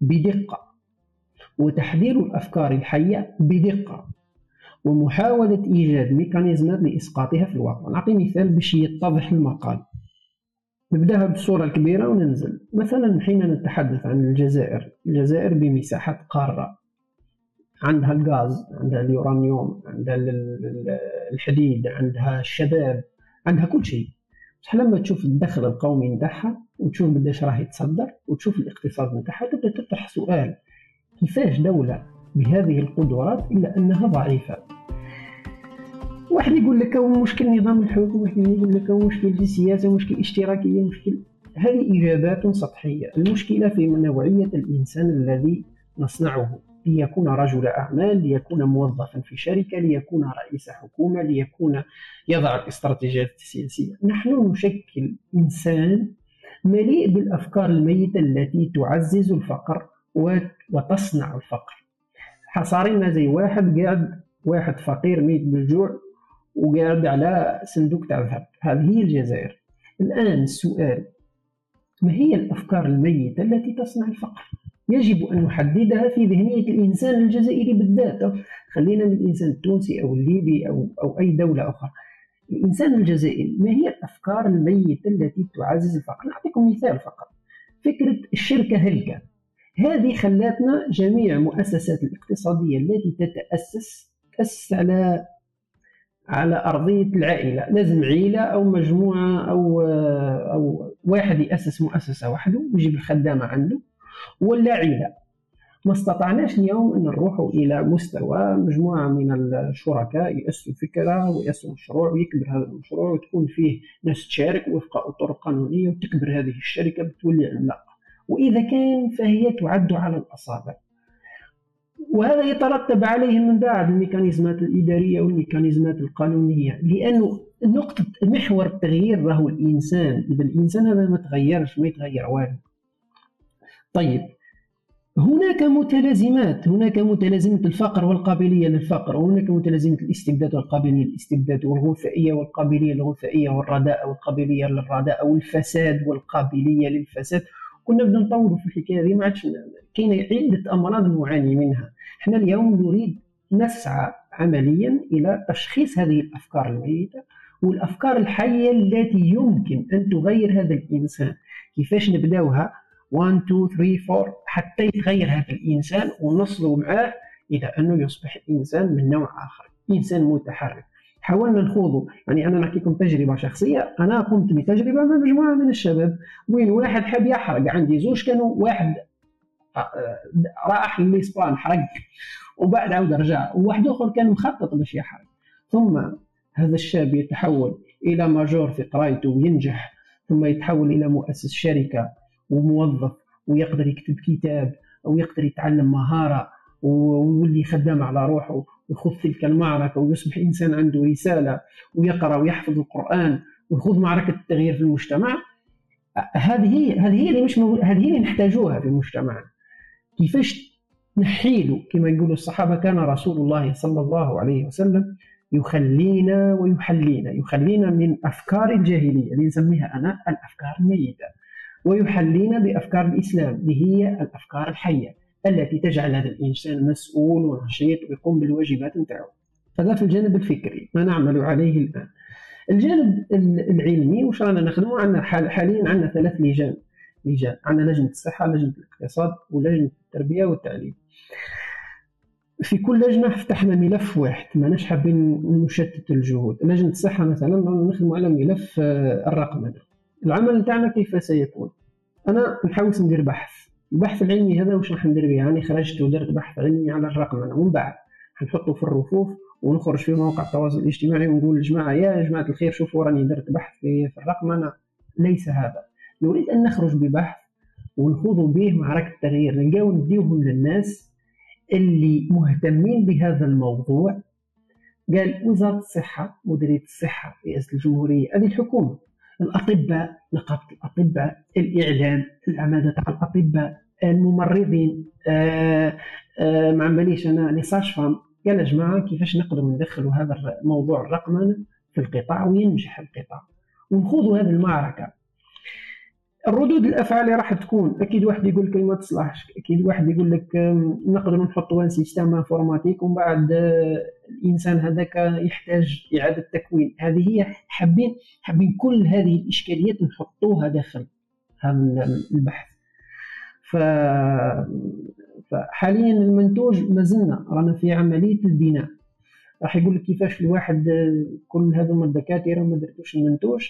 بدقة، وتحديد الأفكار الحية بدقة، ومحاولة إيجاد ميكانيزمات لإسقاطها في الواقع. نعطي مثال باش يتضح المقال. نبدأها بالصورة الكبيرة وننزل. مثلا حين نتحدث عن الجزائر، الجزائر بمساحة قارة عندها الغاز، عندها اليورانيوم، عندها الحديد، عندها الشباب، عندها كل شيء. لما تشوف الدخل القومي نتاعها وتشوف بداش راهي تصدر وتشوف الاقتصاد نتاعها، تبدا تطرح سؤال: كيفاش دولة بهذه القدرات إلا أنها ضعيفة؟ واحد يقول لك هو مشكل نظام الحكم، واحد يقول لك هو مشكل في السياسة، مشكل اشتراكية، مشكل. هذه إجابات سطحية. المشكلة في نوعية الإنسان الذي نصنعه، ليكون رجل أعمال، ليكون موظفا في شركة، ليكون رئيس حكومة، ليكون يضع الاستراتيجيات السياسية. نحن نشكل إنسان مليء بالأفكار الميتة التي تعزز الفقر وتصنع الفقر. حصارنا زي واحد قاعد، واحد فقير ميت بالجوع وقاعد على صندوق تاع الذهب. هذه هي الجزائر الآن. السؤال: ما هي الأفكار الميتة التي تصنع الفقر؟ يجب أن نحددها في ذهنية الإنسان الجزائري بالذات. خلينا من الإنسان التونسي أو الليبي أو, أو أي دولة أخرى. الإنسان الجزائري، ما هي الأفكار الميتة التي تعزز الفقر؟ نعطيكم مثال فقط: فكرة الشركة هلكة. هذه خلاتنا جميع مؤسسات الاقتصادية التي تتأسس تأسس على على أرضية العائلة. لازم عائلة أو مجموعة أو أو واحد يأسس مؤسسة وحده ويجيب الخدامة عنده ولا عيلة. ما استطعناش اليوم أن نروحوا إلى مستوى مجموعة من الشركاء يأسسوا فكرة ويأسسوا مشروع ويكبر هذا المشروع وتكون فيه ناس تشارك وفق أطر قانونية وتكبر هذه الشركة بتولي عملاقة، وإذا كان فهي تعد على الأصابع. وهذا يترتب عليه من بعد الميكانيزمات الإدارية والميكانيزمات القانونية، لأنه نقطة محور التغيير هو الإنسان. إذا الإنسان هذا ما تغيرش ما يتغير والو. طيب هناك متلازمات، هناك متلازمة الفقر والقابلية للفقر، وهناك متلازمة الاستبداد والقابلية للاستبداد، والغثائية والقابلية للغثائية، والرداء والقابلية للرداء، والفساد والقابلية للفساد. كنا بدنا نطوروا في الحكاية هذه، ما عادش كاينة عدة أمراض نعاني منها. احنا اليوم نريد نسعى عمليا إلى تشخيص هذه الأفكار الميتة والأفكار الحية التي يمكن أن تغير هذا الإنسان. كيفاش نبداوها واحد اثنين ثلاثة أربعة حتى يتغير هذا الإنسان ونصلوا معاه إلى أنه يصبح إنسان من نوع آخر، إنسان متحرك. حاولنا نخوضه، يعني أنا نحكيكم تجربة شخصية. أنا قمت بتجربة مع مجموعة من الشباب وين واحد حب يحرق، عندي زوج كانوا، واحد راح للإسبان حرق وبعد عاود رجع، وواحد آخر كان مخطط باش يحرق. ثم هذا الشاب يتحول إلى ماجور في قرايته وينجح، ثم يتحول إلى مؤسس شركة وموظف ويقدر يكتب كتاب أو يقدر يتعلم مهارة ويولي خدام على روحه ويخوض تلك المعركة ويصبح إنسان عنده رسالة ويقرأ ويحفظ القرآن ويخوض معركة التغيير في المجتمع. هذه هذه هي اللي مش هذه اللي نحتاجوها في المجتمع. كيفاش نحيلوا كما يقولوا الصحابة؟ كان رسول الله صلى الله عليه وسلم يخلينا ويحلينا، يخلينا من أفكار الجاهلية اللي نسميها أنا الأفكار الميتة، ويحلينا بأفكار الإسلام اللي هي الأفكار الحية التي تجعل هذا الإنسان مسؤول ونشيط ويقوم بالواجبات نتاعو. هذا في الجانب الفكري ما نعمل عليه الآن. الجانب العلمي واش رانا نخدمو؟ عندنا حاليا عندنا ثلاث لجان لجان عندنا لجنة الصحة، لجنة الاقتصاد، ولجنة التربية والتعليم. في كل لجنة فتحنا ملف واحد، ماناش حابين نشتت الجهود. لجنة الصحة مثلا نخدمو على ملف الرقمنة. العمل نتاعنا كيف سيكون؟ أنا نحوس ندير بحث. البحث العلمي هذا واش راح ندير بيه؟ يعني خرجت ودرت بحث علمي على الرقمنة، ومن بعد حنحطه في الرفوف ونخرج في مواقع التواصل الاجتماعي ونقول للجماعة يا جماعة الخير شوفوا راني درت بحث في الرقمنة. ليس هذا، نريد أن نخرج ببحث ونخوضوا به معركة التغيير، نلقاو نديوهم للناس اللي مهتمين بهذا الموضوع. قال وزارة الصحة، مديرية الصحة، رئاسة الجمهورية، هذه الحكومة، الأطباء، نقابة الأطباء، الإعلام، العمادة تاع الأطباء، الممرضين، آآ آآ ما عمليش أنا لساشفام. قال يا جماعة كيفاش نقدروا ندخلوا هذا الموضوع الرقمنة في القطاع وينجح القطاع ونخوضوا هذه المعركة. الردود الأفعال راح تكون أكيد واحد يقول لك ما تصلحش، أكيد واحد يقول لك نقدروا نحطوا سيستم انفورماتيك ومن بعد الإنسان هذاك يحتاج إعادة تكوين. هذه هي حابين حابين كل هذه الإشكاليات نحطوها داخل هذا البحث. فحاليا المنتوج مازلنا رانا في عملية البناء. راح يقول لك كيفاش الواحد كل هذوما الدكاترة ما درتوش المنتوج.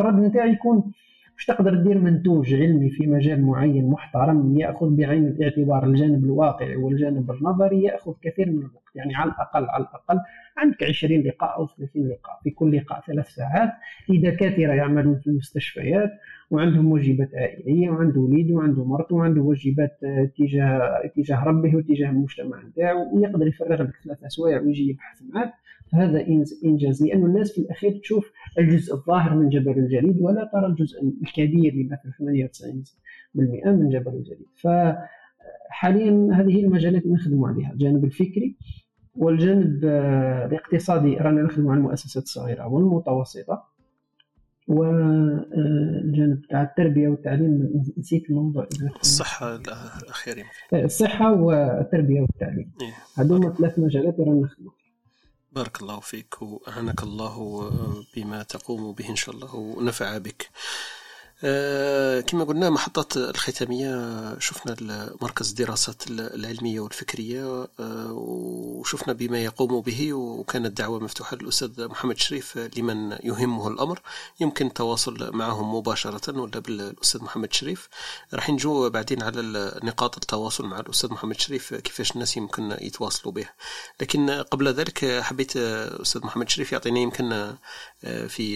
الرد نتاعي يكون مش تقدر تدير منتوج علمي في مجال معين محترم يأخذ بعين الاعتبار الجانب الواقعي والجانب النظري، يأخذ كثير من الوقت. يعني على الأقل على الأقل عندك عشرين لقاء أو ثلاثين لقاء، في كل لقاء ثلاث ساعات، في دكاترة يعملون في المستشفيات وعندهم واجبات عائلية وعنده وليد وعنده مرته وعنده واجبات تجاه تجاه ربه وتجاه المجتمع نتاعو، ويقدر يفرغ لك ثلاث أسوايع ويجي يبحث معك. فهذا إنجاز، لأنه الناس في الأخير تشوف الجزء الظاهر من جبل الجليد ولا ترى الجزء الكبير لما في ثمانية وتسعين بالمئة من جبل الجليد. فحاليا هذه المجالات اللي نخدم عليها، الجانب الفكري والجانب الاقتصادي رانا نخدم على المؤسسات الصغيرة والمتوسطة، والجانب تاع التربية والتعليم نسيت الموضوع. الصحة الأخيرة، الصحة والتربية والتعليم، هذوما ثلاث مجالات رانا نخدم. بارك الله فيك وأعانك الله بما تقوم به إن شاء الله ونفع بك. كما قلنا محطة الختامية شفنا مركز الدراسات العلمية والفكرية وشفنا بما يقوم به، وكانت الدعوة مفتوحة للأستاذ محمد الشريف لمن يهمه الأمر، يمكن التواصل معهم مباشرة ولا بالأستاذ محمد الشريف. راح نجو بعدين على نقاط التواصل مع الأستاذ محمد الشريف كيفاش الناس يمكن يتواصلوا به، لكن قبل ذلك حبيت الأستاذ محمد الشريف يعطينا يمكن في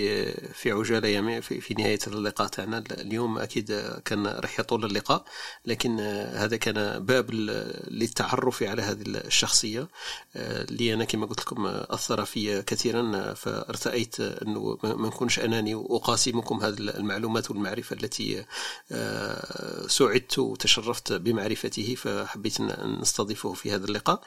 في عجالة يعني في نهاية اللقاء تاعنا اليوم. أكيد كان رح يطول اللقاء، لكن هذا كان باب للتعرف على هذه الشخصية اللي أنا كما قلت لكم أثر في كثيرا، فارتأيت أنه ما نكونش أناني وأقاسمكم هذه المعلومات والمعرفة التي سعدت وتشرفت بمعرفته، فحبيت أن نستضيفه في هذا اللقاء.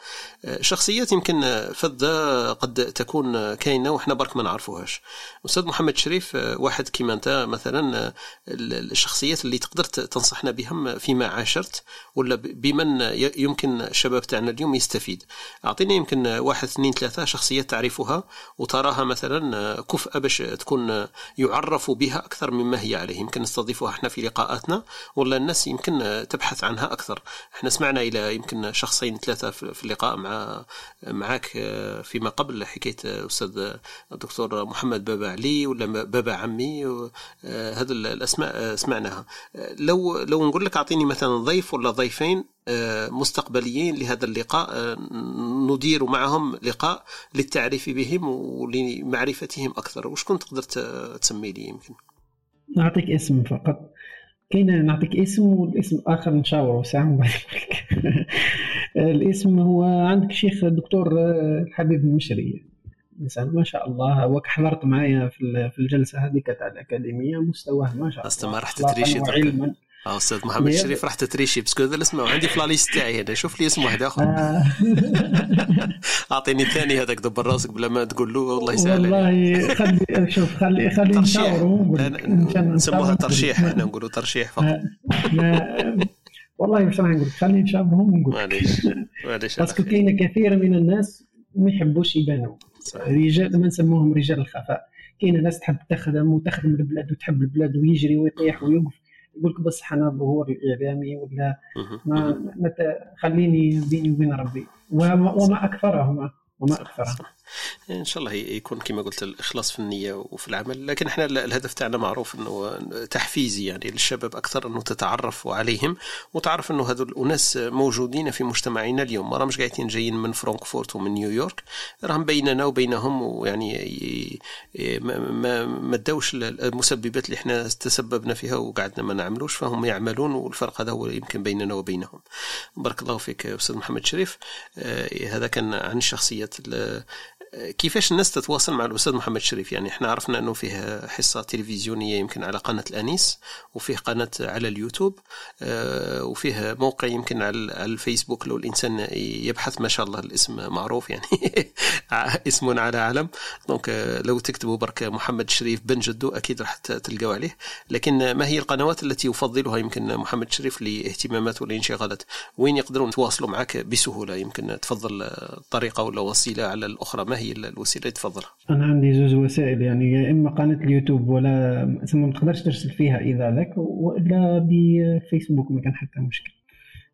شخصيات يمكن فذة قد تكون كاينة وإحنا برك ما نعرفوهاش. أستاذ محمد شريف، واحد كما أنت مثلا الشخصيات اللي تقدر تنصحنا بهم فيما عاشرت ولا بمن يمكن الشباب تاعنا اليوم يستفيد؟ أعطينا يمكن واحد اثنين ثلاثة شخصيات تعرفها وتراها مثلا كفأة باش تكون يعرف بها أكثر مما هي عليه، يمكن نستضيفها احنا في لقاءاتنا ولا الناس يمكن تبحث عنها أكثر. احنا سمعنا إلى يمكن شخصين ثلاثة في اللقاء مع معك فيما قبل، حكاية أستاذ الدكتور محمد بابا علي ولا بابا عمي، هذه الأسماء سمعناها. لو لو نقول لك أعطيني مثلا ضيف ولا ضيفين مستقبليين لهذا اللقاء ندير معهم لقاء للتعريف بهم ولمعرفتهم أكثر، وشكون تقدر تسمي لي؟ يمكن نعطيك اسم فقط، كاين نعطيك اسم والاسم آخر نشاوروا ساعة مبارك. الاسم هو عندك شيخ الدكتور الحبيب المشري، إنسان ما شاء الله، وك حضرت معايا في في الجلسة هذيك تاع الأكاديمية، مستواه ما شاء الله. أصلا ما راح تتريشي طبعا. اه أستاذ محمد الشريف راح تتريشي بس كذا الاسم وعندي في لاليست تاعي هنا، شوف لي اسم واحد آخر. أعطيني ثاني هذاك، دبر راسك بلا ما تقول له والله يسألني. والله خلي شوف خلي خلي نشاوروا. نسموها ترشيح، احنا نقولوا ترشيح فقط. والله مش راح نقول خلي نشاورهم ونقول. معليش معليش. بس كاين كثير من الناس ما يحبوش يبانوا. رجال ما نسموهم رجال الخفاء، كاينه ناس تحب تخدم وتخدم البلاد وتحب البلاد ويجري ويطيح ويوقف يقولك بس حنا الظهور الإعلامي ولا ما مت خليني بيني وبين ربي وما, وما أكثرهما وما أكثرهما. إن شاء الله يكون كما قلت الإخلاص في النية وفي العمل، لكن إحنا الهدف تاعنا معروف إنه تحفيزي يعني للشباب أكثر، إنه تتعرف عليهم وتعرف إنه هذول أناس موجودين في مجتمعنا اليوم، ما راهمش قاعدين جايين من فرانكفورت ومن نيويورك، راهم بيننا وبينهم، ويعني ما ما ما داوش المسببات اللي إحنا تسببنا فيها وقعدنا ما نعملوش، فهم يعملون، والفرق هذا هو يمكن بيننا وبينهم. بارك الله فيك أستاذ محمد شريف. هذا كان عن شخصيات كيفاش الناس تتواصل مع الأستاذ محمد الشريف. يعني احنا عرفنا انه فيه حصة تلفزيونية يمكن على قناة الأنيس، وفيه قناة على اليوتيوب، وفيه موقع يمكن على الفيسبوك لو الإنسان يبحث، ما شاء الله الاسم معروف يعني اسم على علم، دونك لو تكتبوا برك محمد الشريف بن جدو أكيد راح تلقوا عليه. لكن ما هي القنوات التي يفضلها يمكن محمد الشريف لاهتماماته والانشغالات، وين يقدرون يتواصلوا معك بسهولة؟ يمكن تفضل طريقة ولا وسيلة على الأخرى، ما هي الوسيله تفضلها؟ انا عندي زوج وسائل، يعني يا اما قناه اليوتيوب ولا ما تقدرش ترسل فيها اذا لك، ولا بفيسبوك ما كان حتى مشكل،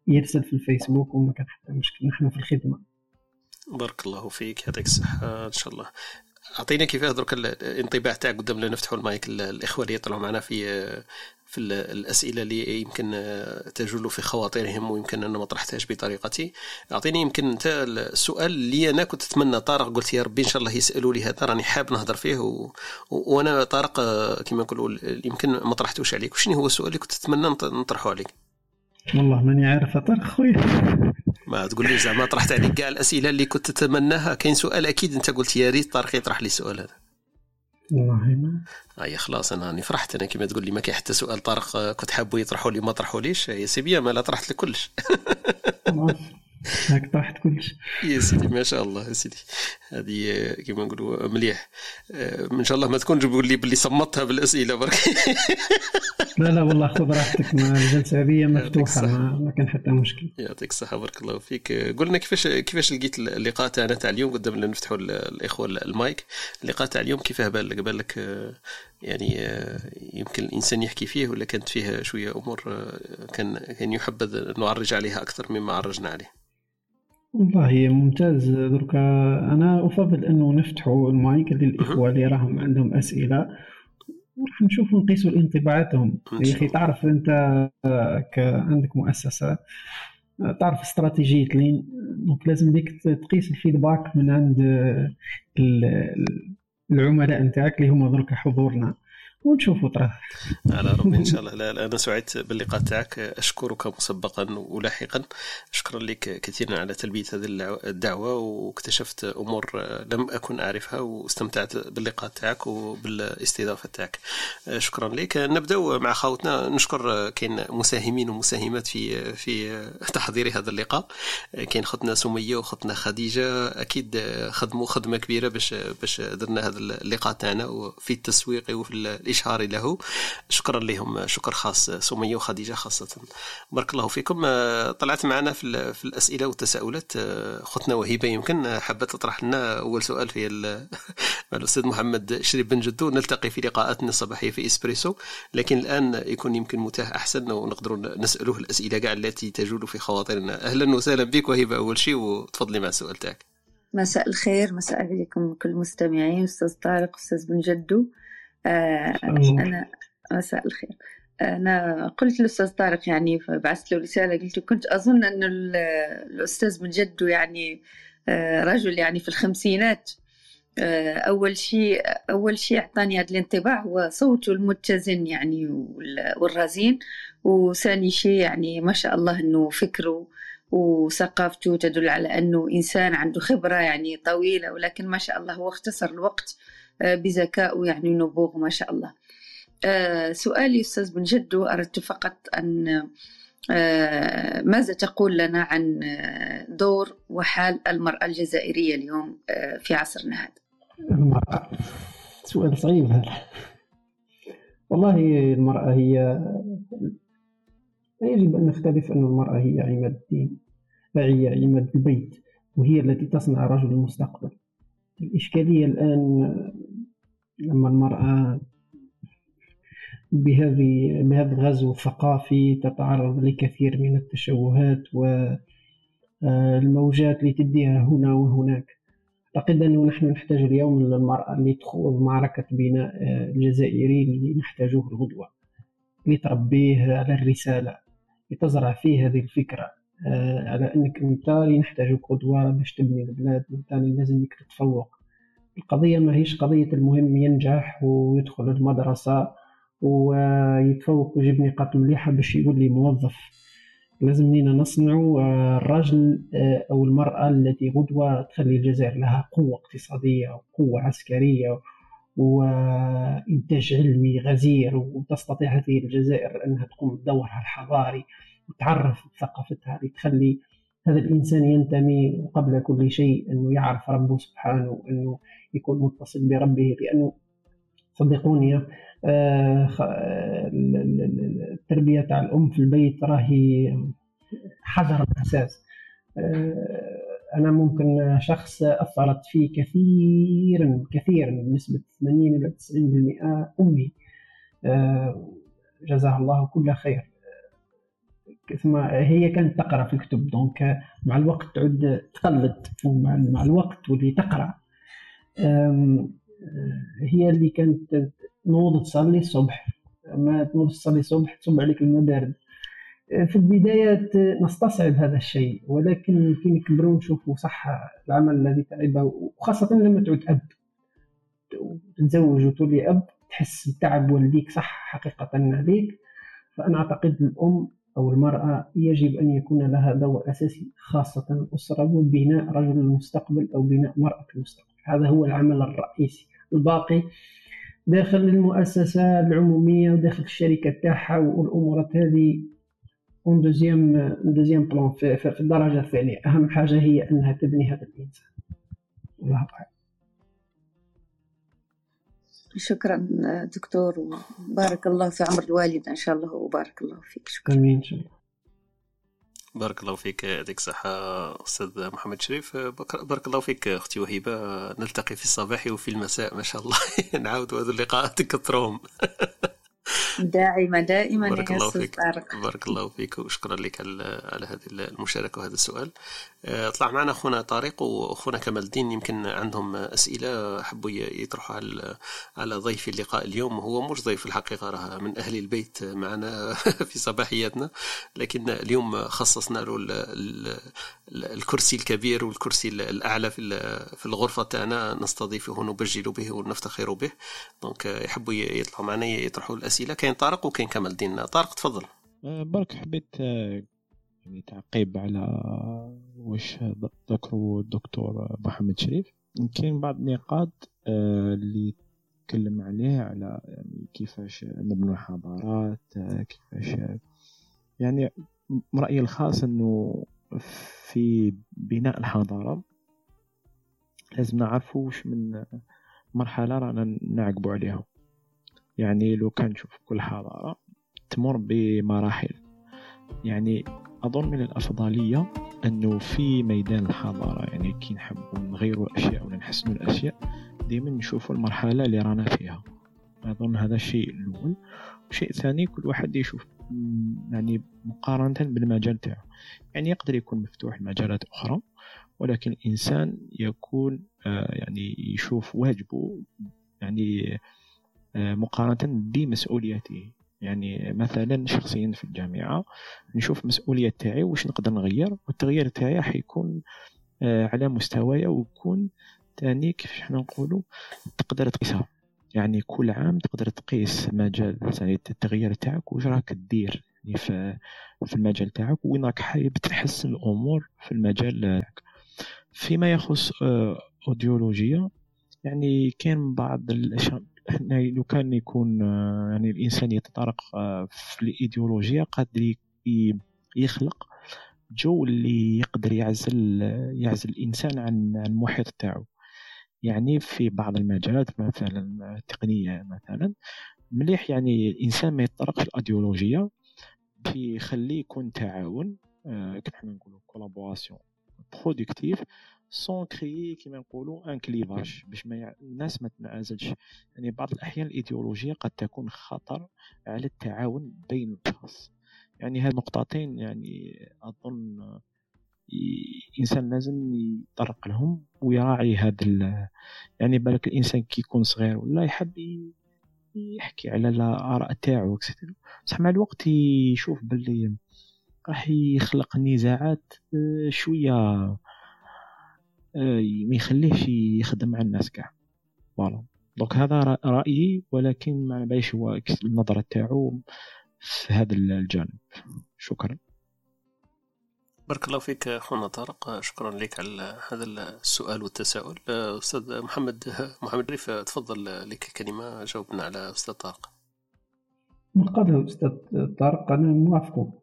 يرسل في الفيسبوك وما كان حتى مشكل، نحن في الخدمه. بارك الله فيك، يعطيك الصحه ان شاء الله. اعطينا كيفاه درك الانطباع تاعك قدام لنا، نفتحوا المايك الاخوه اللي يطلعوا معنا في في الأسئلة اللي يمكن تجول في خواطرهم ويمكن أنا ما طرحتهاش بطريقتي. أعطيني يمكن أنت السؤال اللي أنا كنت أتمنى، طارق قلت يا ربي إن شاء الله يسألوا لي هذا، راني حاب نهضر فيه و... وأنا طارق كما نقولوا يمكن ما طرحتوش عليك. وشني هو السؤال اللي كنت أتمنى نطرحه عليك؟ والله ماني عارف طارق خويا، ما تقول لي زعما طرحت عليك كاع الأسئلة اللي كنت تتمناها، كاين سؤال أكيد أنت قلت يا ريت طارق يطرح لي السؤال هذا. والله ما اي خلاص انا راني فرحت انا كيما تقول لي ما كاين حتى سؤال طارق كنت حابو يطرحوا لي ما طرحوليش. يا سيبيا ما لا طرحت لك كلش. هاك طرحت كلش يا سيدي، ما شاء الله يا سيدي، هذه كيما نقولوا مليح. ان شاء الله ما تكونش تقول لي باللي صمتها بالاسئله برك. لا لا والله خذ راحتك، ما الجلسه هذه مفتوحه، ما كان حتى مشكل. يعطيك الصحه، بارك الله فيك. قلنا كيفاش كيفاش لقيت اللقاء تاعنا تاع اليوم قدام، نفتحوا الاخوه المايك. اللقاء تاع اليوم كيفاه بان لك؟ بان لك يعني يمكن الإنسان يحكي فيه، ولا كانت فيها شوية أمور كان كان يحبذ نعرج عليها أكثر مما عرجنا عليه؟ والله هي ممتاز. درك أنا أفضل أنه نفتحوا المايك للإخوة اللي راهم عندهم أسئلة، ورح نشوف نقيسوا الانطباعاتهم. يا أخي تعرف أنت عندك مؤسسة، تعرف استراتيجية لين، لازم ديك تقيس الفيدباك من عند العملاء نتاعك اللي هما درك حضورنا، ونشوفوا ترى على ربي إن شاء الله. لا, لا أنا سعيد باللقاء تاعك، أشكرك مسبقا ولاحقا، شكرا لك كثيرا على تلبية هذه الدعوة، واكتشفت أمور لم أكن أعرفها، واستمتعت باللقاء تاعك وبالاستضافة تاعك، شكرا لك. نبدأ مع خاوتنا، نشكر كاين مساهمين ومساهمات في في تحضير هذا اللقاء، كاين خطنا سمية وخطنا خديجة، أكيد خدموا خدمة كبيرة باش باش درنا هذا اللقاء تاعنا وفي التسويق وفي إشهاري له، شكرا لهم، شكر خاص سمية وخديجة خاصة، بارك الله فيكم. طلعت معنا في, في الأسئلة والتساؤلات خطنا وهبة، يمكن حبت تطرح لنا أول سؤال في الأستاذ محمد الشريف بن جدو، نلتقي في لقاءاتنا الصباحية في إسبريسو، لكن الآن يكون يمكن متاح أحسن ونقدر نسأله الأسئلة قاع التي تجول في خواطرنا. أهلا وسهلا بك وهبة، أول شيء وتفضلي مع السؤال تاعك. مساء الخير، مساء عليكم كل المستمعين، أستاذ طارق أستاذ بن جدو. آه أنا مساء الخير، أنا قلت للأستاذ طارق يعني فبعثت له رسالة قلت كنت أظن أن الأستاذ بن جدو يعني آه رجل يعني في الخمسينات. آه أول شيء أول شيء أعطاني هذا الانطباع وصوته المتزن يعني والرزين، وثاني شيء يعني ما شاء الله أنه فكره وثقافته تدل على أنه إنسان عنده خبرة يعني طويلة، ولكن ما شاء الله هو اختصر الوقت بذكاء يعني نبوغ ما شاء الله. أه سؤالي أستاذ بن جدو، أردت فقط أن أه ماذا تقول لنا عن دور وحال المرأة الجزائرية اليوم أه في عصرنا هذا؟ المرأة سؤال صعيب هذا والله. المرأة هي يجب أن نختلف أن المرأة هي عماد الدين، هي عماد البيت، وهي التي تصنع رجل المستقبل. الإشكالية الآن لما المرأة بهذه بهذا الغزو الثقافي تتعرض لكثير من التشوهات والموجات اللي تديها هنا وهناك. أعتقد أنه نحن نحتاج اليوم للمرأة اللي تخوض معركة بناء الجزائري اللي نحتاجوه الغدوة، اللي تربيه على الرسالة، اللي تزرع فيه هذه الفكرة على أنك ممتالي نحتاجك قدوة باش تبني البلاد، ممتالي لازم يك تتفوق. القضية ما هيش قضية المهم ينجح ويدخل المدرسة ويتفوق ويجيب نقاط مليحة باش يقول لي موظف. لازم لينا نصنع الرجل أو المرأة التي غدوة تخلي الجزائر لها قوة اقتصادية وقوة عسكرية وإنتاج علمي غزير، وتستطيع هذه الجزائر أنها تقوم بدورها الحضاري وتعرف بثقافتها لتخلي هذا الإنسان ينتمي قبل كل شيء أنه يعرف ربه سبحانه، أنه يكون متصل بربه، لأنه صدقوني التربية على الأم في البيت راهي حجر الأساس. أنا ممكن شخص أثرت فيه كثيرا كثيرا بنسبة ثمانين إلى تسعين بالمئة أمي جزاها الله كل خير، ثم هي كانت تقرأ في الكتب، دونك مع الوقت تعد تقلد، ومع الوقت واللي تقرأ هي اللي كانت نوض تصلي الصبح، ما تنوض تصلي الصبح تصب عليك المدارد. في البداية نستصعب هذا الشيء، ولكن كي نكبروا نشوفوا صح العمل الذي تعبه، وخاصة لما تعود أب وتتزوج وتولي أب تحس بتعب والديك صح حقيقة عليك. فأنا أعتقد الأم أو المرأة يجب أن يكون لها دور أساسي، خاصة الأسرة، وبناء رجل المستقبل أو بناء مرأة المستقبل. هذا هو العمل الرئيسي، الباقي داخل المؤسسة العمومية وداخل الشركة تاعها والأمورات هذه دوزيام دوزيام بلان في, في الدرجة الثانية. أهم حاجة هي أنها تبني هذا الإنسان. الله أكبر. شكرا دكتور، وبارك الله في عمر الوالد إن شاء الله، وبارك الله فيك. شكرا. أمين إن شاء الله. بارك الله فيك، يعطيك الصحة أستاذ محمد شريف. بارك الله فيك أختي وهبة، نلتقي في الصباح وفي المساء ما شاء الله. نعود هذه اللقاءات كثرهم دائما دائما. بارك الله فيك، بارك الله فيك، وشكرا لك على هذه المشاركة وهذا السؤال. طلع معنا أخونا طارق وأخونا كمال الدين، يمكن عندهم أسئلة حبوا يطرحوا على على ضيف اللقاء اليوم. هو مش ضيف الحقيقة، راه من أهل البيت معنا في صباحياتنا، لكن اليوم خصصنا له الكرسي الكبير والكرسي الأعلى في في الغرفة تاعنا، نستضيفه ونبجل به ونفتخر به. دونك يحبوا يطلعوا معنا يطرحوا الأسئلة. كاين طارق وكاين كمال الدين. طارق تفضل. برك حبيت يعني تعقيب على واش ذكروا الدكتور محمد شريف، كاين بعض النقاط اللي تكلم عليه على يعني كيفاش نبنوا حضارات، كيفاش يعني رأيي الخاص انه في بناء الحضارة لازم نعرفوا واش من مرحلة رانا نعقبوا عليها. يعني لو كان نشوف كل حضارة تمر بمراحل، يعني أظن من الأفضلية أنه في ميدان الحضارة يعني كي نحبوا نغيروا الأشياء ولا نحسنوا الأشياء دائما نشوفوا المرحلة اللي رانا فيها. أظن هذا الشيء الأول. وشيء ثاني كل واحد يشوف يعني مقارنة بالمجال تاعه، يعني يقدر يكون مفتوح لمجالات أخرى، ولكن الإنسان يكون يعني يشوف واجبه يعني مقارنة بمسؤوليته. يعني مثلا شخصيا في الجامعة نشوف مسؤولية تاعي واش نقدر نغير، والتغيير تاعي حيكون على مستوايا ويكون تاني كيف حنا نقولوا تقدر تقيسها. يعني كل عام تقدر تقيس مجال يعني التغيير تاعك واش راك دير يعني في المجال تاعك وين راك حابب تحسن الامور في المجال تاعك. فيما يخص اوديولوجيا يعني كاين بعض الاشياء يعني لو كان يكون يعني الإنسان يتطرق في الإيديولوجيا قد يخلق جو اللي يقدر يعزل يعزل الإنسان عن المحيط تاعه. يعني في بعض المجالات مثلا التقنية مثلا مليح يعني الإنسان ما يتطرقش الإيديولوجيا، يخليه يكون تعاون كيف نقولوا كولابوراسيون برودكتيف سون كريي كما نقولوا ان كليفاج باش ما الناس ما تنعزلش. يعني بعض الاحيان الايديولوجيه قد تكون خطر على التعاون بين الاشخاص. يعني هاد نقطتين يعني اظن الانسان لازم يطرق لهم ويراعي هذا. يعني بالك الانسان كي يكون صغير ولا يحب يحكي على الاراء تاعو اكسترا، بصح مع الوقت يشوف باللي راح يخلق نزاعات شويه ما يخليهش يخدم مع الناس كاع. فوالا دونك هذا رايي، ولكن ما بايش هو النظره تاعو في هذا الجانب. شكرا. بارك الله فيك اخونا طارق، شكرا لك على هذا السؤال والتساؤل. استاذ محمد محمد ريف تفضل لك كلمه، جاوبنا على استاذ طارق. نقدر استاذ طارق انا موافقه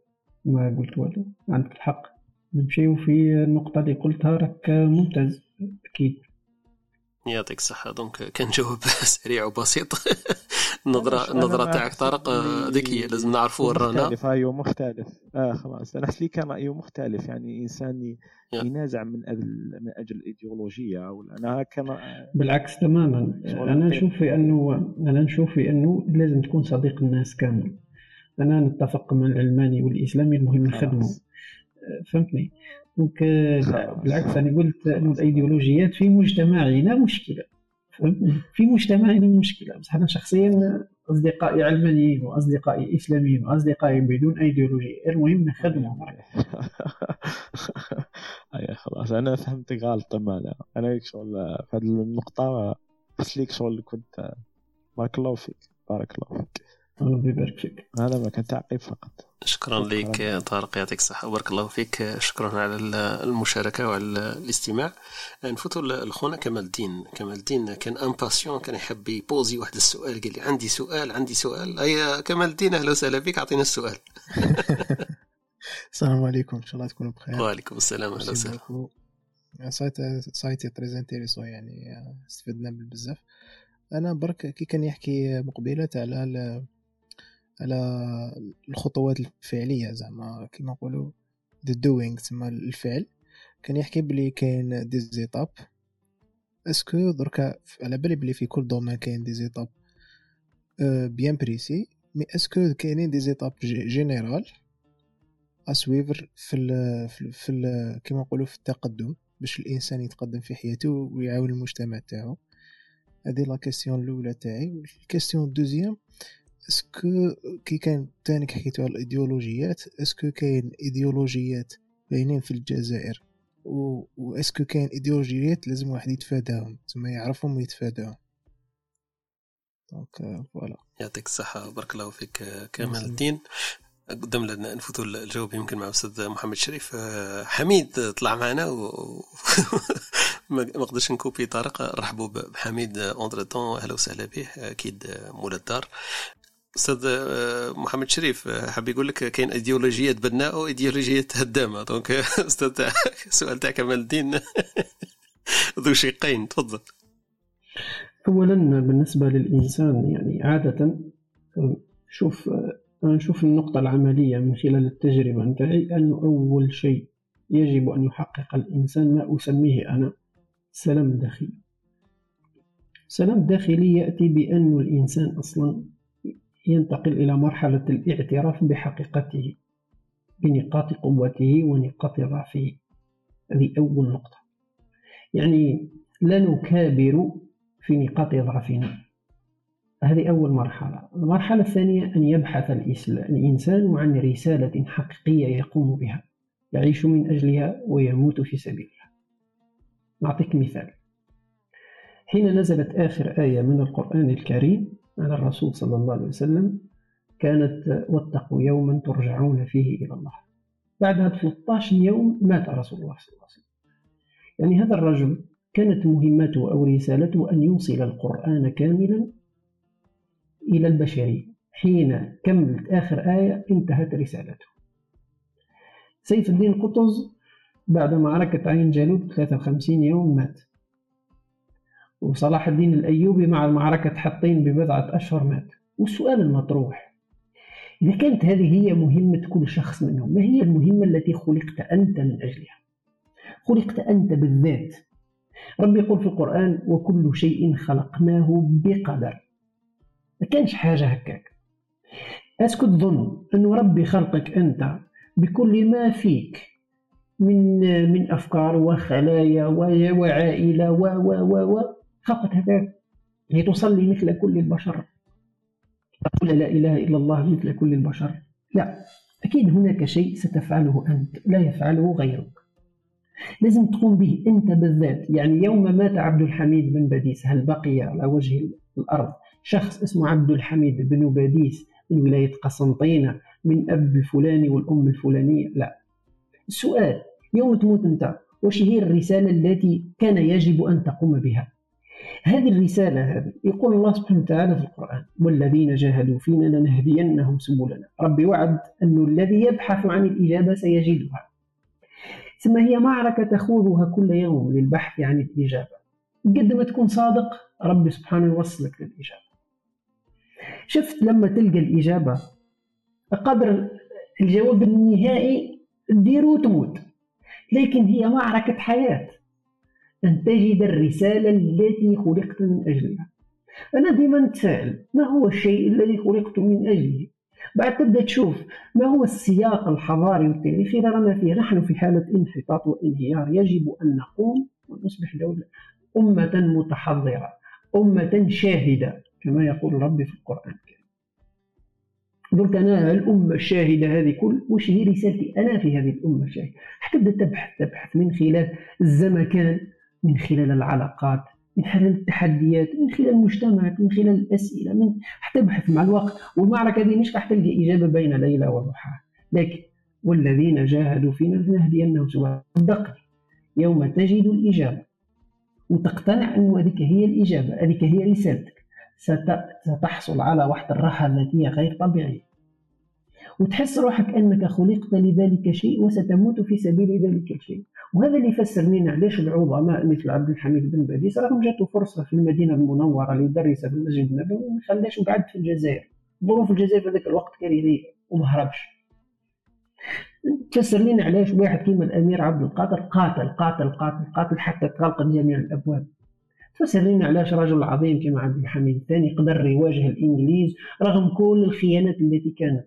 ما قلت والو، عندك الحق. نمشيو في النقطة اللي قلتها، راك ممتاز أكيد، يعطيك الصحة. دونك كان جواب سريع وبسيط. النظرة النظرة تاعك طارق ذكية، لازم نعرفوا رانا مختلف أيوة مختلف. آه خلاص أنا حسلي كان رأيه مختلف، يعني إنسان ينازع من أجل من أجل الإيديولوجية أو أنا كان بالعكس تماما. أنا أشوف أنه أنا نشوف أنه لازم تكون صديق الناس كامل. أنا نتفق مع العلماني والإسلامي، المهم نخدمه فهمتني. دونك بالعكس انا قلت انه الايديولوجيات في مجتمعنا مشكله، في مجتمعنا مشكله. بصح انا شخصيا اصدقائي علمانيين واصدقائي اسلاميين واصدقائي بدون ايديولوجيه، المهم نخدمهم. اي خلاص انا فهمتك غلط تماما. انا شغل في هذه النقطه قلت شغل كنت بارك الله فيك بارك الله فيك ربي يبارك فيك، هذا ما كان تعقيب فقط. شكرا لك طارق، يعطيك الصحة، بارك الله فيك، شكرا على المشاركة وعلى الاستماع. نفوتوا لخونا كمال الدين. كمال الدين كان امباسيون، كان يحب يبوزي واحد السؤال، قال لي عندي سؤال عندي سؤال. اي كمال الدين اهلا وسهلا بك، اعطينا السؤال. السلام عليكم، ان شاء الله تكونوا بخير. وعليكم السلام، اهلا وسهلا. سايتي سايتي بريزنتيريسو يعني استفدنا بزاف. انا برك كي كان يحكي مقبلة على على الخطوات الفعليه زعما كما نقولوا the doing تسمى الفعل، كان يحكي بلي كاين دي زيتاب. اسكو دركا على بالي بلي في كل دومين كاين دي زيتاب بيان بريسي، مي اسكو كاينين دي زيتاب جينيرال اسويفر في ال في ال كيما نقولوا في التقدم باش الانسان يتقدم في حياته ويعاون المجتمع تاعو. هذه لا كيسيون الاولى تاعي. الكيسيون دوزيام، اسكو كي كان تاني حكيتو على الايديولوجيات، اسكو كاين ايديولوجيات باينين في الجزائر و واسكو كاين ايديولوجيات لازم واحد يتفاداهم تما يعرفهم ويتفاداهم. دونك فوالا، يعطيك الصحه بارك الله فيك كمال الدين. قدم لنا نفوتوا الجواب يمكن مع الاستاذ محمد الشريف. حميد طلع معنا و ما نقدرش نكوبي طارق. رحبوا بحميد اونتر طون، اهلا وسهلا به، اكيد مولى الدار. استاذ محمد شريف حاب يقول لك كاين ايديولوجيات بناء وايديولوجيات هدامه. دونك استاذ السؤال تاع كمال الدين ذو شقين، تفضل. اولا بالنسبه للانسان يعني عاده شوف نشوف النقطه العمليه من خلال التجربه نتاعي ان اول شيء يجب ان يحقق الانسان ما اسميه انا سلام داخلي. السلام الداخلي ياتي بان الانسان اصلا ينتقل الى مرحله الاعتراف بحقيقته، بنقاط قوته ونقاط ضعفه. هذه اول نقطه، يعني لا نكابر في نقاط ضعفنا. هذه أول مرحلة. المرحلة الثانية أن يبحث الإنسان عن رسالة حقيقية يقوم بها، يعيش من أجلها ويموت في سبيلها. نعطيك مثال، حين نزلت آخر آية من القرآن الكريم على الرسول صلى الله عليه وسلم كانت واتقوا يوما ترجعون فيه إلى الله، بعدها ثلاثة عشر يوم مات رسول الله صلى الله عليه وسلم. يعني هذا الرجل كانت مهمته أو رسالته أن يوصل القرآن كاملا إلى البشرية. حين كملت آخر آية انتهت رسالته. سيف الدين قطز بعد معركة عين جالوت ثلاثة وخمسين يوم مات، وصلاح الدين الأيوبي مع معركة حطين ببضعة أشهر مات. والسؤال المطروح، إذا كانت هذه هي مهمة كل شخص منهم، ما هي المهمة التي خلقت أنت من أجلها؟ خلقت أنت بالذات. ربي يقول في القرآن وكل شيء خلقناه بقدر. ما كانش حاجة هكاك. أسكت ظن أن ربي خلقك أنت بكل ما فيك من من أفكار وخلايا وعائلة و و و و خلقت هكاك لتصلي مثل كل البشر، تقول لا إله إلا الله مثل كل البشر. لا، أكيد هناك شيء ستفعله أنت لا يفعله غيرك، لازم تقوم به أنت بالذات. يعني يوم مات عبد الحميد بن باديس، هل بقي على وجه الأرض شخص اسمه عبد الحميد بن باديس من ولاية قسنطينة من أب الفلاني والأم الفلانية؟ لا. السؤال يوم تموت أنت وش هي الرسالة التي كان يجب أن تقوم بها؟ هذه الرسالة هذه يقول الله سبحانه وتعالى في القرآن والذين جاهدوا فينا لنهدينهم سبلنا. ربي وعد أنه الذي يبحث عن الإجابة سيجدها. ثم هي معركة تخوضها كل يوم للبحث عن الإجابة. قد ما تكون صادق ربي سبحانه يوصلك للإجابة. شفت لما تلقى الإجابة قدر الجواب النهائي ديرو تموت، لكن هي معركة حياة أن تجد الرسالة التي خلقت من أجلها. أنا ديما نتساءل ما هو الشيء الذي خلقت من أجله؟ بعد تبدأ تشوف ما هو السياق الحضاري والتاريخي رانا فيه. نحن في حالة انحطاط وانهيار، يجب أن نقوم ونصبح دولة أمة متحضرة، أمة شاهدة كما يقول ربي في القرآن. قلت أنا الأمة الشاهدة هذه كل وش هي رسالتي أنا في هذه الأمة الشاهدة؟ حتى تبحث تبحث من خلال الزمكان، من خلال العلاقات، من خلال التحديات، من خلال المجتمع، من خلال الأسئلة، من حتى تبحث مع الوقت. والمعركة دي مش راح تلقى إجابة بين ليلة وضحاها، لكن والذين جاهدوا فينا لنهدينهم سبلنا. صدقني يوم تجد الإجابة وتقتنع أن هذه هي الإجابة، هذه هي رسالتك، ستحصل على واحد الراحة التي غير طبيعية، وتحس روحك أنك خلقت لذلك شيء وستموت في سبيل ذلك الشيء. وهذا اللي يفسر لنا علاش العظماء مثل عبد الحميد بن باديس رغم جاته فرصة في المدينة المنورة ليدرس في المسجد النبوي ما خلاش وقعد في الجزائر. ظروف الجزائر في ذاك الوقت كارثية وما هربش. تفسر لنا علاش واحد كيما الأمير عبد القادر قاتل قاتل قاتل قاتل حتى تغلقت جميع الأبواب. تفسر لنا علاش رجل عظيم كيما عبد الحميد الثاني قدر يواجه الإنجليز رغم كل الخيانات التي كانت.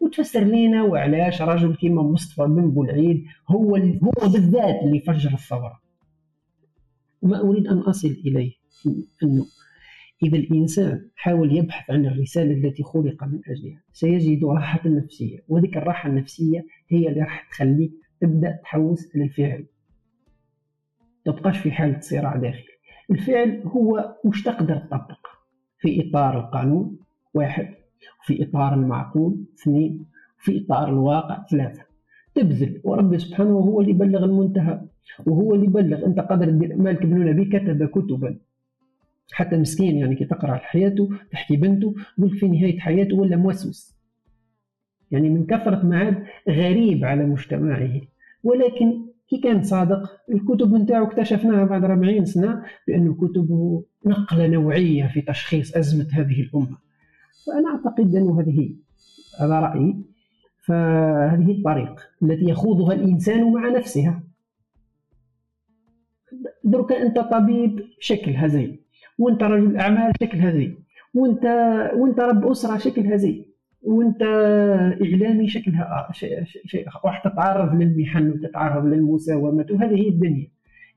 وتفسر لنا وعلاش رجل كيما مصطفى بن بولعيد هو هو بالذات اللي فجر الثورة. ما أريد أن أصل إليه أنه إذا الإنسان حاول يبحث عن الرسالة التي خلق من أجلها سيجد راحة نفسية، وذيك الراحة النفسية هي اللي راح تخليك تبدأ تحوس للفعل، تبقاش في حالة صراع داخلي. الفعل هو وش تقدر تطبق في إطار القانون واحد، في إطار المعقول اثنين، في إطار الواقع ثلاثة. تبذل وربي سبحانه هو اللي بلغ المنتهى وهو اللي بلغ. أنت قادر تدير. مالك بن نبي كتب كتبا حتى مسكين يعني كي تقرأ حياته تحكي بنته يقول في نهاية حياته ولا موسوس يعني من كثرة ما عاد غريب على مجتمعه. ولكن كي كان صادق الكتب نتاعو اكتشفناها بعد أربعين سنة بأن كتبه نقلة نوعية في تشخيص أزمة هذه الأمة. فأنا أعتقد أن هذه هذا رأيي، فهذه الطريق التي يخوضها الإنسان مع نفسها. درك أنت طبيب شكل هذي، وأنت رجل أعمال شكل هذي، وأنت وأنت رب أسرة شكل هذي، وأنت إعلامي شكلها شيء شيء واحد. تتعرض للمحن وتتعرض للمساومة وهذه هي الدنيا،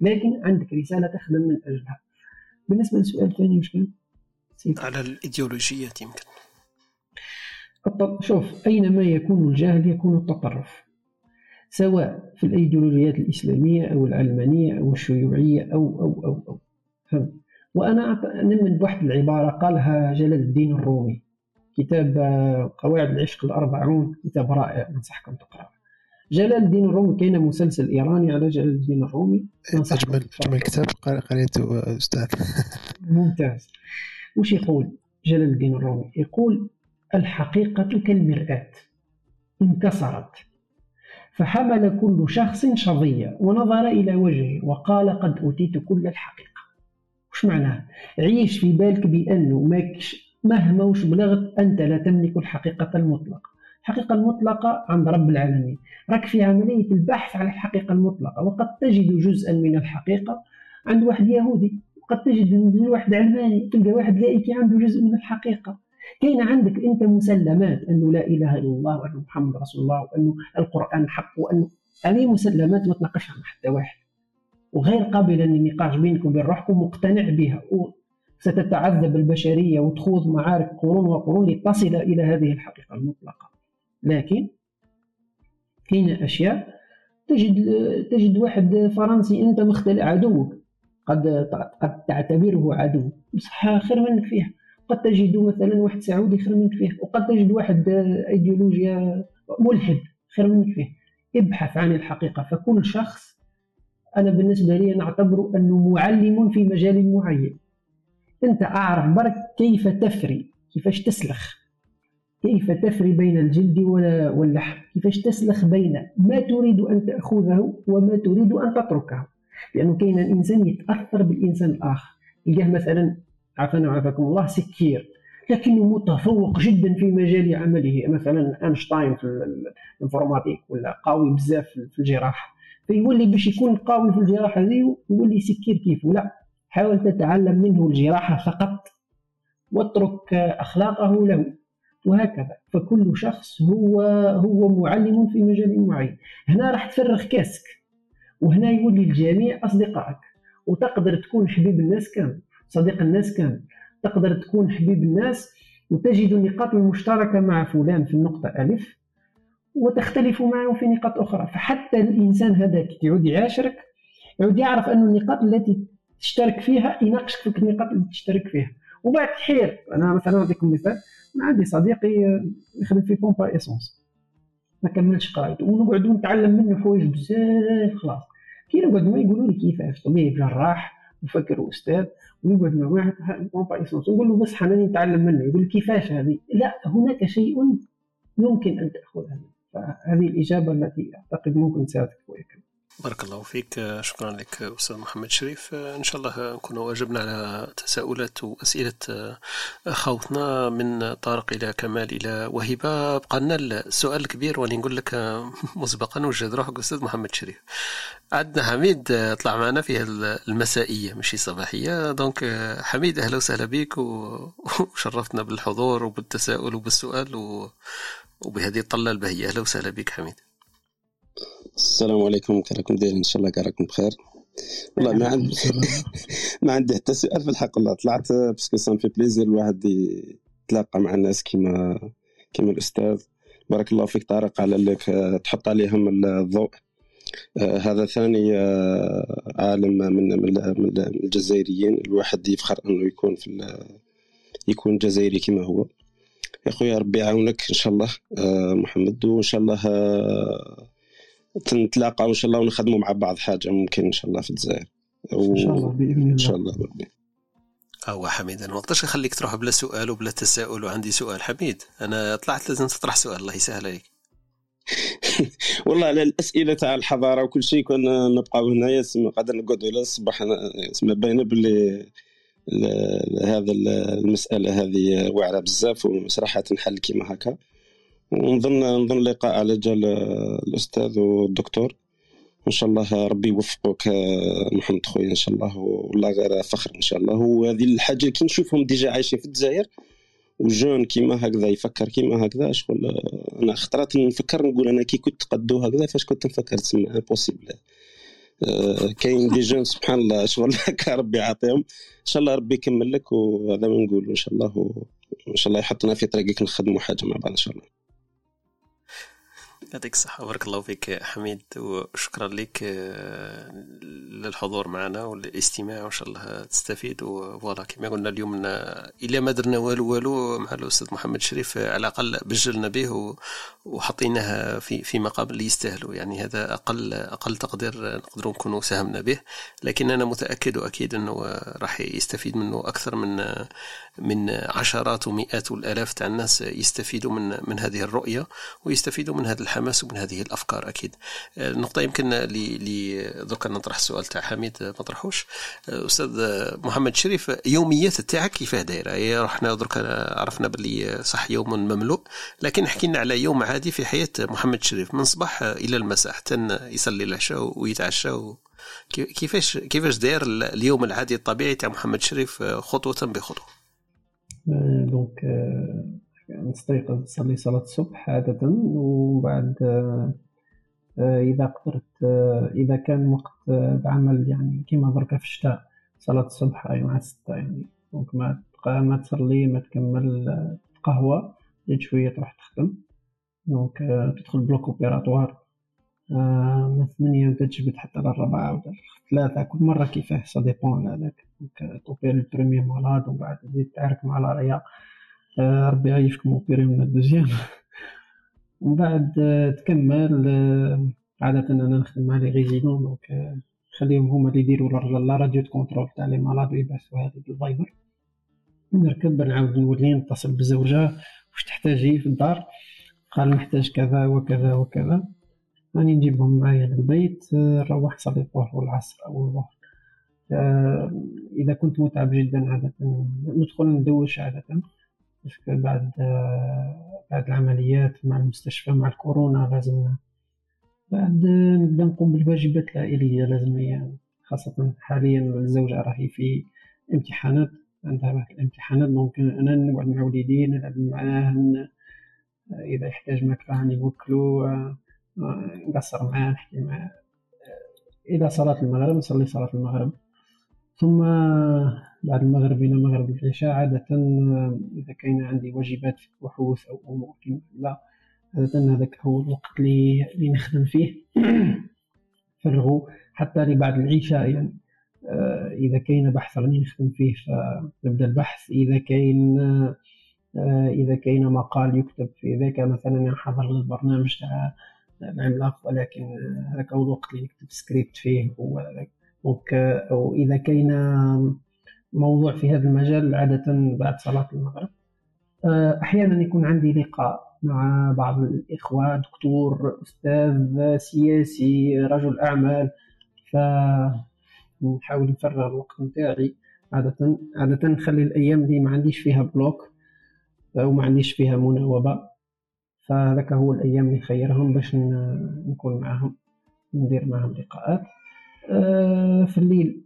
لكن عندك رسالة تخدم من أجلها. بالنسبة للسؤال الثاني وش كان؟ على الإيديولوجية يمكن شوف أينما يكون الجهل يكون التطرف، سواء في الإيديولوجيات الإسلامية أو العلمانية أو الشيوعية أو أو أو أو فهم. وأنا نمن بواحد العبارة قالها جلال الدين الرومي كتاب قواعد العشق الأربعون، كتاب رائع أنصحكم تقرأه. جلال الدين الرومي كان مسلسل إيراني على جلال الدين الرومي أجمل أجمل كتاب قريته أستاذ ممتاز. وش يقول جلال الدين الرومي؟ يقول الحقيقة كالمرآة انكسرت، فحمل كل شخص شظية ونظر إلى وجهه وقال قد أوتيت كل الحقيقة. وش معناها؟ عيش في بالك بأنه ماكش مهما وش بلغت أنت لا تملك الحقيقة المطلقة. الحقيقة المطلقة عند رب العالمين، راك في عملية البحث عن الحقيقة المطلقة، وقد تجد جزءا من الحقيقة عند واحد يهودي، وقد تجد من واحد علماني، تلقى واحد لائكي عنده جزء من الحقيقة. كاين عندك أنت مسلمات أنه لا إله إلا الله وأنه محمد رسول الله وأنه القرآن حق وأنه هذه مسلمات ما تناقشها حتى واحد، وغير قابلة للنقاش بينكم وبين روحكم، مقتنع بها وستتعذب البشرية وتخوض معارك قرون وقرون لتصل إلى هذه الحقيقة المطلقة. لكن كاين أشياء تجد تجد واحد فرنسي أنت مختل عدوك قد قد تعتبره عدو بصح خير منك فيها، قد تجد مثلا واحد سعودي خير منك فيه، وقد تجد واحد ايديولوجيا ملحد خير منك فيه. ابحث عن الحقيقة. فكل شخص أنا بالنسبة لي نعتبره أنه معلم في مجال معين. أنت أعرف برك كيف تفري، كيفاش تسلخ، كيف تفري بين الجلد واللحم، كيفاش تسلخ بين ما تريد أن تأخذه وما تريد أن تتركه. لأنه كاين الإنسان يتأثر بالإنسان الآخر، يلقاه مثلا عفانا وعافاكم الله سكير لكنه متفوق جدا في مجال عمله، مثلا أينشتاين في الانفورماتيك ولا قوي بزاف في الجراحة، فيولي باش يكون قوي في الجراحة هذه يولي سكير كيف ولا. حاول تتعلم منه الجراحة فقط واترك أخلاقه له وهكذا. فكل شخص هو هو معلم في مجال معين. هنا راح تفرغ كاسك وهنا يولي الجميع أصدقائك، وتقدر تكون حبيب الناس كامل، صديق الناس كامل، تقدر تكون حبيب الناس وتجد النقاط المشتركة مع فلان في النقطة ألف وتختلف معه في نقاط أخرى. فحتى الإنسان هذا يعود يعاشرك يعود يعرف أن النقاط التي تشترك فيها يناقشك في النقاط التي تشترك فيها. وبعد حير أنا مثلا أعطيكم مثال، عندي صديقي يخدم في بومبا إسونس ما كملش قرايته ونقعدوا نتعلم منه حوايج بزاف. خلاص كي نقعد ما يقولوا لي كيفاش طبيب جراح وفكر أستاذ ويقعد مع واحد بومبا إسونس نقول له بس حناني نتعلم منه يقول كيفاش هذه، لا هناك شيء يمكن أن تأخذها. فهذه الإجابة التي أعتقد ممكن تساعدك وياك. بارك الله فيك. شكرا لك أستاذ محمد شريف. إن شاء الله نكون واجبنا على تساؤلات وأسئلة خوتنا من طارق إلى كمال إلى وهبة. بقى لنا السؤال الكبير واللي نقول لك مسبقا وجد روحك أستاذ محمد شريف. عندنا حميد طلع معنا في المسائية ماشي صباحية. دونك حميد أهلا وسهلا بك وشرفتنا بالحضور وبالتساؤل وبالسؤال وبهذه الطلة البهية. أهلا وسهلا بك حميد. السلام عليكم. كراكم دايرين ان شاء الله؟ كراكم بخير. والله ما عندي ما عندي حتى سؤال في الحق والله. طلعت باسكو سان في بليزير الواحد يتلاقى مع الناس كيما كيما الاستاذ. بارك الله فيك طارق على اللي تحط عليهم الضوء. آه هذا ثاني آه عالم من, من, من الجزائريين. الواحد يفخر انه يكون في يكون جزائري كيما هو. يا خويا ربي يعاونك ان شاء الله آه محمد. وان شاء الله آه نتلاقاو ان شاء الله ونخدموا مع بعض حاجه ممكن ان شاء الله في الجزائر و... ان شاء الله باذن الله. ان شاء الله ربي. اه حميد انا ما نقدرش نخليك تروح بلا سؤال وبلا تساؤل. وعندي سؤال حميد. انا طلعت لازم تطرح سؤال الله يسهل عليك. والله على الاسئله تاع الحضاره وكل شيء كنا نبقاو هنايا سما قاعد نقعدوا للصباح سما باينه باللي ل... هذا المساله هذه واعره بزاف ومسرحه تنحل كيما هكا. ونظن نظن لقاء على جال الأستاذ والدكتور إن شاء الله ربي يوفقك محمد خويا إن شاء الله. والله غير فخر إن شاء الله. وهذه الحاجة كي نشوفهم ديجا عايشين في الجزائر وجون كيما هكذا يفكر كيما هكذا شغل. أنا خطرات نفكر نقول أنا كي كنت قدو هكذا فاش كنت نفكر تسمى امبوسيبل. كاين دي جون سبحان الله شغل هكا ربي يعطيهم إن شاء الله ربي يكمل لك. وهذا ما نقول إن شاء الله إن شاء الله يحطنا في طريقك نخدموا حاجة مع بعض إن شاء الله. يعطيك الصحة بارك الله فيك حميد. وشكرا لك للحضور معنا والاستماع وإن شاء الله تستفيد. وفوالا كما قلنا اليوم إلا ما درنا والو والو مع الأستاذ محمد شريف على الأقل بجلنا به وحطيناها في في مقام اللي يستاهلوا. يعني هذا أقل أقل تقدير نقدروا نكونوا ساهمنا به. لكن أنا متأكد وأكيد أنه راح يستفيد منه أكثر من من عشرات ومئات والآلاف تاع الناس يستفيدوا من من هذه الرؤية ويستفيدوا من هذا الحماس ومن هذه الأفكار. أكيد النقطة يمكن لذلك نطرح السؤال تاع حميد ما طرحوش. أستاذ محمد شريف يوميات تاعك كيفاه دايرة؟ رحنا درك عرفنا باللي صح يوم مملوء لكن حكينا على يوم عادي في حياة محمد شريف من صباح إلى المساء حتى يصلي العشاء ويتعشى. كيفاش كيفاش داير اليوم العادي الطبيعي تاع محمد شريف خطوة بخطوة؟ دونك نستيقظ نصلي صلاة الصبح عادة وبعد إذا قدرت إذا كان وقت العمل يعني كما دركا في الشتاء صلاة الصبح أي مع ستة يعني دونك ما ما تصلي ما تكمل قهوة تجي شوية تروح تخدم دونك تدخل بلوك أوبيراتوار من ثمانية وتجبد حتى للربعة أو ثلاثة كل مرة كيفاه سا ديبون هذاك دونك توبير البروميي مالاد وبعد تزيد تعارك مع العيا ربي يعيشكم وبيري من الدوزيام ومن بعد تكمل. عادة أنا نخدم مع لي ريزيدون دونك نخليهم هما اللي يديروا لا راديو كونترول تاع لي مالاد ويبعثوا هذه بالفايبر. نركب نعاود نولي نتصل بالزوجة واش تحتاجي في الدار قال نحتاج كذا وكذا وكذا راني نجيبهم معايا للبيت. نروح نصلي الظهر والعصر أو الظهر إذا كنت متعب جدا عادة ندخل ندوش عادة بعد بعد العمليات مع المستشفى مع الكورونا لازم بعد نبدا نقوم بالواجبات العائليه لازميه خاصه حاليا الزوجه راهي في امتحانات عندها بعض الامتحانات ممكن انا نقعد مع وليدي نلعب معاهم اذا يحتاج ماكله راني نوكلو نقصر معاه نحكي معاه الى صلاه المغرب نصلي صلاه المغرب. ثم بعد المغرب إلى مغرب العشاء عادة إذا كان عندي واجبات وحوث أو أمور كما لا عادة هذاك هو الوقت اللي نخدم فيه فرغو حتى لبعد العشاء يعني إذا كان بحث راني نخدم فيه فنبدأ البحث إذا كان إذا كان مقال يكتب في ذاك مثلا نحضر للبرنامج تاع العملاق ولكن هذاك هو الوقت اللي نكتب سكريبت فيه أو إذا كان موضوع في هذا المجال عادة بعد صلاة المغرب. أحيانا يكون عندي لقاء مع بعض الإخوة، دكتور، أستاذ سياسي، رجل أعمال. فنحاول نفرغ الوقت متاعي عادة عادة نخلي الأيام دي ما عنديش فيها بلوك وما عنديش فيها مناوبة، فذاك هو الأيام اللي نخيرهم باش نكون معهم، ندير معهم لقاءات. في الليل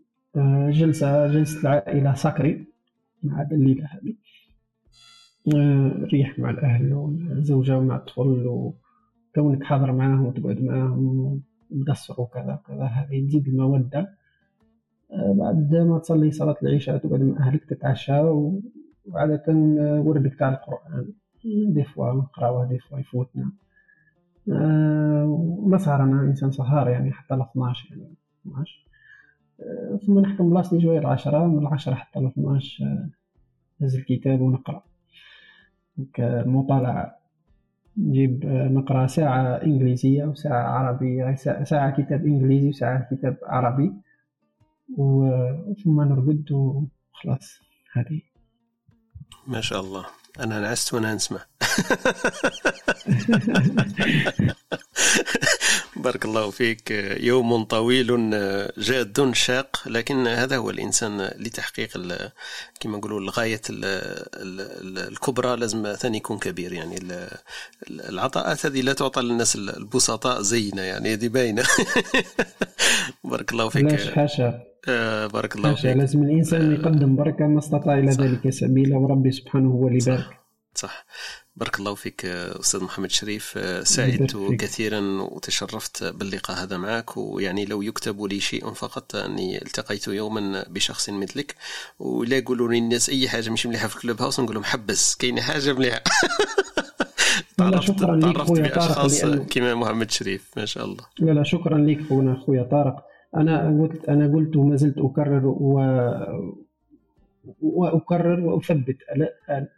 جلسة جلسة العائلة سكري مع الليلة هذه، ريح مع الأهل ومع الزوجة ومع الطفل، وكونك حاضر معاهم وتقعد معاهم وتقصر وكذا وكذا، هذه تزيد المودة. بعد ما تصلي صلاة العشاء تقعد مع أهلك تتعشى، وعادة وردك تاع القرآن دي فوا نقراوه دي فوا يفوتنا. ومسهر، أنا إنسان سهار يعني حتى الاثناش يعني اثناش، ثم نحكم بلاصتي شوية العشرة، من العشرة حتى الاثناش نهز الكتاب ونقرأ كمطالعة. نجيب نقرأ ساعة إنجليزية وساعة عربية، ساعة كتاب إنجليزي وساعة كتاب عربي، وثم نرقد وخلاص. هذه ما شاء الله، أنا نعست وأنا نسمع. بارك الله فيك. يوم طويل جاد شاق، لكن هذا هو الإنسان لتحقيق كما نقولوا الغاية الكبرى لازم ثاني يكون كبير. يعني العطاءات هذه لا تعطى للناس البسطاء زينا، يعني هذه باينة. بارك الله فيك. آه بارك الله فيك. لازم الإنسان يقدم بركة ما استطاع إلى ذلك سبيلا، وربي سبحانه هو اللي بارك. صح، بارك الله فيك أستاذ محمد الشريف، سعدت كثيرا وتشرفت باللقاء هذا معك، ويعني لو يكتب لي شيء فقط أني التقيت يوما بشخص مثلك، ولا يقولوا لي الناس أي حاجة مش مليحة في الكلوب هاوس نقول لهم حبس كاين حاجة مليحة. تعرفت تعرفت بأشخاص كما محمد شريف ما شاء الله. لا لا شكرا لك خويا طارق، أنا قلت أنا قلت وما زلت أكرر و وأكرر وأثبت،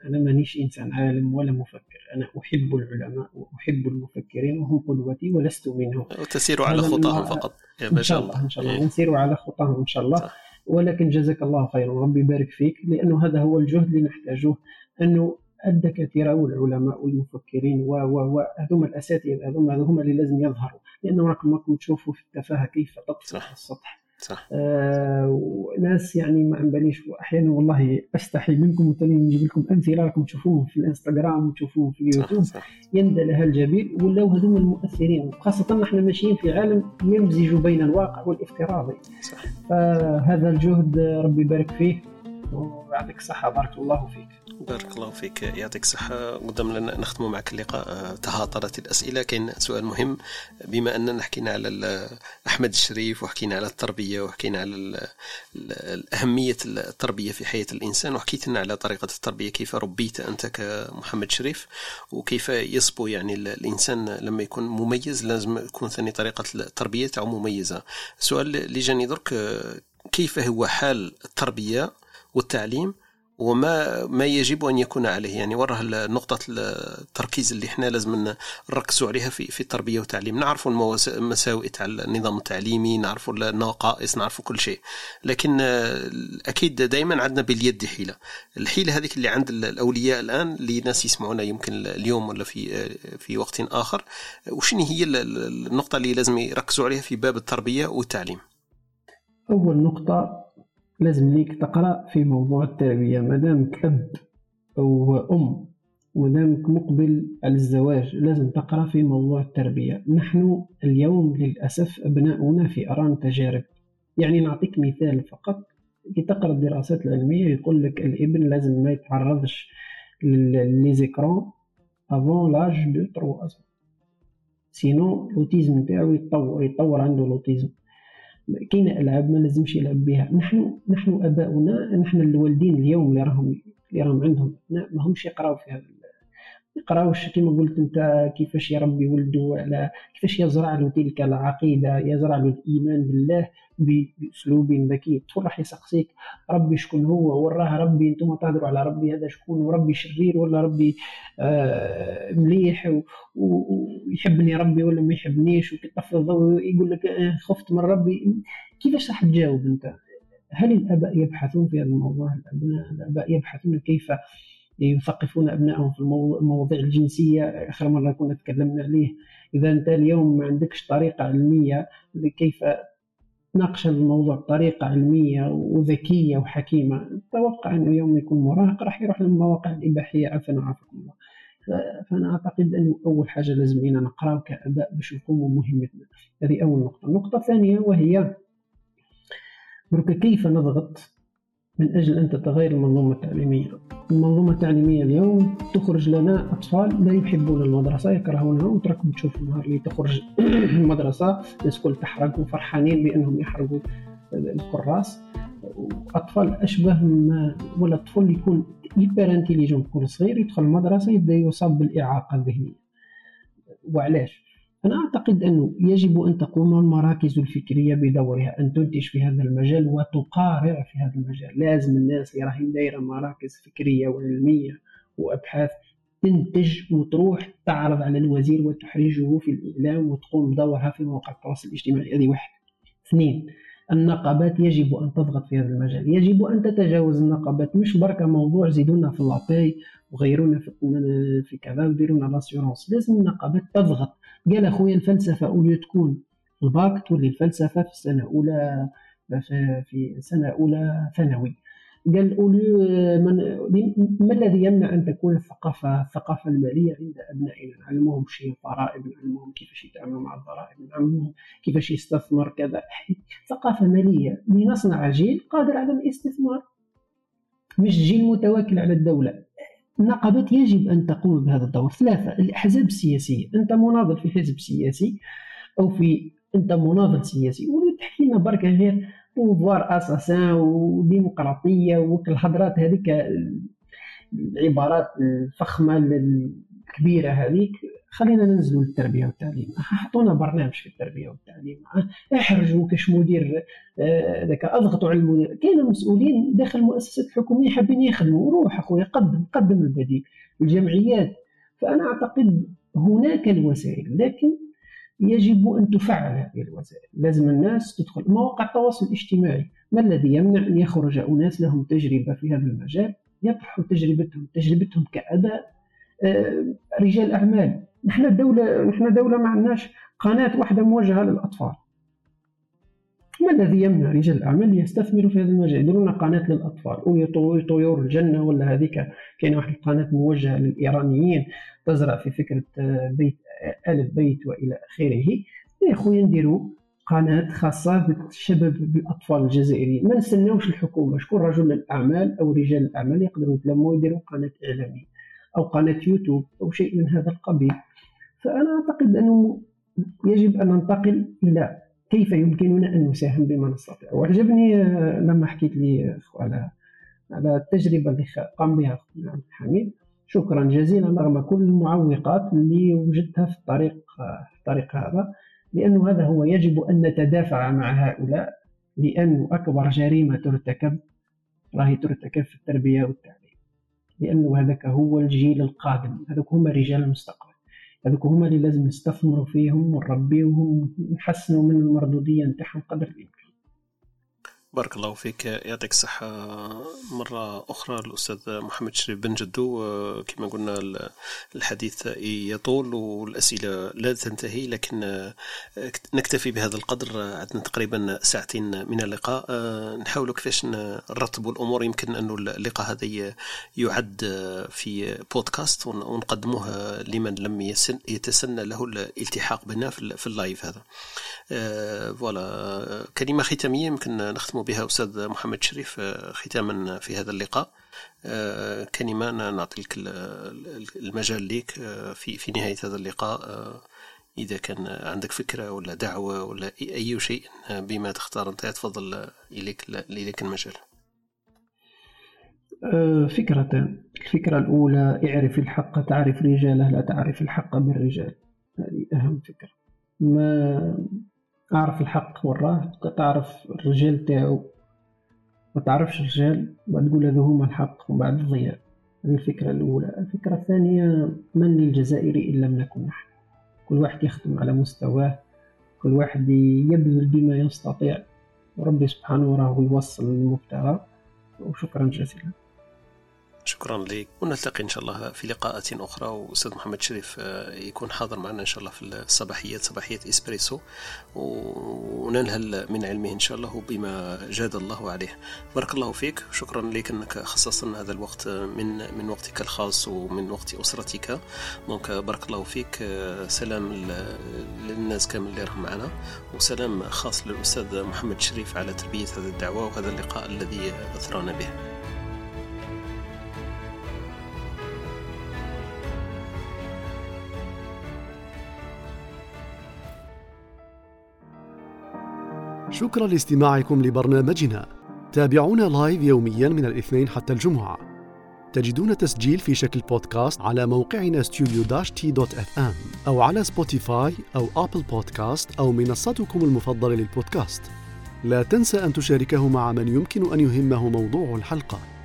أنا مانيش إنسان عالم ولا مفكر، أنا أحب العلماء وأحب المفكرين وهم قدوتي ولست منهم. وتسيروا على خطاهم فقط إن شاء الله. إن شاء الله نسيروا على خطاهم إن شاء الله. صح. ولكن جزاك الله خير وربي يبارك فيك، لأنه هذا هو الجهد اللي نحتاجه، أنه الدكاترة والعلماء والمفكرين و و و هذوما الأساتذة هذوما هذوما اللي لازم يظهروا، لأنه راكم راكم تشوفوا في التفاهة كيف تطفو على السطح. صح. آه وناس يعني ما عمباليش، وأحيانا والله أستحي منكم وتاني نجيب لكم أمثلة راكم تشوفوهم في الإنستغرام وتشوفوهم في اليوتيوب. صح. صح. يندى لها الجبيل، ولاو هذوما المؤثرين، وخاصة نحن ماشيين في عالم يمزج بين الواقع والافتراضي. صح. فهذا الجهد ربي يبارك فيه ويعطيك الصحة. بارك الله فيك. بارك الله فيك، يعطيك الصحة. قدام لنا نختم معك اللقاء. تهاطرت الأسئلة، كاين سؤال مهم بما أننا حكينا على أحمد الشريف وحكينا على التربية وحكينا على أهمية التربية في حياة الإنسان، وحكيت لنا على طريقة التربية كيف ربيت أنت كمحمد شريف، وكيف يصبو يعني الإنسان لما يكون مميز لازم يكون ثاني طريقة التربية تاعو مميزة. سؤال اللي جاني درك، كيف هو حال التربية والتعليم وما ما يجب أن يكون عليه؟ يعني وراه نقطة التركيز اللي إحنا لازم نركز عليها في في التربية والتعليم. نعرف المساوئ تاع النظام التعليمي، نعرف النواقص، نعرف كل شيء، لكن أكيد دائما عندنا باليد حيلة. الحيلة هذيك اللي عند الأولياء الآن اللي ناس يسمعونا يمكن اليوم ولا في في وقت آخر، وشنو هي النقطة اللي لازم يركزوا عليها في باب التربية والتعليم؟ أول نقطة لازم ليك تقرأ في موضوع التربية، مادامك أب أو أم ومادامك مقبل على الزواج لازم تقرأ في موضوع التربية. نحن اليوم للأسف أبناؤنا في أران تجارب، يعني نعطيك مثال فقط، كي تقرأ الدراسات العلمية يقول لك الابن لازم ما يتعرضش للزيكران avant l'âge de trois ans، سينو الأوتيزم تاعو يتطور يتطور عنده الأوتيزم. كاين ألعاب ما لازمش يلعب بها. نحن نحن أباؤنا، نحن الوالدين اليوم اللي راهم اللي راهم عندهم ما همش يقراو في هذا، يقراوش كيما قلت انت كيفاش يربي ولده، على كيفاش يزرع له تلك العقيدة، يزرع له الإيمان بالله بأسلوب ذكي. الطفل راح يسقسيك ربي شكون هو، وراه ربي انتم تهضروا على ربي هذا شكون، وربي شرير ولا ربي آه مليح، ويحبني ربي ولا ما يحبنيش، وكيطفي الضوء يقول لك آه خفت من ربي. كيفاش راح تجاوب انت؟ هل الآباء يبحثون في هذا الموضوع؟ الآباء يبحثون كيف يثقفون أبنائهم في المواضيع الجنسية، آخر مرة كنا تكلمنا عليه. إذا أنت اليوم ما عندكش طريقة علمية لكيف تناقش الموضوع بطريقة علمية وذكية وحكيمة، أتوقع أنه يوم يكون مراهق راح يروح للمواقع الإباحية عفوا وعافاكم الله. فأنا أعتقد أنه أول حاجة لازم لنا نقراو كآباء باش نقوموا مهمتنا، هذه أول نقطة. النقطة الثانية وهي كيف نضغط من أجل أن تتغير المنظومة التعليمية. المنظومة التعليمية اليوم تخرج لنا أطفال لا يحبون المدرسة، يكرهونها، وتركوا تشوفوا نهار اللي تخرج المدرسة الناس كل تحرق وفرحانين بأنهم يحرقوا الكراس، وأطفال أشبه ما ولا طفل يكون هايبر انتيليجون يكون صغير يدخل المدرسة يبدأ يصاب بالإعاقة الذهنية. وعلاش؟ أنا أعتقد أنه يجب أن تقوم المراكز الفكرية بدورها أن تنتج في هذا المجال وتقارع في هذا المجال. لازم الناس اللي راهي دايرة مراكز فكرية وعلمية وأبحاث تنتج وتروح تعرض على الوزير وتحرجه في الإعلام وتقوم دورها في مواقع التواصل الاجتماعي. هذه واحدة. اثنين، النقابات يجب أن تضغط في هذا المجال، يجب أن تتجاوز النقابات، مش بركة موضوع زيدونا في اللاباي وغيرونا في كذا وديرونا لاسيورونس. لازم النقابات تضغط. قال أخويا الفلسفة أولي تكون الباك تولي الفلسفة في سنة أولى في سنة أولى ثانوي، قال أولي من... ما الذي يمنع أن تكون الثقافة الثقافة المالية عند أبنائنا؟ نعلمهم شيء ضرائب، نعلمهم كيفاش يتعاملوا مع الضرائب، نعلمهم كيفاش يستثمر كذا، ثقافة مالية لنصنع جيل قادر على الاستثمار مش جيل متواكل على الدولة. النقابات يجب أن تقوم بهذا الدور. ثلاثة، الأحزاب السياسية. أنت مناضل في حزب سياسي أو في أنت مناضل سياسي ولو تحكي لنا بركة غير بوفوار أساسا وديمقراطية وكالحضرات هذيك العبارات الفخمة الكبيرة هذيك. خلينا ننزلوا للتربية والتعليم، حطونا برنامج في التربية والتعليم، احرجوا كش مدير ذاك، اضغطوا على المدير. كاين مسؤولين داخل المؤسسات الحكومية حابين يخدموا، روح اخويا قدم قدم البديل، الجمعيات. فانا اعتقد هناك الوسائل لكن يجب ان تفعل هذه الوسائل. لازم الناس تدخل مواقع التواصل الاجتماعي. ما الذي يمنع ان يخرج اناس لهم تجربة في هذا المجال يطرحوا تجربتهم تجربتهم كأداء رجال اعمال؟ نحن الدولة نحن دولة ما عندناش قناة واحدة موجهة للأطفال. ما الذي يمنع رجال الأعمال يستثمروا في هذا المجال؟ يديرون قناة للأطفال أو طيور الجنة ولا هذيك، كاين واحد القناة موجهة للإيرانيين تزرع في فكرة بيت ألف بيت وإلى آخره. يا خويا نديروا قناة خاصة بالشباب بالأطفال الجزائريين، ما نستناوش الحكومة. شكون رجل الأعمال أو رجال الأعمال يقدروا يتلموا يديروا قناة إعلامية أو قناة يوتيوب أو شيء من هذا القبيل. فأنا أعتقد أنه يجب أن ننتقل إلى كيف يمكننا أن نساهم بما نستطيع. وعجبني لما حكيت لي على على التجربة اللي قام بها أخونا عبد الحميد، شكرا جزيلا رغم كل المعوقات اللي وجدتها في الطريق في الطريق هذا، لأنه هذا هو يجب أن نتدافع مع هؤلاء، لأنه أكبر جريمة ترتكب راهي ترتكب في التربية والتعليم، لأنه هذاك هو الجيل القادم، هذوك هما رجال المستقبل، هذوك هما اللي لازم نستثمروا فيهم ونربيوهم ونحسنوا من المردودية نتاعهم قدر الإمكان. بارك الله فيك، يعطيك الصحة مرة أخرى الأستاذ محمد الشريف بن جدو. كما قلنا الحديث يطول والأسئلة لا تنتهي، لكن نكتفي بهذا القدر. عندنا تقريبا ساعتين من اللقاء، نحاول كيفاش نرتب الأمور. يمكن أن اللقاء هذا يعد في بودكاست ونقدمه لمن لم يتسنى له الالتحاق بنا في اللايف هذا. فوالا كلمة ختامية يمكن نختم بها أستاذ محمد شريف ختاما في هذا اللقاء، كلمة نعطي لك المجال ليك في في نهاية هذا اللقاء، إذا كان عندك فكرة ولا دعوة ولا أي شيء بما تختار أنت، تفضل إليك إليك المجال. فكرتان، الفكرة الأولى اعرف الحق تعرف رجاله، لا تعرف الحق بالرجال، هذه أهم فكرة. ما أعرف الحق وراه تعرف الرجال تاعو، ما تعرفش الرجال وتقول هذو هما الحق وبعد الضياع. هذه الفكرة الأولى. الفكرة الثانية، من للجزائري إن لم نكن نحن؟ كل واحد يخدم على مستواه، كل واحد يبذل بما يستطيع، وربي سبحانه راه يوصل للمبتغى. وشكرا جزيلا. شكرا لك، ونلتقي إن شاء الله في لقاءات أخرى. وأستاذ محمد شريف يكون حاضر معنا إن شاء الله في الصباحيات، صباحية إسبريسو، وننهل من علمه إن شاء الله بما جاد الله عليه. بارك الله فيك، شكرا لك أنك خصصت هذا الوقت من من وقتك الخاص ومن وقت أسرتك. دونك بارك الله فيك، سلام للناس كامل اللي راهم معنا، وسلام خاص للأستاذ محمد شريف على تربية هذه الدعوة وهذا اللقاء الذي أثرنا به. شكرا لاستماعكم لبرنامجنا. تابعونا لايف يوميا من الاثنين حتى الجمعة. تجدون تسجيل في شكل بودكاست على موقعنا studio dash t dot f m أو على سبوتيفاي أو أبل بودكاست أو منصتكم المفضلة للبودكاست. لا تنسى أن تشاركه مع من يمكن أن يهمه موضوع الحلقة.